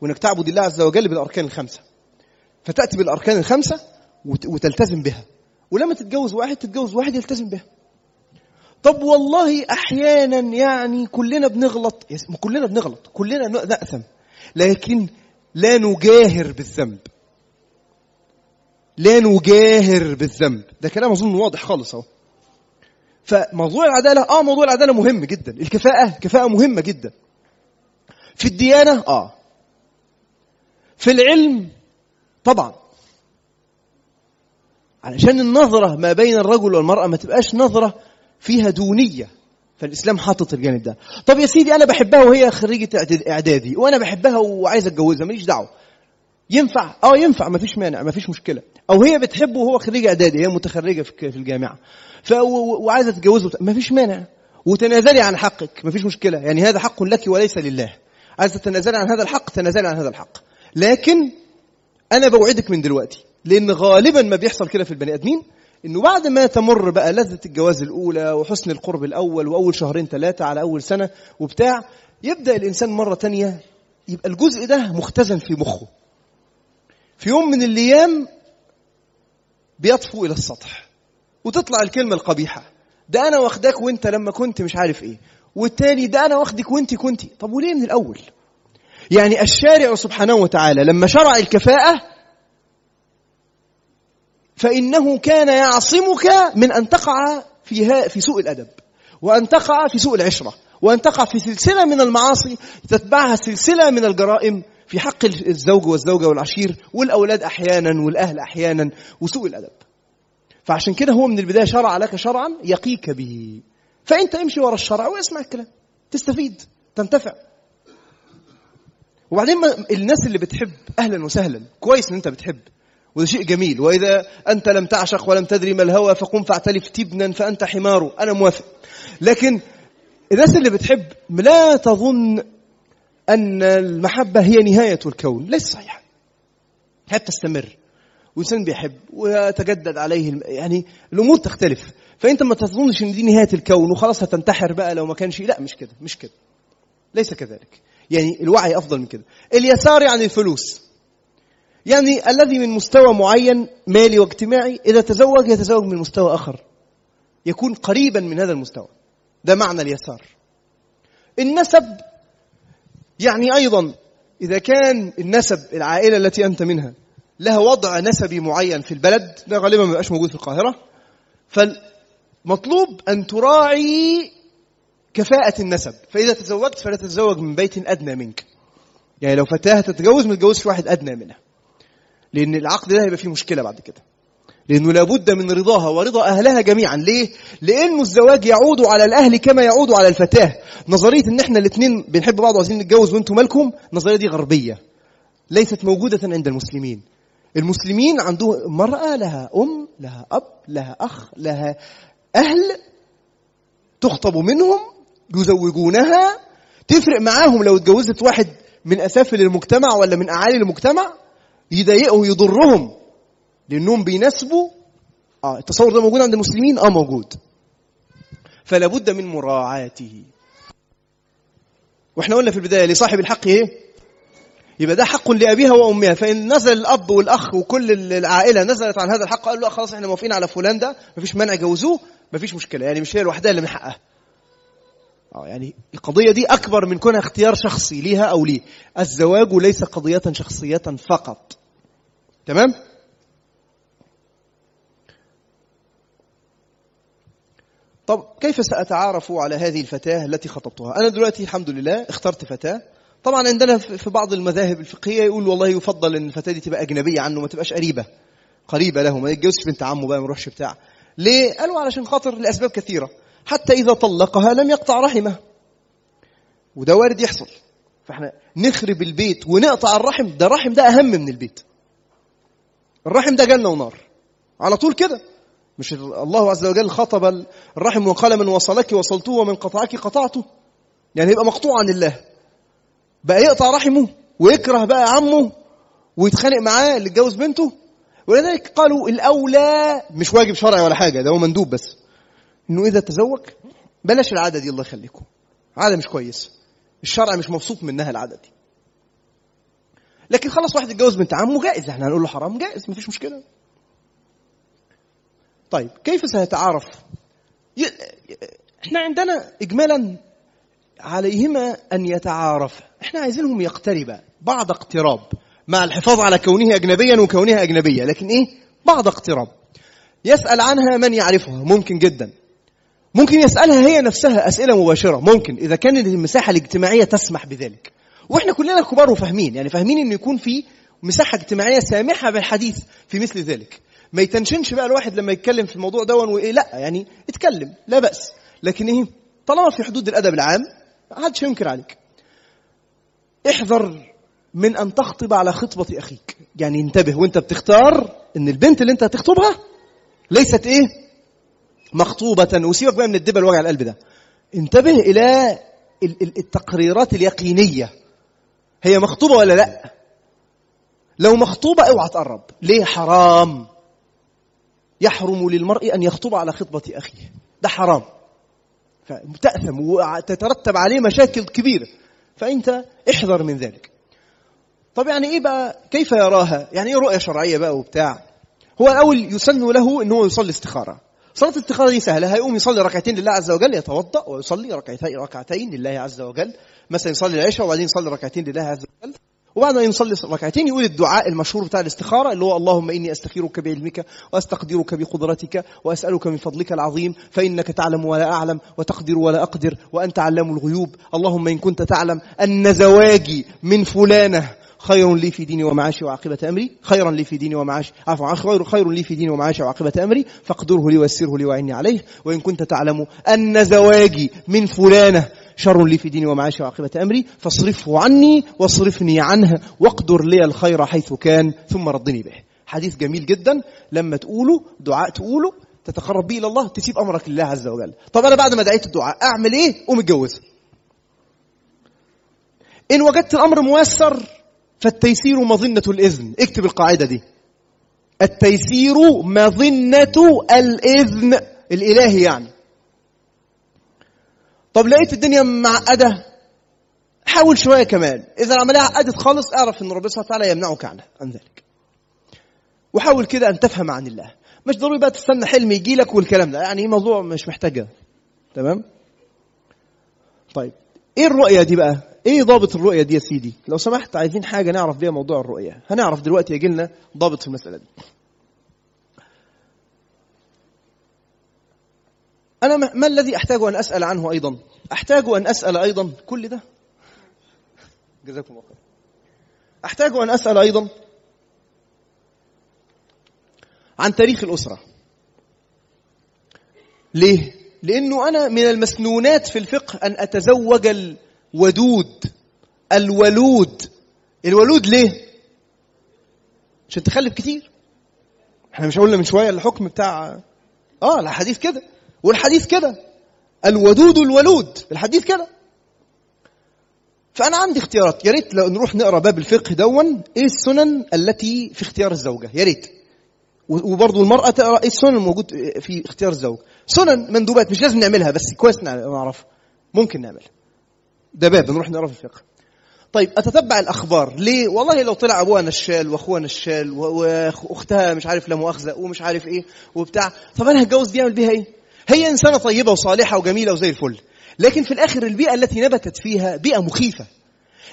وأنك تعبد الله عز وجل بالأركان الخمسة، فتأتي بالأركان الخمسة وت- وتلتزم بها، ولما تتجوز واحد تتجوز واحد يلتزم بها. طب والله أحيانا يعني كلنا بنغلط، كلنا بنغلط، كلنا نأثم، لكن لا نجاهر بالذنب، لا نجاهر بالذنب. ده كلام أظن واضح خالص أهو. فموضوع العدالة آه موضوع العدالة مهم جدا، الكفاءة كفاءة مهمة جدا، في الديانة آه، في العلم طبعا، علشان النظرة ما بين الرجل والمرأة ما تبقاش نظرة فيها دونية، فالإسلام حاطط الجانب ده. طب يا سيدي أنا بحبها وهي خريجة إعدادي وأنا بحبها وعايز أتجوزها، ماليش دعوة، ينفع؟ آه ينفع، ما فيش مانع، ما فيش مشكلة. أو هي بتحبه وهو خريجة إعدادي، هي متخرجة في الجامعة وعايزة تتجوزه، ما فيش مانع، وتنازلي عن حقك، ما فيش مشكلة، يعني هذا حق لك وليس لله، عايزة تتنازلي عن هذا الحق تنازلي عن هذا الحق. لكن أنا بوعدك من دلوقتي، لأن غالبا ما بيحصل كده في البني آدمين، إنه بعد ما تمر بقى لذة الجواز الأولى وحسن القرب الأول وأول شهرين ثلاثة على أول سنة وبتاع، يبدأ الإنسان مرة تانية يبقى الجزء ده مختزن في مخه، في يوم من الأيام بيطفو إلى السطح وتطلع الكلمة القبيحة، ده أنا واخدك وإنت لما كنت مش عارف إيه، والتاني ده أنا واخدك وإنت كنتي. طب وليه من الأول؟ يعني الشارع سبحانه وتعالى لما شرع الكفاءة فإنه كان يعصمك من أن تقع فيها في سوء الأدب، وأن تقع في سوء العشرة، وأن تقع في سلسلة من المعاصي تتبعها سلسلة من الجرائم في حق الزوج والزوجة والعشير والأولاد أحيانا والأهل أحيانا وسوء الأدب. فعشان كده هو من البداية شرع لك شرعا يقيك به، فأنت امشي وراء الشرع واسمع الكلام، تستفيد، تنتفع. وبعدين الناس اللي بتحب أهلا وسهلا، كويس إن أنت بتحب وده شيء جميل، وإذا أنت لم تعشق ولم تدري ما الهوى فقم فاعتلف تبنا فأنت حماره، أنا موافق. لكن الناس اللي بتحب لا تظن أن المحبة هي نهاية الكون، ليس صحيح، هي بتستمر، وإنسان بيحب ويتجدد عليه، يعني الأمور تختلف. فأنت ما تظنش إن دي نهاية الكون وخلاص هتنتحر بقى لو ما كانش، لا مش كده، مش كده، ليس كذلك. يعني الوعي أفضل من كده. اليسار عن الفلوس، يعني الذي من مستوى معين مالي واجتماعي إذا تزوج يتزوج من مستوى آخر يكون قريبا من هذا المستوى، ده معنى اليسار. النسب، يعني أيضا إذا كان النسب العائلة التي أنت منها لها وضع نسبي معين في البلد، ده غالبا ما بقاش موجود في القاهرة، فالمطلوب أن تراعي كفاءة النسب. فإذا تزوجت فلا تتزوج من بيت أدنى منك، يعني لو فتاة تتجوز ما تتجوزش واحد أدنى منها، لأن العقد ده هيبقى فيه مشكلة بعد كده، لأنه لابد من رضاها ورضا أهلها جميعا. ليه؟ لأنه الزواج يعود على الأهل كما يعود على الفتاة. نظرية إن إحنا الاثنين بنحب بعض وعايزين نتجوز وانتم مالكم، النظرية دي غربية ليست موجودة عند المسلمين. المسلمين عنده مرأة لها أم، لها أب، لها أخ، لها أهل تخطب منهم، يزوجونها، تفرق معاهم لو اتجوزت واحد من أسافل المجتمع ولا من أعالي المجتمع، يضايقه يضرهم لأنهم بينسبوا. آه التصور ده موجود عند المسلمين، آه موجود، فلا بد من مراعاته. وإحنا قلنا في البداية لصاحب الحق إيه؟ يبقى ده حق لأبيها وأمها. فإن نزل الأب والأخ وكل العائلة نزلت عن هذا الحق، قالوا لا خلاص إحنا موافقين على فلان ده، مفيش منع، جوزوه، مفيش مشكلة، يعني مش هي الوحدة اللي من حقها. آه يعني القضية دي أكبر من كونها اختيار شخصي ليها أو ليه. الزواج ليس قضية شخصية فقط. تمام؟ طب كيف سأتعارف على هذه الفتاة التي خطبتها؟ أنا دلوقتي الحمد لله اخترت فتاة. طبعا عندنا في بعض المذاهب الفقهية يقول والله يفضل أن الفتاة دي تبقى أجنبية عنه، ما تبقاش قريبة قريبة له، ما يتجوزش بنت عمه بقى، ما يروحش بتاع. ليه؟ قالوا علشان خاطر لأسباب كثيرة، حتى إذا طلقها لم يقطع رحمه، وده وارد يحصل. فإحنا نخرب البيت ونقطع الرحم، ده الرحم ده أهم من البيت. الرحم ده جنة ونار على طول كده، مش الله عز وجل خطب الرحم وقال من وصلك وصلته ومن قطعك قطعته، يعني يبقى مقطوع عن الله، بقى يقطع رحمه ويكره بقى عمه ويتخانق معاه اللي اتجوز بنته. ولذلك قالوا الأولى، مش واجب شرعي ولا حاجة، ده هو مندوب بس، إنه إذا تزوج بلاش العادة دي، الله يخليكم، عادة مش كويس، الشرع مش مبسوط منها العادة دي. لكن خلاص واحد اتجوز بنت عمه جائز، احنا هنقول له حرام؟ جائز، مفيش مشكلة. طيب كيف سيتعارف؟ ي... احنا عندنا إجمالا عليهما أن يتعارف، احنا عايزينهم يقتربا بعض اقتراب مع الحفاظ على كونه أجنبيا وكونها أجنبية، لكن ايه؟ بعض اقتراب. يسأل عنها من يعرفها، ممكن جدا، ممكن يسألها هي نفسها أسئلة مباشرة، ممكن إذا كانت المساحة الاجتماعية تسمح بذلك. وإحنا كلنا كبار وفاهمين، يعني فاهمين إنه يكون في مساحة اجتماعية سامحة بالحديث في مثل ذلك، ما يتنشنش بقى الواحد لما يتكلم في الموضوع دون وإيه، لا يعني اتكلم لا بأس، لكن ايه طالما في حدود الأدب العام محدش ينكر عليك. احذر من أن تخطب على خطبة أخيك، يعني انتبه وانت بتختار إن البنت اللي انت هتخطبها ليست ايه مخطوبة، وسيبك بقى من الدبل وجع القلب ده، انتبه إلى التقريرات اليقينية، هي مخطوبة ولا لا. لو مخطوبة اوعى تقرب، ليه؟ حرام، يحرم للمرء أن يخطب على خطبة أخيه، ده حرام، فتأثم وتترتب عليه مشاكل كبيرة، فأنت احذر من ذلك. طب يعني إيه بقى كيف يراها؟ يعني إيه رؤية شرعية بقى وبتاع؟ هو الأول يسن له أنه يصلي استخارة. صلاة الاستخارة دي سهلة، هيقوم يصلي ركعتين لله عز وجل، يتوضأ ويصلي ركعتين, ركعتين لله عز وجل، مثلا يصلي العشاء وبعدين يصلي ركعتين لله عز وجل، وبعد ما يصلي ركعتين يقول الدعاء المشهور بتاع الاستخارة اللي هو اللهم إني أستخيرك بعلمك وأستقدرك بقدرتك وأسألك من فضلك العظيم فإنك تعلم ولا أعلم وتقدر ولا أقدر وأنت علام الغيوب، اللهم إن كنت تعلم أن زواجي من فلانة خير لي في ديني ومعاشي وعاقبة أمري، خيرا لي في ديني ومعاشي، عفوا، خير خير لي في ديني ومعاشي وعاقبة أمري، فاقدره لي ويسره لي وأعني عليه، وإن كنت تعلم أن زواجي من فلانة شر لي في ديني ومعاشي وعاقبة أمري، فاصرفه عني واصرفني عنها واقدر لي الخير حيث كان ثم ردني به. حديث جميل جدا، لما تقوله دعاء تقوله تتقرب به إلى الله، تسيب أمرك لله عز وجل. طب أنا بعد ما دعيت الدعاء أعمل إيه؟ قوم اتجوزها. إن وجدت الأمر ميسر فالتيسير مظنة الإذن، اكتب القاعدة دي، التيسير مظنة الإذن الإلهي يعني. طب لقيت الدنيا معقدة، حاول شوية كمان. إذا العملية عقدت خالص اعرف أن ربنا سبحانه وتعالى يمنعك عنها عن ذلك، وحاول كده أن تفهم عن الله. مش ضروري بقى تستنى حلم يجي لك والكلام ده، يعني موضوع مش محتاجة. تمام؟ طيب إيه الرؤية دي بقى؟ إيه ضابط الرؤية دي يا سيدي؟ لو سمحت عايزين حاجة نعرف بيها موضوع الرؤية. هنعرف دلوقتي يجي لنا ضابط في المسألة دي. أنا ما الذي أحتاج أن أسأل عنه أيضا؟ أحتاج أن أسأل أيضا كل ده. جزاكم الله خير. أحتاج أن أسأل أيضا عن تاريخ الأسرة. ليه؟ لأنه أنا من المسنونات في الفقه أن أتزوج الودود الولود. الولود ليه؟ عشان تخلف كتير. احنا مش قلنا من شوية الحكم بتاع آه الحديث كده والحديث كده، الودود والولود الحديث كده. فأنا عندي اختيارات. يا ريت لو نروح نقرأ باب الفقه دون إيه السنن التي في اختيار الزوجة، يا ريت. وبرضه المرأة تقرأ إيه السنن الموجود في اختيار الزوج. سنن مندوبات مش لازم نعملها، بس كويس نعرفها، ممكن نعملها. ده باب نروح نقرأ في الفقه. طيب أتتبع الأخبار ليه؟ والله لو طلع أبوها نشال وأخوها نشال وأختها مش عارف لا مؤاخذة ومش عارف إيه وبتاع، طب أنا هتجوز دي أعمل بيها إيه؟ هي إنسانة طيبة وصالحة وجميلة وزي الفل، لكن في الآخر البيئة التي نبتت فيها بيئة مخيفة.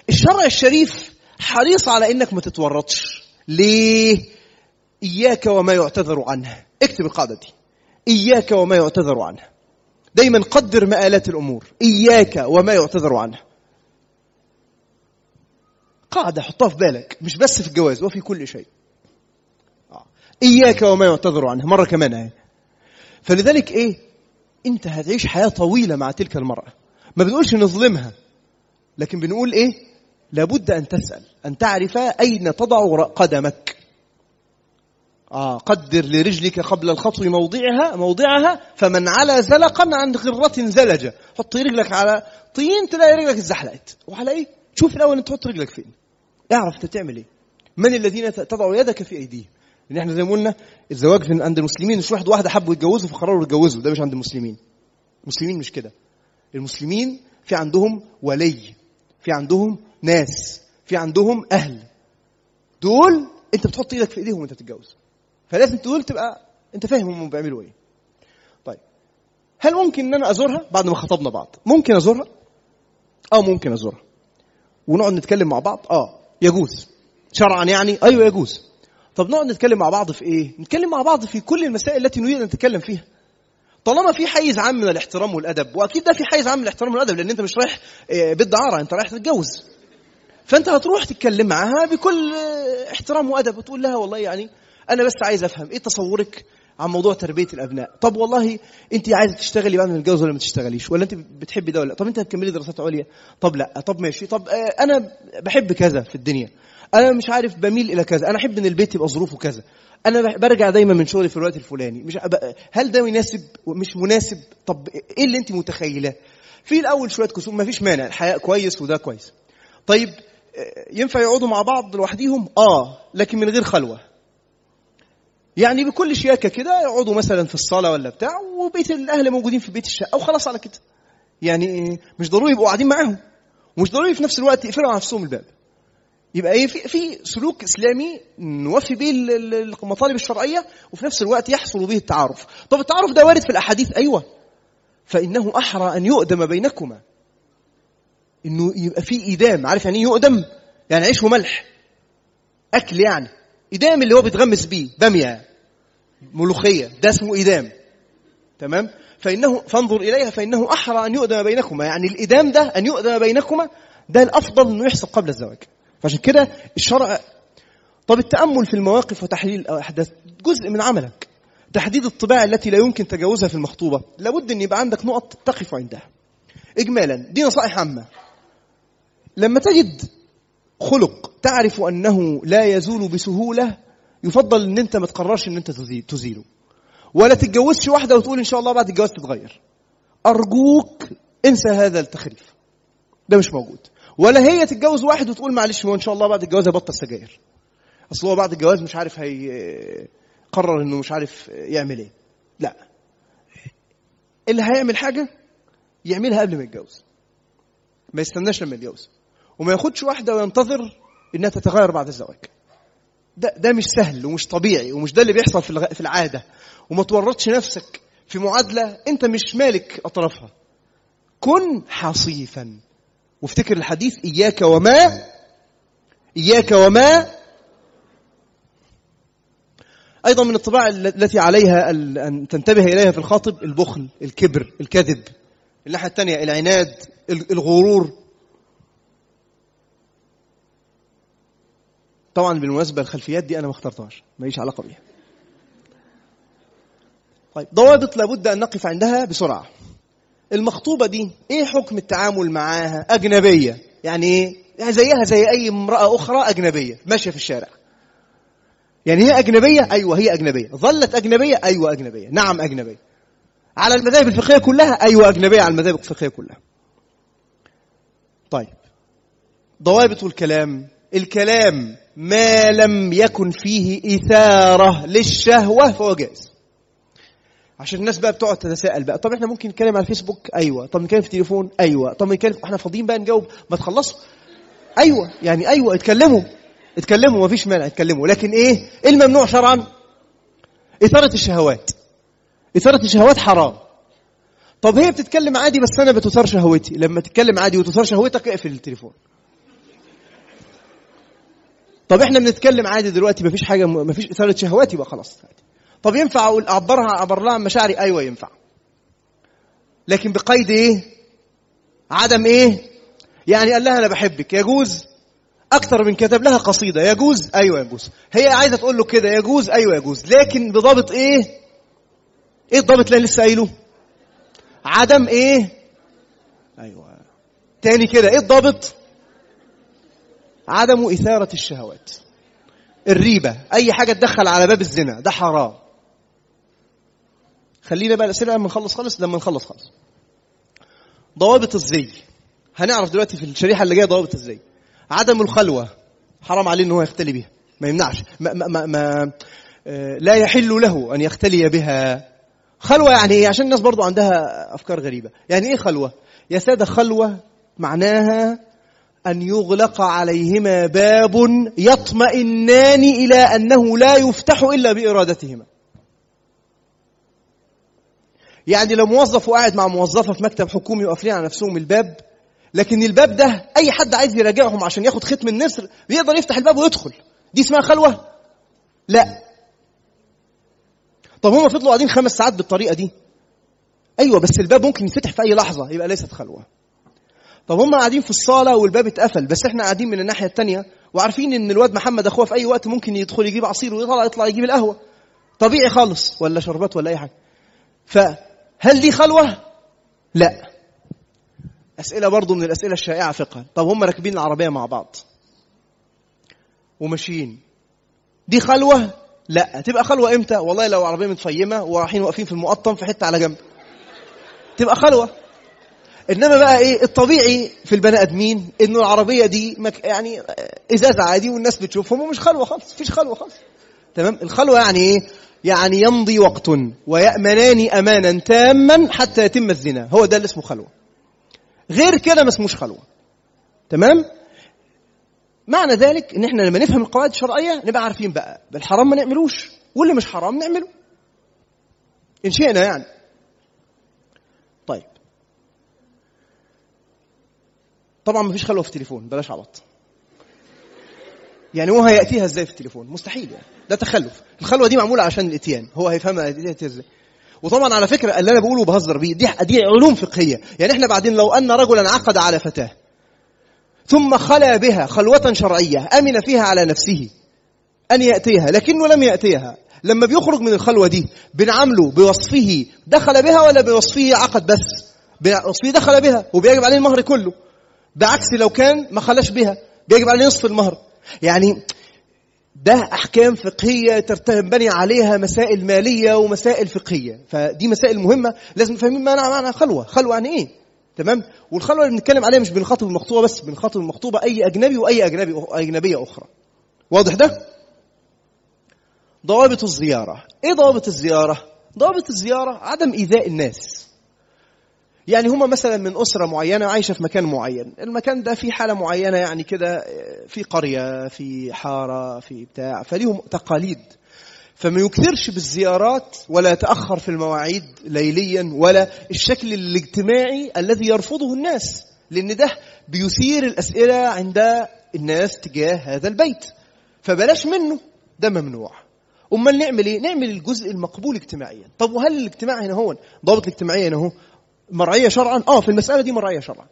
الشرع الشريف حريص على إنك ما تتورطش. ليه؟ إياك وما يعتذر عنه. اكتب القاعدة دي، إياك وما يعتذر عنه. دايما قدر مآلات الأمور، إياك وما يعتذر عنه. قاعدة حطها في بالك، مش بس في الجواز وفي كل شيء. إياك وما يعتذر عنه مرة كمان اهي. فلذلك إيه؟ أنت هتعيش حياة طويلة مع تلك المرأة. ما بنقولش نظلمها، لكن بنقول إيه؟ لابد أن تسأل، أن تعرف أين تضع قدمك. آه قدر لرجلك قبل الخطو موضعها موضعها فمن على زلقا عن غرة زلجة. حط رجلك على طين تلاقي رجلك اتزحلقت، وعلى إيه؟ شوف الأول أنت تحط رجلك فين، اعرف أنت تعمل إيه. من الذين تضع يدك في أيديهم؟ لأن إحنا زي ما قلنا الزواج في عند المسلمين مش واحد واحدة حبوا يتجوزوا فقرروا يتجوزوا، ده مش عند المسلمين. المسلمين مش كده. المسلمين في عندهم ولي، في عندهم ناس، في عندهم أهل. دول أنت بتحط إيدك في إيديهم وأنت تتجوز، فلازم تقول تبقى انت فاهم هم بيعملوا ايه. طيب هل ممكن ان انا ازورها بعد ما خطبنا بعض؟ ممكن ازورها، اه ممكن ازورها ونقعد نتكلم مع بعض. اه يجوز شرعا يعني، ايوه يجوز. طب نقعد نتكلم مع بعض في ايه؟ نتكلم مع بعض في كل المسائل التي نريد ان نتكلم فيها، طالما في حيز عام من الاحترام والادب. واكيد ده في حيز عام من الاحترام والادب، لان انت مش رايح بالدعاره، انت رايح تتجوز. فانت هتروح تتكلم معاها بكل احترام وادب وتقول لها والله يعني أنا بس عايز أفهم إيه تصورك عن موضوع تربية الأبناء. طب والله أنت عايزة تشتغلي بعد ما تتجوزي ولا ما تشتغليش؟ ولا أنت بتحبي ده ولا؟ طب أنت هتكملي دراسات عليا؟ طب لا، طب ماشي، طب أنا بحب كذا في الدنيا، أنا مش عارف بميل إلى كذا، أنا أحب إن البيت يبقى ظروفه كذا، أنا برجع دايما من شغلي في الوقت الفلاني، مش هل ده مناسب مش مناسب؟ طب إيه اللي أنت متخيلة؟ في الأول شوية كسوم، ما فيش مانع، الحياة كويس وده كويس. طيب ينفع يقعدوا مع بعض لوحديهم؟ آه، لكن من غير خلوة. يعني بكل شياكه كده يقعدوا مثلا في الصاله ولا بتاع، وبيت الاهل موجودين في بيت الشقه، او خلاص على كده. يعني مش ضروري يبقوا قاعدين معاهم، ومش ضروري في نفس الوقت يقفلوا على نفسهم الباب. يبقى ايه؟ في في سلوك اسلامي نوفي بيه المطالب الشرعيه، وفي نفس الوقت يحصل به التعارف. طب التعارف ده وارد في الاحاديث، ايوه. فانه احرى ان يؤدم بينكما، انه يبقى في ايدام. عارف يعني ايه يؤدم؟ يعني عيش وملح، اكل يعني. إدام اللي هو بيتغمس بيه، بامية، ملوخية، ده اسمه إدام. تمام؟ فإنه فانظر إليها فإنه أحرى أن يؤدم بينكما. يعني الإدام ده أن يؤدم بينكما، ده الأفضل أنه يحصل قبل الزواج. فعشان كده الشرع. طب التأمل في المواقف وتحليل الأحداث جزء من عملك. تحديد الطباع التي لا يمكن تجاوزها في المخطوبة، لابد أن يبقى عندك نقط تقف عندها. إجمالا دي نصائح عامة. لما تجد خلق تعرف أنه لا يزول بسهولة، يفضل أن أنت ما تقررش أن أنت تزيله، ولا تتجوزش واحدة وتقول إن شاء الله بعد الجواز تتغير. أرجوك انسى هذا التخريف، ده مش موجود. ولا هي تتجوز واحد وتقول معلش هو إن شاء الله بعد الجواز هبطل سجاير، اصل هو بعد الجواز مش عارف هيقرر انه مش عارف يعمل ايه. لا، اللي هيعمل حاجه يعملها قبل ما يتجوز، ما يستناش لما يتجوز، وما ياخدش واحده وينتظر انها تتغير بعد الزواج. ده ده مش سهل ومش طبيعي، ومش ده اللي بيحصل في العاده. وما تورطش نفسك في معادله انت مش مالك اطرافها. كن حصيفا، وافتكر الحديث اياك وما اياك وما. ايضا من الطباع التي عليها ان تنتبه اليها في الخاطب البخل، الكبر، الكذب. الناحيه الثانيه العناد، الغرور. طبعا بالمناسبه الخلفيات دي انا ما اخترتهاش، ماليش علاقه بيها. طيب، ضوابط لابد ان نقف عندها بسرعه. المخطوبه دي ايه حكم التعامل معاها؟ اجنبيه. يعني ايه؟ يعني زيها زي اي امراه اخرى اجنبيه ماشيه في الشارع. يعني هي اجنبيه؟ ايوه هي اجنبيه. ظلت اجنبيه؟ ايوه اجنبيه. نعم اجنبيه على المذاهب الفقهيه كلها. ايوه اجنبيه على المذاهب الفقهيه كلها. طيب، ضوابط الكلام. الكلام ما لم يكن فيه إثارة للشهوة فهو جائز. عشان الناس بقى بتقعد تتساءل بقى، طب احنا ممكن نتكلم على الفيسبوك؟ ايوه. طب نتكلم في التليفون؟ ايوه. طب نتكلم احنا فاضيين بقى نجاوب؟ ما تخلصوا. ايوه يعني ايوه اتكلموا اتكلموا مفيش مانع اتكلموا، لكن ايه الممنوع شرعا؟ إثارة الشهوات. إثارة الشهوات حرام. طب هي بتتكلم عادي بس انا بتثار شهوتي، لما تتكلم عادي وتثار شهوتك اقفل التليفون. طب احنا بنتكلم عادي دلوقتي مفيش حاجه، مفيش اثاره شهواتي بقى خلاص عادي. طب ينفع اقول اعبرها اعبر لها عن مشاعري؟ ايوه ينفع، لكن بقيد ايه؟ عدم ايه؟ يعني قال لها انا بحبك، يجوز. اكتر من كتب لها قصيده، يجوز. ايوه يجوز. هي عايزه تقول له كده، يجوز. ايوه يجوز، لكن بضابط ايه؟ ايه الضابط اللي لسه قايله؟ عدم ايه؟ ايوه تاني كده، ايه الضابط؟ عدم إثارة الشهوات. الريبة، أي حاجة تدخل على باب الزنا، ده حرام. خلينا بقى الأسئلة لما نخلص خالص لما نخلص خالص. ضوابط الزي هنعرف دلوقتي في الشريحة اللي جاية. ضوابط الزي: عدم الخلوة، حرام عليه إنه هو يختلي بها، ما يمنعش، ما ما ما لا يحل له أن يختلي بها. خلوة يعني إيه؟ عشان الناس برضو عندها أفكار غريبة. يعني إيه خلوة يا سادة؟ خلوة معناها أن يغلق عليهما باب يطمئنان إلى أنه لا يفتح إلا بإرادتهما. يعني لو موظف وقاعد مع موظفة في مكتب حكومي وقافلين على نفسهم الباب، لكن الباب ده أي حد عايز يراجعهم عشان ياخد ختم النسر بيقدر يفتح الباب ويدخل، دي اسمها خلوة؟ لا. طب هما فضلوا قاعدين خمس ساعات بالطريقة دي؟ أيوة بس الباب ممكن يفتح في أي لحظة، يبقى ليست خلوة. طب هم قاعدين في الصالة والباب اتقفل، بس احنا قاعدين من الناحية التانية وعارفين ان الواد محمد اخوه في اي وقت ممكن يدخل يجيب عصير ويطلع يطلع يجيب القهوة، طبيعي خالص، ولا شربات ولا اي حاجة. فهل دي خلوة؟ لا. اسئلة برضو من الاسئلة الشائعة فقها. طب هم راكبين العربية مع بعض وماشيين، دي خلوة؟ لا. تبقى خلوة امتى؟ والله لو عربية متفيمة ورايحين واقفين في المقطم في حتة على جنب تبقى خلوة. إنما بقى إيه الطبيعي في البني آدمين؟ إنه العربية دي مك... يعني إزازة عادي والناس بتشوفهم ومش خلوة خالص، مفيش خلوة خالص. تمام؟ الخلوة يعني إيه؟ يعني يمضي وقت ويأمنان أمانا تاما حتى يتم الزنا، هو ده اللي اسمه خلوة. غير كده ما اسموش خلوة. تمام؟ معنى ذلك إن إحنا لما نفهم القواعد الشرعية نبقى عارفين بقى بالحرام ما نعملوش، واللي مش حرام نعمله إن شئنا يعني. طبعا مفيش خلوه في التليفون، بلاش عبط. يعني هو هياتيها ازاي في التليفون؟ مستحيل، يعني ده تخلف. الخلوه دي معموله عشان الاتيان، هو هيفهمها ازاي. وطبعا على فكره اللي انا بقوله بهزر بيه، دي دي علوم فقهيه. يعني احنا بعدين لو ان رجلا عقد على فتاه ثم خلا بها خلوه شرعيه امن فيها على نفسه ان ياتيها لكنه لم ياتيها، لما بيخرج من الخلوه دي بنعامله بوصفه دخل بها ولا بوصفه عقد بس؟ بوصفه دخل بها وبيجب عليه المهر كله، بعكس لو كان ما خلاش بها بيجب عليه نصف المهر. يعني ده أحكام فقهية تنبني عليها مسائل مالية ومسائل فقهية، فدي مسائل مهمة لازم نفهمين ما معنى خلوة. خلوة يعني إيه؟ تمام؟ والخلوة اللي بنتكلم عليها مش بنخاطب المخطوبة بس، بنخاطب المخطوبة أي أجنبي وأي أجنبي أجنبية أخرى. واضح ده؟ ضوابط الزيارة. إيه ضوابط الزيارة؟ ضوابط الزيارة عدم إيذاء الناس. يعني هما مثلا من أسرة معينة عايشة في مكان معين، المكان ده في حالة معينة، يعني كده في قرية، في حارة، في بتاع، فليهم تقاليد، فما يكثرش بالزيارات ولا يتأخر في المواعيد ليليا ولا الشكل الاجتماعي الذي يرفضه الناس، لأن ده بيثير الأسئلة عند الناس تجاه هذا البيت، فبلاش منه، ده ممنوع. أمال نعمل إيه؟ نعمل الجزء المقبول اجتماعيا. طب وهل الاجتماع هنا هون ضابط الاجتماعية هنا هو مرعية شرعا؟ آه في المسألة دي مرعية شرعا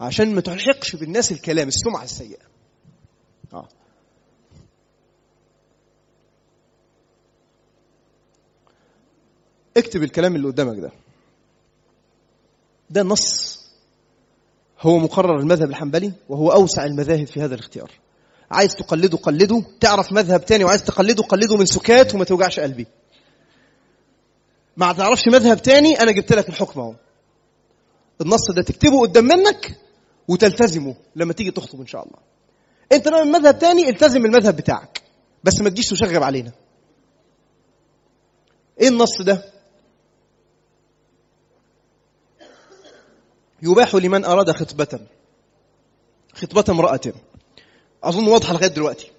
عشان ما تلحقش بالناس الكلام، السمعة السيئة. آه اكتب الكلام اللي قدامك ده، ده نص هو مقرر المذهب الحنبلي وهو أوسع المذاهب في هذا الاختيار. عايز تقلده قلده، تعرف مذهب تاني وعايز تقلده قلده من سكات وما توجعش قلبي. ما تعرفش مذهب تاني، أنا جبت لك الحكم اهو. النص ده تكتبه قدام منك وتلتزمه لما تيجي تخطب إن شاء الله. أنت لو من مذهب تاني التزم المذهب بتاعك، بس ما تجيش تشغب علينا. إيه النص ده؟ يباح لمن أراد خطبة خطبة امرأة، أظن واضحة لغاية دلوقتي،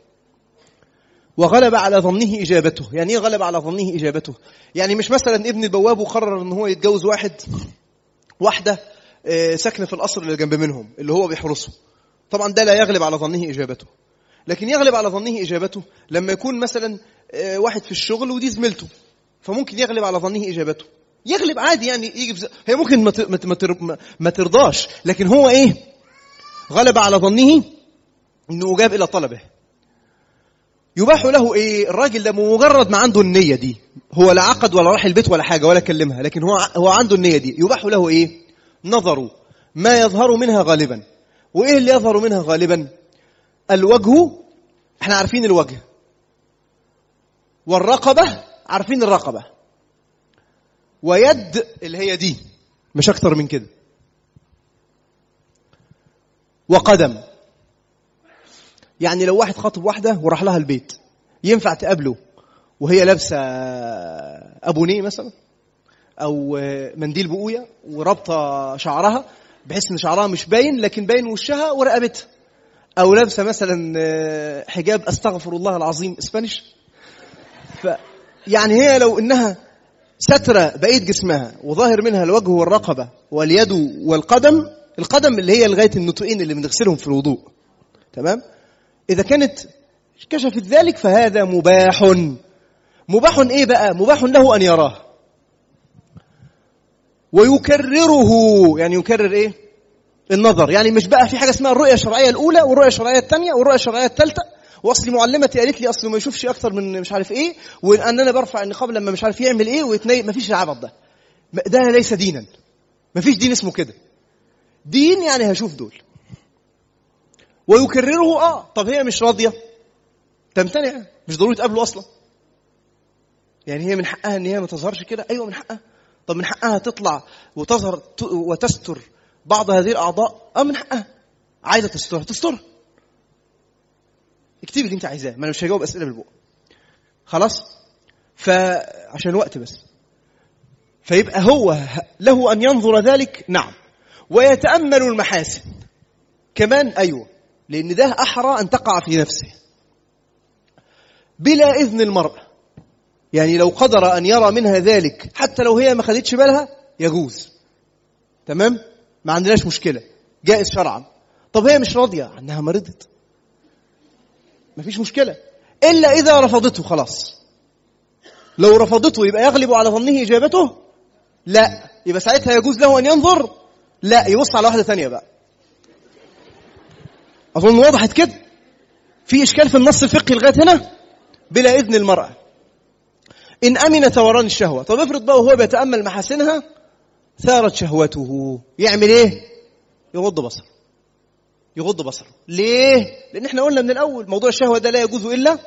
وغلب على ظنه إجابته. يعني إيه غلب على ظنه إجابته؟ يعني مش مثلا ابن البواب وقرر إن هو يتجوز واحد واحدة ساكنة في القصر اللي جنب منهم اللي هو بيحرسه، طبعا ده لا يغلب على ظنه إجابته. لكن يغلب على ظنه إجابته لما يكون مثلا واحد في الشغل ودي زميلته، فممكن يغلب على ظنه إجابته، يغلب عادي يعني يجي، هي ممكن ما ترضاش، لكن هو ايه غلب على ظنه انه اجاب الى طلبه. يباح له ايه؟ الراجل ده مجرد ما عنده النيه دي، هو لا عقد ولا راح البيت ولا حاجه ولا كلمها، لكن هو هو عنده النيه دي، يباح له ايه؟ نظره، ما يظهر منها غالبا. وايه اللي يظهر منها غالبا؟ الوجه، احنا عارفين الوجه، والرقبه عارفين الرقبه، ويد اللي هي دي، مش أكتر من كده، وقدم. يعني لو واحد خاطب واحدة وراح لها البيت، ينفع تقابله وهي لابسة أبونيه مثلا أو منديل بقوية وربطة شعرها بحيث إن شعرها مش باين لكن باين وشها ورقبتها، أو لابسة مثلا حجاب، أستغفر الله العظيم، إسبانيش، يعني هي لو إنها سترة بقيت جسمها وظاهر منها الوجه والرقبة واليد والقدم، القدم اللي هي لغاية النطقين اللي بنغسلهم في الوضوء، تمام؟ إذا كانت كشفت ذلك فهذا مباح. مباح إيه بقى؟ مباح له أن يراه ويكرره، يعني يكرر إيه؟ النظر. يعني مش بقى في حاجة اسمها الرؤية الشرعية الأولى والرؤية الشرعية الثانية والرؤية الشرعية الثالثة، واصل معلمتي قالت لي اصل ما يشوفش اكتر من مش عارف ايه، وان انا برفع النقاب لما مش عارف يعمل ايه ويتنيل، ما فيش العبط ده، ده ليس دينا، ما فيش دين اسمه كده. دين يعني هشوف دول ويكرره. اه طب هي مش راضيه تمتنع، مش ضروري تقابله اصلا، يعني هي من حقها ان هي ما تظهرش كده، ايوه من حقها. طب من حقها تطلع وتظهر وتستر بعض هذه الاعضاء، اه من حقها، عايزه تستر تستر، اكتب اللي انت عايزاه، ما انا مش هجاوب اسئله بالبوق خلاص، فعشان وقت بس. فيبقى هو له ان ينظر ذلك، نعم، ويتامل المحاسن كمان، ايوه، لان ده احرى ان تقع في نفسه بلا اذن المرأة. يعني لو قدر ان يرى منها ذلك حتى لو هي ما خدتش بالها يجوز، تمام، ما عندناش مشكله، جائز شرعا. طب هي مش راضيه عنها، مرضت، مفيش مشكلة، إلا إذا رفضته خلاص. لو رفضته يبقى يغلب على ظنه إجابته؟ لا، يبقى ساعتها يجوز له أن ينظر، لا يوصل على واحدة تانية بقى. أظن وضحت كده. في إشكال في النص الفقهي لغاية هنا؟ بلا إذن المرأة. إن أمن ثوران الشهوة. طب افرض بقى وهو بيتأمل محاسنها ثارت شهوته، يعمل إيه؟ يغض بصره. يغض بصره ليه؟ لان احنا قلنا من الاول موضوع الشهوه ده لا يجوز الا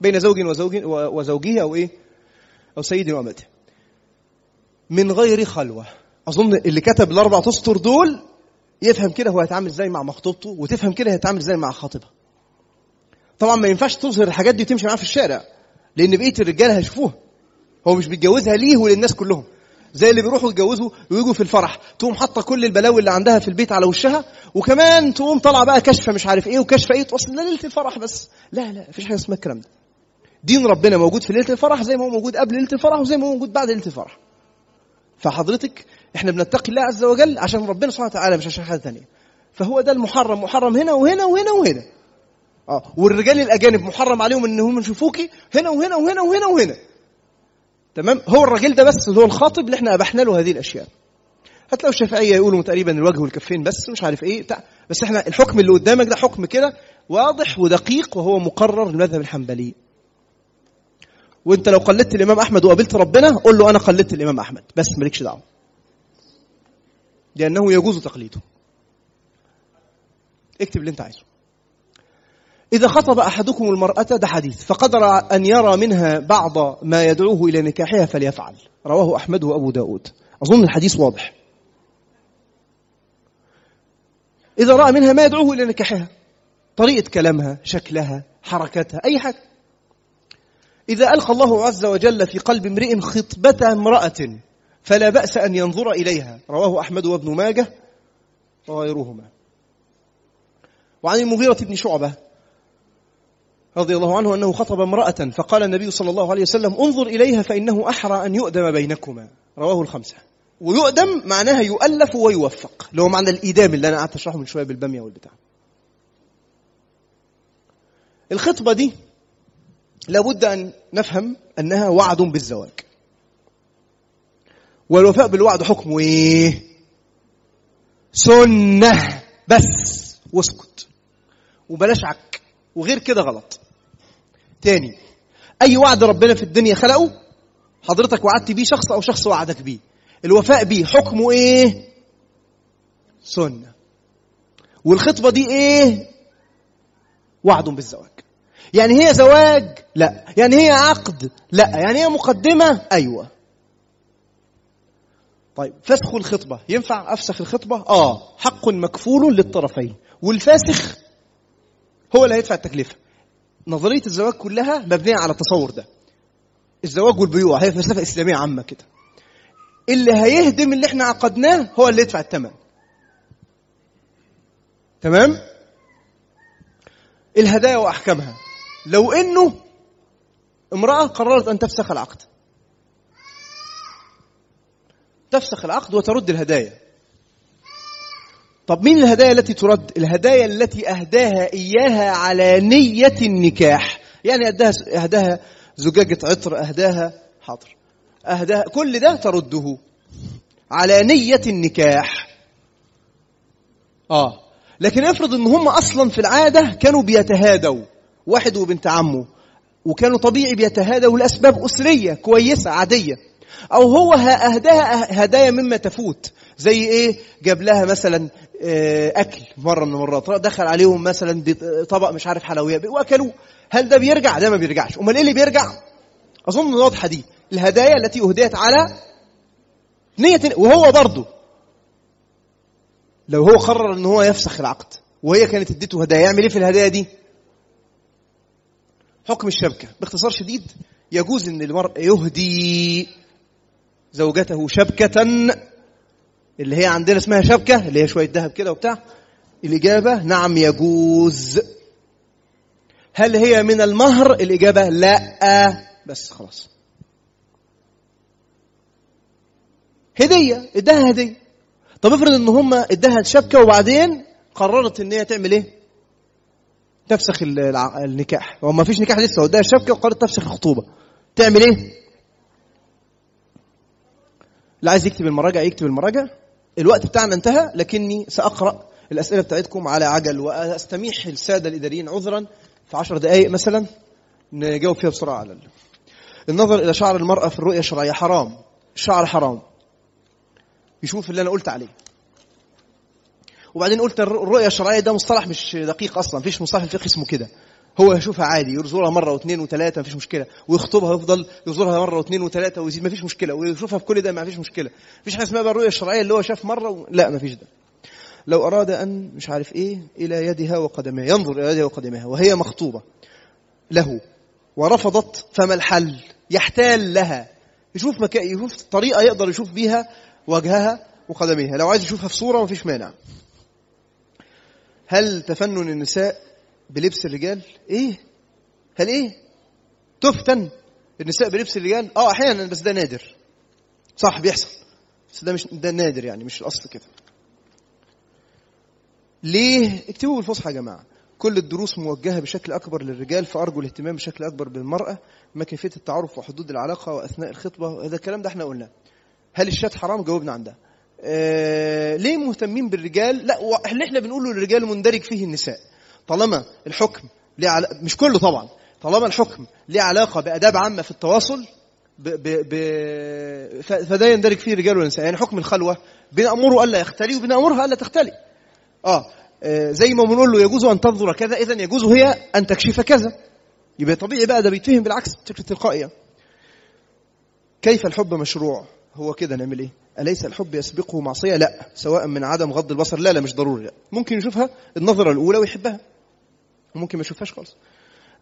بين زوج وزوج وزوجه او ايه او سيد وامته من غير خلوه. اظن اللي كتب الاربع اسطر دول يفهم كده هو هيتعامل ازاي مع مخطوبته، وتفهم كده هيتعامل ازاي مع خاطبها. طبعا ما ينفعش تظهر الحاجات دي وتمشي معاه في الشارع، لأن بقية الرجال هيشوفوها. هو مش بيتجوزها ليه وللناس كلهم، زي اللي بيروحوا يتجوزوا ويجوا في الفرح تقوم حاطه كل البلاوي اللي عندها في البيت على وشها، وكمان تقوم طالعه بقى كشفه مش عارف ايه وكشفه ايه توصل ليله الفرح بس. لا لا، مفيش حاجه اسمها الكلام ده. دين ربنا موجود في ليله الفرح زي ما هو موجود قبل ليله الفرح وزي ما هو موجود بعد ليله الفرح. فحضرتك احنا بنتقي الله عز وجل عشان ربنا سبحانه وتعالى مش عشان حاجه ثانيه. فهو ده المحرم، محرم هنا وهنا وهنا وهنا. اه والرجال الاجانب محرم عليهم ان هم يشوفوكي هنا وهنا وهنا وهنا وهنا. تمام. هو الراجل ده بس هو الخاطب اللي احنا ابحنا له هذه الاشياء. هتلاقوا الشافعيه يقولوا تقريبا الوجه والكفين بس مش عارف ايه تق... بس احنا الحكم اللي قدامك ده حكم كده واضح ودقيق، وهو مقرر للمذهب الحنبلي. وانت لو قلدت الامام احمد وقابلت ربنا قول له انا قلدت الامام احمد بس، مالكش دعوه، لانه يجوز تقليده. اكتب اللي انت عايزه. إذا خطب أحدكم المرأة، ده حديث، فقدر أن يرى منها بعض ما يدعوه إلى نكاحها فليفعل، رواه أحمد وأبو داود. أظن الحديث واضح. إذا رأى منها ما يدعوه إلى نكاحها، طريقة كلامها، شكلها، حركتها، أي حاجة. إذا ألقى الله عز وجل في قلب امرئ خطبة امرأة فلا بأس أن ينظر إليها، رواه أحمد وابن ماجه وغيرهما. وعن المغيرة بن شعبة رضي الله عنه أنه خطب امرأة فقال النبي صلى الله عليه وسلم انظر إليها فإنه أحرى أن يؤدم بينكما، رواه الخمسة. ويؤدم معناها يؤلف ويوفق، لو معنى الإدام اللي أنا قعدت أشرحه من شوية بالبامية والبتاع. الخطبة دي لابد أن نفهم أنها وعد بالزواج، والوفاء بالوعد حكمه إيه؟ سنة بس، واسكت وبلاش عك وغير كده غلط. تاني، أي وعد ربنا في الدنيا خلقه حضرتك وعدت بيه شخص أو شخص وعدك بيه، الوفاء بيه حكمه إيه؟ سنة. والخطبة دي إيه؟ وعد بالزواج. يعني هي زواج؟ لا. يعني هي عقد؟ لا. يعني هي مقدمة؟ أيوة. طيب فسخ الخطبة، ينفع أفسخ الخطبة؟ آه، حق مكفول للطرفين، والفاسخ هو اللي هيدفع التكلفة. نظرية الزواج كلها مبنية على التصور ده. الزواج والبيوع هي فلسفة إسلامية عامة كده. اللي هيهدم اللي احنا عقدناه هو اللي يدفع الثمن. تمام؟ الهدايا وأحكامها، لو إنه امرأة قررت أن تفسخ العقد، تفسخ العقد وترد الهدايا. طب مين الهدايا التي ترد؟ الهدايا التي أهداها إياها على نية النكاح، يعني أهداها زجاجة عطر، أهداها حاضر، أهداها، كل ده ترده على نية النكاح. آه لكن افرض إن هم أصلا في العادة كانوا بيتهادوا، واحد وبنت عمه، وكانوا طبيعي بيتهادوا لأسباب أسرية كويسة عادية، أو هو أهداها هدايا مما تفوت، زي إيه؟ جاب لها مثلا أكل مرة من المرات، دخل عليهم مثلا طبق مش عارف حلويات وأكلوه، هل ده بيرجع؟ ده ما بيرجعش. أمال إيه اللي بيرجع؟ أظن واضحة دي، الهدايا التي أهديت على نية. وهو برضه لو هو قرر إن هو يفسخ العقد وهي كانت اديته هدايا، يعمل إيه في الهدايا دي؟ حكم الشبكة باختصار شديد، يجوز إن المرء يهدي زوجته شبكة، اللي هي عندنا اسمها شبكة اللي هي شوية ذهب كده وبتاع. الإجابة نعم يجوز. هل هي من المهر؟ الإجابة لا، بس خلاص هدية، ادها هدية. طب افرض ان هما ادها شبكة وبعدين قررت ان هي تعمل ايه؟ تفسخ النكاح، وما فيش نكاح لسه، ادها شبكة وقررت تفسخ الخطوبة، تعمل ايه؟ اللي عايز يكتب المراجع يكتب المراجع. الوقت بتاعنا انتهى، لكني سأقرأ الأسئلة بتاعتكم على عجل، وأستميح السادة الإداريين عذرا في عشر دقائق مثلا نجاوب فيها بسرعة. على النظر إلى شعر المرأة في الرؤية الشرعية حرام، الشعر حرام. يشوف اللي أنا قلت عليه. وبعدين قلت الرؤية الشرعية ده مصطلح مش دقيق أصلا، فيش مصطلح الفقه اسمه كده. هو يشوفها عادي، يزورها مرة واثنين وثلاثة مفيش مشكلة، ويخطبها يفضل يزورها مرة واثنين وثلاثة ويزيد مفيش مشكلة، ويشوفها في كل ده مفيش مشكلة. مفيش حاجة اسمها الرؤية الشرعية اللي هو شاف مرة و... لا مفيش ده. لو أراد أن مش عارف إيه إلى يدها وقدمها، ينظر إلى يدها وقدمها وهي مخطوبة له، ورفضت، فما الحل؟ يحتال لها، يشوف مكان، يشوف طريقة يقدر يشوف بيها وجهها وقدميها. لو عايز يشوفها في صورة مفيش مانع. هل تفنن النساء بلبس الرجال؟ ايه؟ هل ايه؟ تفتن النساء بلبس الرجال؟ اه احيانا، بس ده نادر. صح بيحصل، بس ده مش ده نادر، يعني مش الاصل كده. ليه؟ اكتبوا بالفصحى يا جماعه. كل الدروس موجهه بشكل اكبر للرجال، فارجو الاهتمام بشكل اكبر بالمراه، ما كيفيه التعارف وحدود العلاقه واثناء الخطبه. هذا الكلام ده احنا قلنا. هل الشات حرام؟ جاوبنا عن ده. آه ليه مهتمين بالرجال؟ لا، اللي احنا بنقوله للرجال مندرج فيه النساء. طالما الحكم ليه علاقة، مش كله طبعا، طالما الحكم ليه علاقه باداب عامه في التواصل ب... ب... ب... فده يندرج فيه الرجال والنساء. يعني حكم الخلوه بنامره الا يختلي وبنامرها الا تختلي. اه زي ما بنقول له يجوز أن تنظر كذا، إذن يجوز هي أن تكشف كذا. يبقى طبيعي بقى ده بيتفهم بالعكس بشكل تلقائي. كيف الحب مشروع؟ هو كده نعمل إيه؟ أليس الحب يسبقه معصية؟ لا، سواء من عدم غض البصر، لا لا مش ضروري. لا، ممكن يشوفها النظرة الأولى ويحبها، وممكن ما يشوفهاش خالص.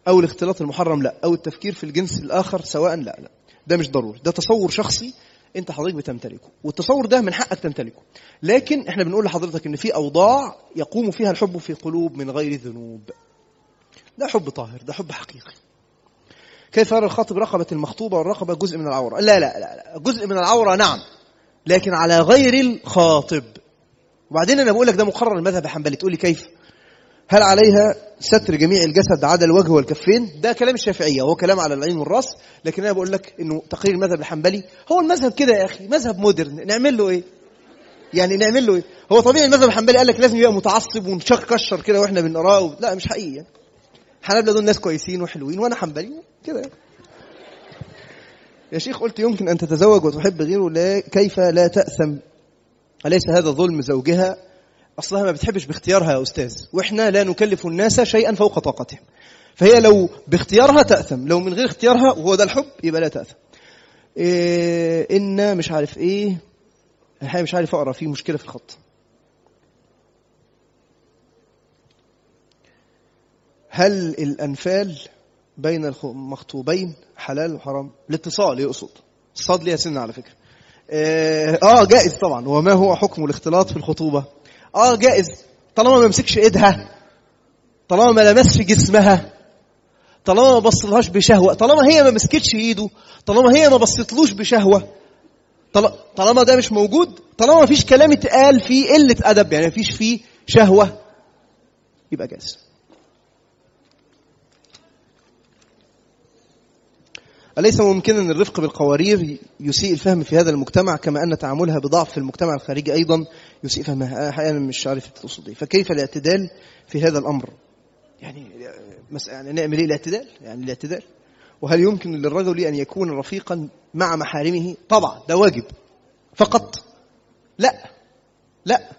أو الاختلاط المحرم، لا. أو التفكير في الجنس الآخر سواء، لا لا ده مش ضروري. ده تصور شخصي انت حضرتك بتمتلكه، والتصور ده من حقك تمتلكه. لكن احنا بنقول لحضرتك ان في اوضاع يقوم فيها الحب في قلوب من غير ذنوب. ده حب طاهر، ده حب حقيقي. كيف يرى الخاطب رقبه المخطوبه والرقبه جزء من العوره؟ لا لا لا، جزء من العوره نعم، لكن على غير الخاطب. وبعدين انا بقول لك ده مقرر المذهب الحنبلي. تقول لي كيف؟ هل عليها ستر جميع الجسد عدا الوجه والكفين؟ ده كلام الشافعية، هو كلام على العين والراس، لكن أنا بقول لك إنه تقرير المذهب الحنبلي. هو المذهب كده يا أخي، مذهب مودرن، نعمل له إيه؟ يعني نعمل له إيه؟ هو طبيعي المذهب الحنبلي قال لك لازم يبقى متعصب ونشكشر كده وإحنا بنقراه و... لا مش حقيقي. حنبلة دول ناس كويسين وحلوين، وأنا حنبلي كده. يا شيخ قلت يمكن أن تتزوج وتحب غيره، لا كيف لا تأثم؟ أليس هذا ظلم زوجها؟ أصلها ما بتحبش باختيارها يا أستاذ، وإحنا لا نكلف الناس شيئا فوق طاقتهم. فهي لو باختيارها تأثم، لو من غير اختيارها وهو ده الحب يبقى لا تأثم. إيه إن مش عارف إيه، الحقيقة مش عارف أقرأ، فيه مشكلة في الخط. هل الأنفال بين المخطوبين حلال وحرام؟ الاتصال يقصد، الصاد ليها سنة على فكرة. إيه آه جائز طبعا. وما هو حكم الاختلاط في الخطوبة؟ اه جائز، طالما ما مسكش ايدها، طالما ما لمسش جسمها، طالما ما بصلهاش بشهوه، طالما هي ما مسكتش ايده، طالما هي ما بصتلوش بشهوه، طالما ده مش موجود، طالما ما فيش كلام اتقال فيه قله ادب، يعني ما فيش فيه شهوه، يبقى جائز. أليس ممكن أن الرفق بالقوارير يسيء الفهم في هذا المجتمع، كما أن تعاملها بضعف في المجتمع الخارجي أيضا يسيء فهمها؟ أحيانا مش عارف التصدي. فكيف الاعتدال في هذا الأمر؟ يعني يعني نعمل إيه الاعتدال؟ يعني الاعتدال. وهل يمكن للرجل أن يكون رفيقا مع محارمه؟ طبعا ده واجب فقط. لا لا،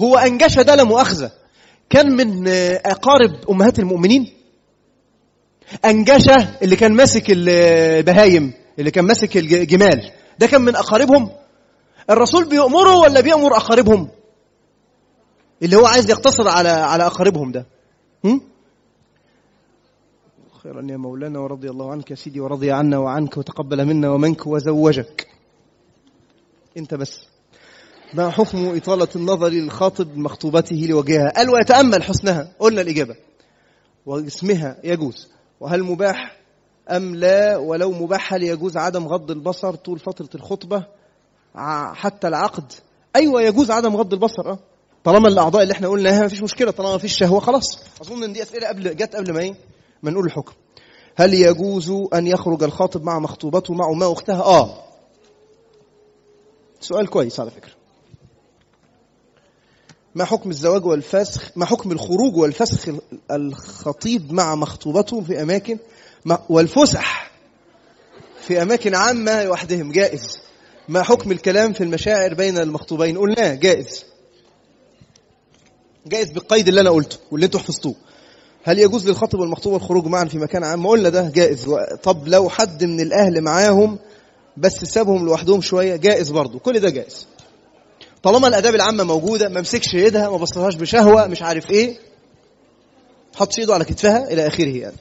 هو أنجش ده لمؤاخذة. كان من أقارب أمهات المؤمنين أنجشة اللي كان ماسك البهايم، اللي كان ماسك الجمال، ده كان من أقاربهم. الرسول بيأمره ولا بيأمر أقاربهم؟ اللي هو عايز يقتصر على على أقاربهم ده. خيرا يا مولانا ورضي الله عنك يا سيدي، ورضي عنا وعنك وتقبل منا ومنك وزوجك أنت بس. ما حكم إطالة النظر للخاطب مخطوبته لوجهها؟ قال ويتأمل حسنها، قلنا الإجابة. واسمها يجوز. وهل مباح أم لا؟ ولو مباح هل يجوز عدم غض البصر طول فترة الخطبة حتى العقد؟ أيوة يجوز عدم غض البصر، أه طالما الأعضاء اللي احنا قلناها مفيش مشكلة، طالما مفيش شهوة خلاص. أظن إن دي أسئلة قبل جت قبل ما إيه ما نقول الحكم. هل يجوز أن يخرج الخاطب مع مخطوبته مع ما أختها؟ آه سؤال كويس على فكرة. ما حكم الزواج والفسخ ما حكم الخروج والفسخ الخطيب مع مخطوبته في اماكن والفسح في اماكن عامه وحدهم؟ جائز. ما حكم الكلام في المشاعر بين المخطوبين؟ قلنا جائز، جائز بالقيد اللي انا قلته واللي انتوا حفظتوه. هل يجوز للخطيب والمخطوبه الخروج معا في مكان عام؟ قلنا ده جائز. طب لو حد من الاهل معاهم بس سابهم لوحدهم شويه؟ جائز برضو، كل ده جائز طالما الاداب العامه موجوده. ما مسكش يدها، ما بصلهاش بشهوه، مش عارف ايه، حط ايده على كتفها الى اخره يعني.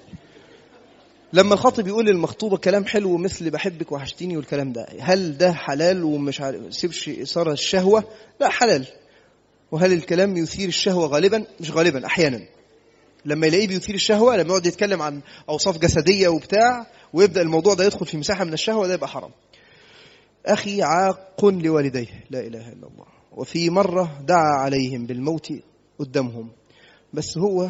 لما الخاطب يقول للمخطوبه كلام حلو مثل بحبك وحشتيني والكلام ده، هل ده حلال ومش سيبش اثاره الشهوه؟ لا حلال. وهل الكلام يثير الشهوه؟ غالبا مش غالبا، احيانا لما يلاقيه بيثير الشهوه، لما يقعد يتكلم عن اوصاف جسديه وبتاع ويبدا الموضوع ده يدخل في مساحه من الشهوه، ده يبقى حرام. اخي عاق لوالديه، لا اله الا الله. وفي مره دعا عليهم بالموت قدامهم، بس هو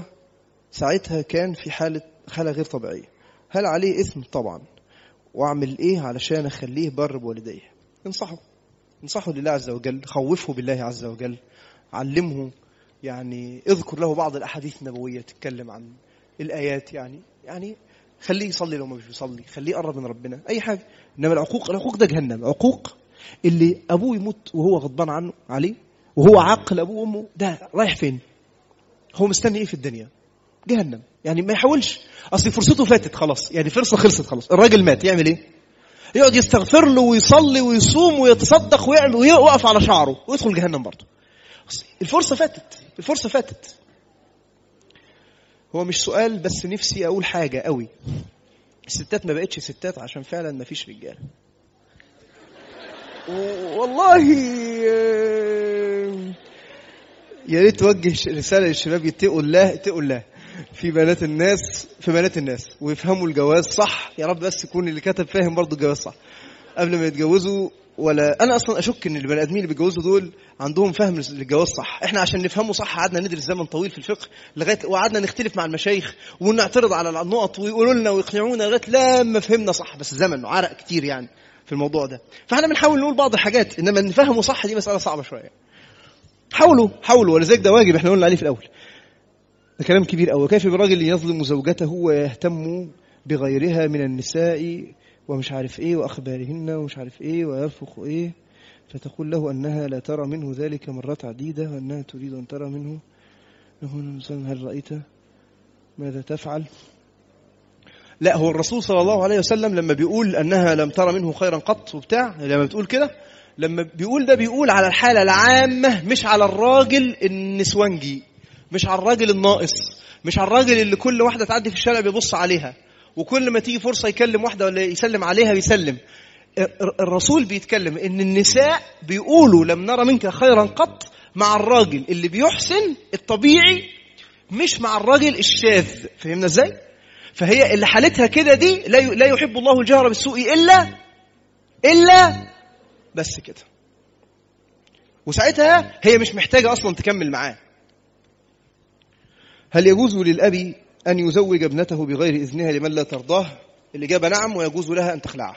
ساعتها كان في حاله حاله غير طبيعيه. هل عليه إثم؟ طبعا. واعمل ايه علشان اخليه بر بوالديه؟ انصحه انصحه لله عز وجل، خوفه بالله عز وجل، علمه يعني، اذكر له بعض الاحاديث النبويه تتكلم عن الايات، يعني يعني خليه يصلي لو ما مش بيصلي، خليه يقرب من ربنا، اي حاجه. انما العقوق العقوق ده جهنم. عقوق اللي ابوه يموت وهو غضبان عنه عليه وهو عاقل ابوه وامه، ده رايح فين؟ هو مستني ايه في الدنيا؟ جهنم. يعني ما يحاولش، اصل فرصته فاتت خلاص، يعني فرصه خلصت خلاص، الراجل مات، يعمل ايه؟ يقعد يستغفر له ويصلي ويصوم ويتصدق ويعمل ويوقف على شعره ويدخل جهنم برضه. الفرصه فاتت، الفرصه فاتت. هو مش سؤال، بس نفسي اقول حاجه قوي. الستات ما بقتش ستات عشان فعلا ما فيش رجاله والله. يا ريت توجه رساله للشباب، اتقوا الله اتقوا الله في بنات الناس، في بنات الناس، ويفهموا الجواز صح. يا رب بس يكون اللي كتب فاهم برضو الجواز صح قبل ما يتجوزوا. ولا انا اصلا اشك ان البني ادمين اللي بيتجوزوا دول عندهم فهم للجواز صح. احنا عشان نفهمه صح قعدنا ندرس زمن طويل في الفقه لغايه، وقعدنا نختلف مع المشايخ ونعترض على النقط ويقولوا لنا ويقنعونا لغايه لما فهمنا صح، بس زمن وعرق كتير يعني في الموضوع ده. فاحنا بنحاول نقول بعض الحاجات، انما نفهمه صح دي مساله صعبه شويه. حاولوا حاولوا ولذلك ده واجب احنا قلنا عليه في الاول. ده كلام كبير قوي. كيف الراجل يظلم زوجته ويهتم بغيرها من النساء ومش عارف ايه واخبارهن ومش عارف ايه ويرفق ايه، فتقول له انها لا ترى منه ذلك مرات عديده وانها تريد ان ترى منه. هل رايت ماذا تفعل؟ لا، هو الرسول صلى الله عليه وسلم لما بيقول انها لم ترى منه خيرا قط وبتاع، لما بتقول كده، لما بيقول ده بيقول على الحاله العامه، مش على الراجل النسوانجي، مش على الراجل الناقص، مش على الراجل اللي كل واحده تعدي في الشارع بيبص عليها، وكل ما تيجي فرصه يكلم واحده ولا يسلم عليها بيسلم. الرسول بيتكلم ان النساء بيقولوا لم نرى منك خيرا قط مع الراجل اللي بيحسن الطبيعي، مش مع الراجل الشاذ. فهمنا ازاي؟ فهي اللي حالتها كده دي لا يحب الله الجهر بالسوء الا الا بس كده. وساعتها هي مش محتاجه اصلا تكمل معاه. هل يجوز للأبي أن يزوج ابنته بغير إذنها لمن لا ترضاه؟ الإجابة نعم، ويجوز لها أن تخلعه.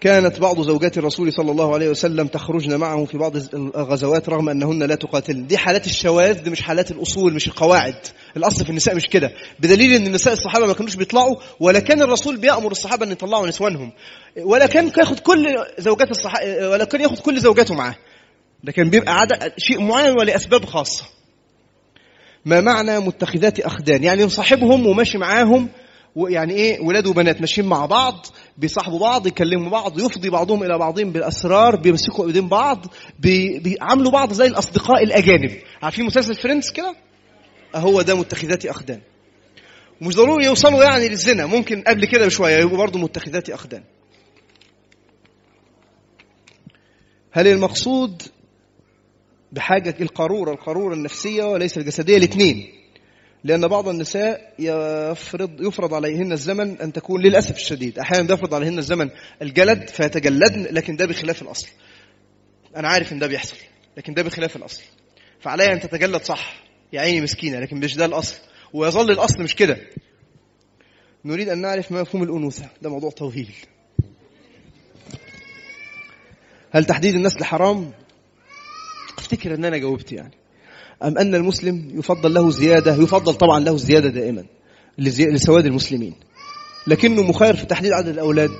كانت بعض زوجات الرسول صلى الله عليه وسلم تخرجن معه في بعض الغزوات رغم أنهن لا تقاتلن. دي حالات الشواذ، دي مش حالات الأصول، مش القواعد. الأصل في النساء مش كده، بدليل أن النساء الصحابة ما كانوش بيطلعوا، ولا كان الرسول بيأمر الصحابة أن يطلعوا نسوانهم، ولا كان ياخد كل زوجات الصحابة، ولا كان ياخد كل زوجاته معاه. ده كان بيبقى عدد شيء معين ولأسباب خاصة. ما معنى متخذات أخدان؟ يعني يصاحبهم وماشي معاهم، ويعني إيه، ولاد وبنات ماشيين مع بعض، بيصاحبوا بعض، يكلموا بعض، يفضي بعضهم إلى بعضهم بالأسرار، بيمسكوا أيدين بعض، بي... بيعملوا بعض زي الأصدقاء الأجانب. عارفين مسلسل فريندز كده؟ هو ده متخذات أخدان. ومش ضروري يوصلوا يعني للزنا، ممكن قبل كده بشوية يبقوا برضو متخذات أخدان. هل المقصود بحاجة القارورة القارورة النفسية وليس الجسدية؟ الاثنين، لأن بعض النساء يفرض يفرض عليهن الزمن أن تكون، للأسف الشديد أحيانا يفرض عليهن الزمن الجلد فيتجلدن، لكن ده بخلاف الأصل. أنا عارف إن ده بيحصل، لكن ده بخلاف الأصل. فعليها أن تتجلد صح، يا عيني مسكينة، لكن مش ده الأصل، ويظل الأصل مش كده. نريد أن نعرف ما مفهوم الأنوثة، ده موضوع طويل. هل تحديد النسل حرام؟ افتكر ان انا جاوبت يعني. ام ان المسلم يفضل له زياده؟ يفضل طبعا له الزياده دائما لسواد المسلمين، لكنه مخير في تحديد عدد الاولاد؟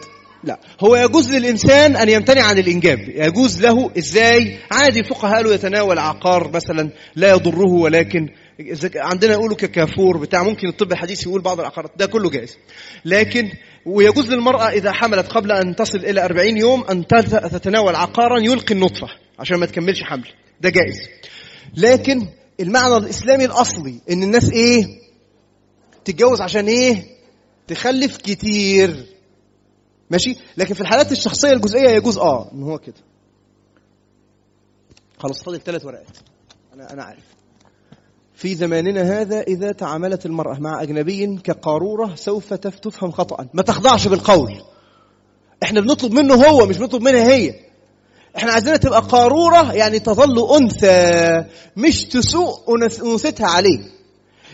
لا، هو يجوز للانسان ان يمتنع عن الانجاب، يجوز له. ازاي؟ عادي، الفقهاء قالوا يتناول عقار مثلا لا يضره، ولكن عندنا يقولوا ككافور بتاع، ممكن الطب الحديث يقول بعض العقارات، ده كله جائز. لكن ويجوز للمراه اذا حملت قبل ان تصل الى أربعين يوم ان تتناول عقارا يلقي النطفه عشان ما تكملش حمل، ده جائز. لكن المعنى الإسلامي الأصلي إن الناس إيه؟ تتجوز عشان ايه؟ تخلف كتير. ماشي؟ لكن في الحالات الشخصيه الجزئيه يجوز اه ان هو كده. خلاص فاضل ثلاث ورقات. انا انا عارف. في زماننا هذا اذا تعاملت المراه مع اجنبي كقاروره سوف تفهم خطا. ما تخضعش بالقول. احنا بنطلب منه هو، مش بنطلب منها هي. احنا عايزينها تبقى قاروره، يعني تظل انثى، مش تسوء انوثتها عليه.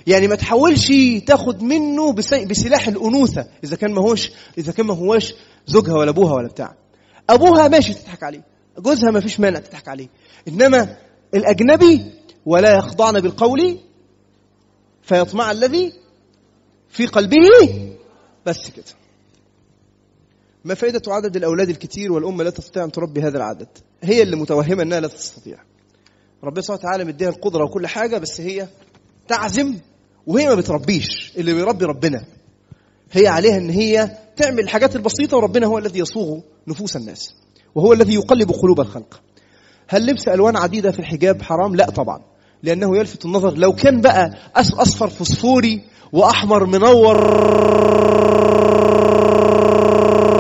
يعني ما تحاولش تاخد منه بسلاح الانوثه. اذا كان ما هوش اذا كان ما هوش زوجها ولا ابوها ولا بتاع ابوها، ماشي تضحك عليه، جوزها ما فيش مانع تضحك عليه. انما الاجنبي ولا يخضعن بالقول فيطمع الذي في قلبه. بس كده. ما فائدة عدد الأولاد الكثير والأمة لا تستطيع أن تربي هذا العدد؟ هي اللي متوهمة أنها لا تستطيع. ربنا سبحانه وتعالى مديها القدرة وكل حاجة، بس هي تعزم وهي ما بتربيش. اللي بيربي ربنا. هي عليها أن هي تعمل الحاجات البسيطة، وربنا هو الذي يصوغ نفوس الناس، وهو الذي يقلب قلوب الخلق. هل لبس ألوان عديدة في الحجاب حرام؟ لا طبعا، لأنه يلفت النظر. لو كان بقى أصفر فسفوري وأحمر منور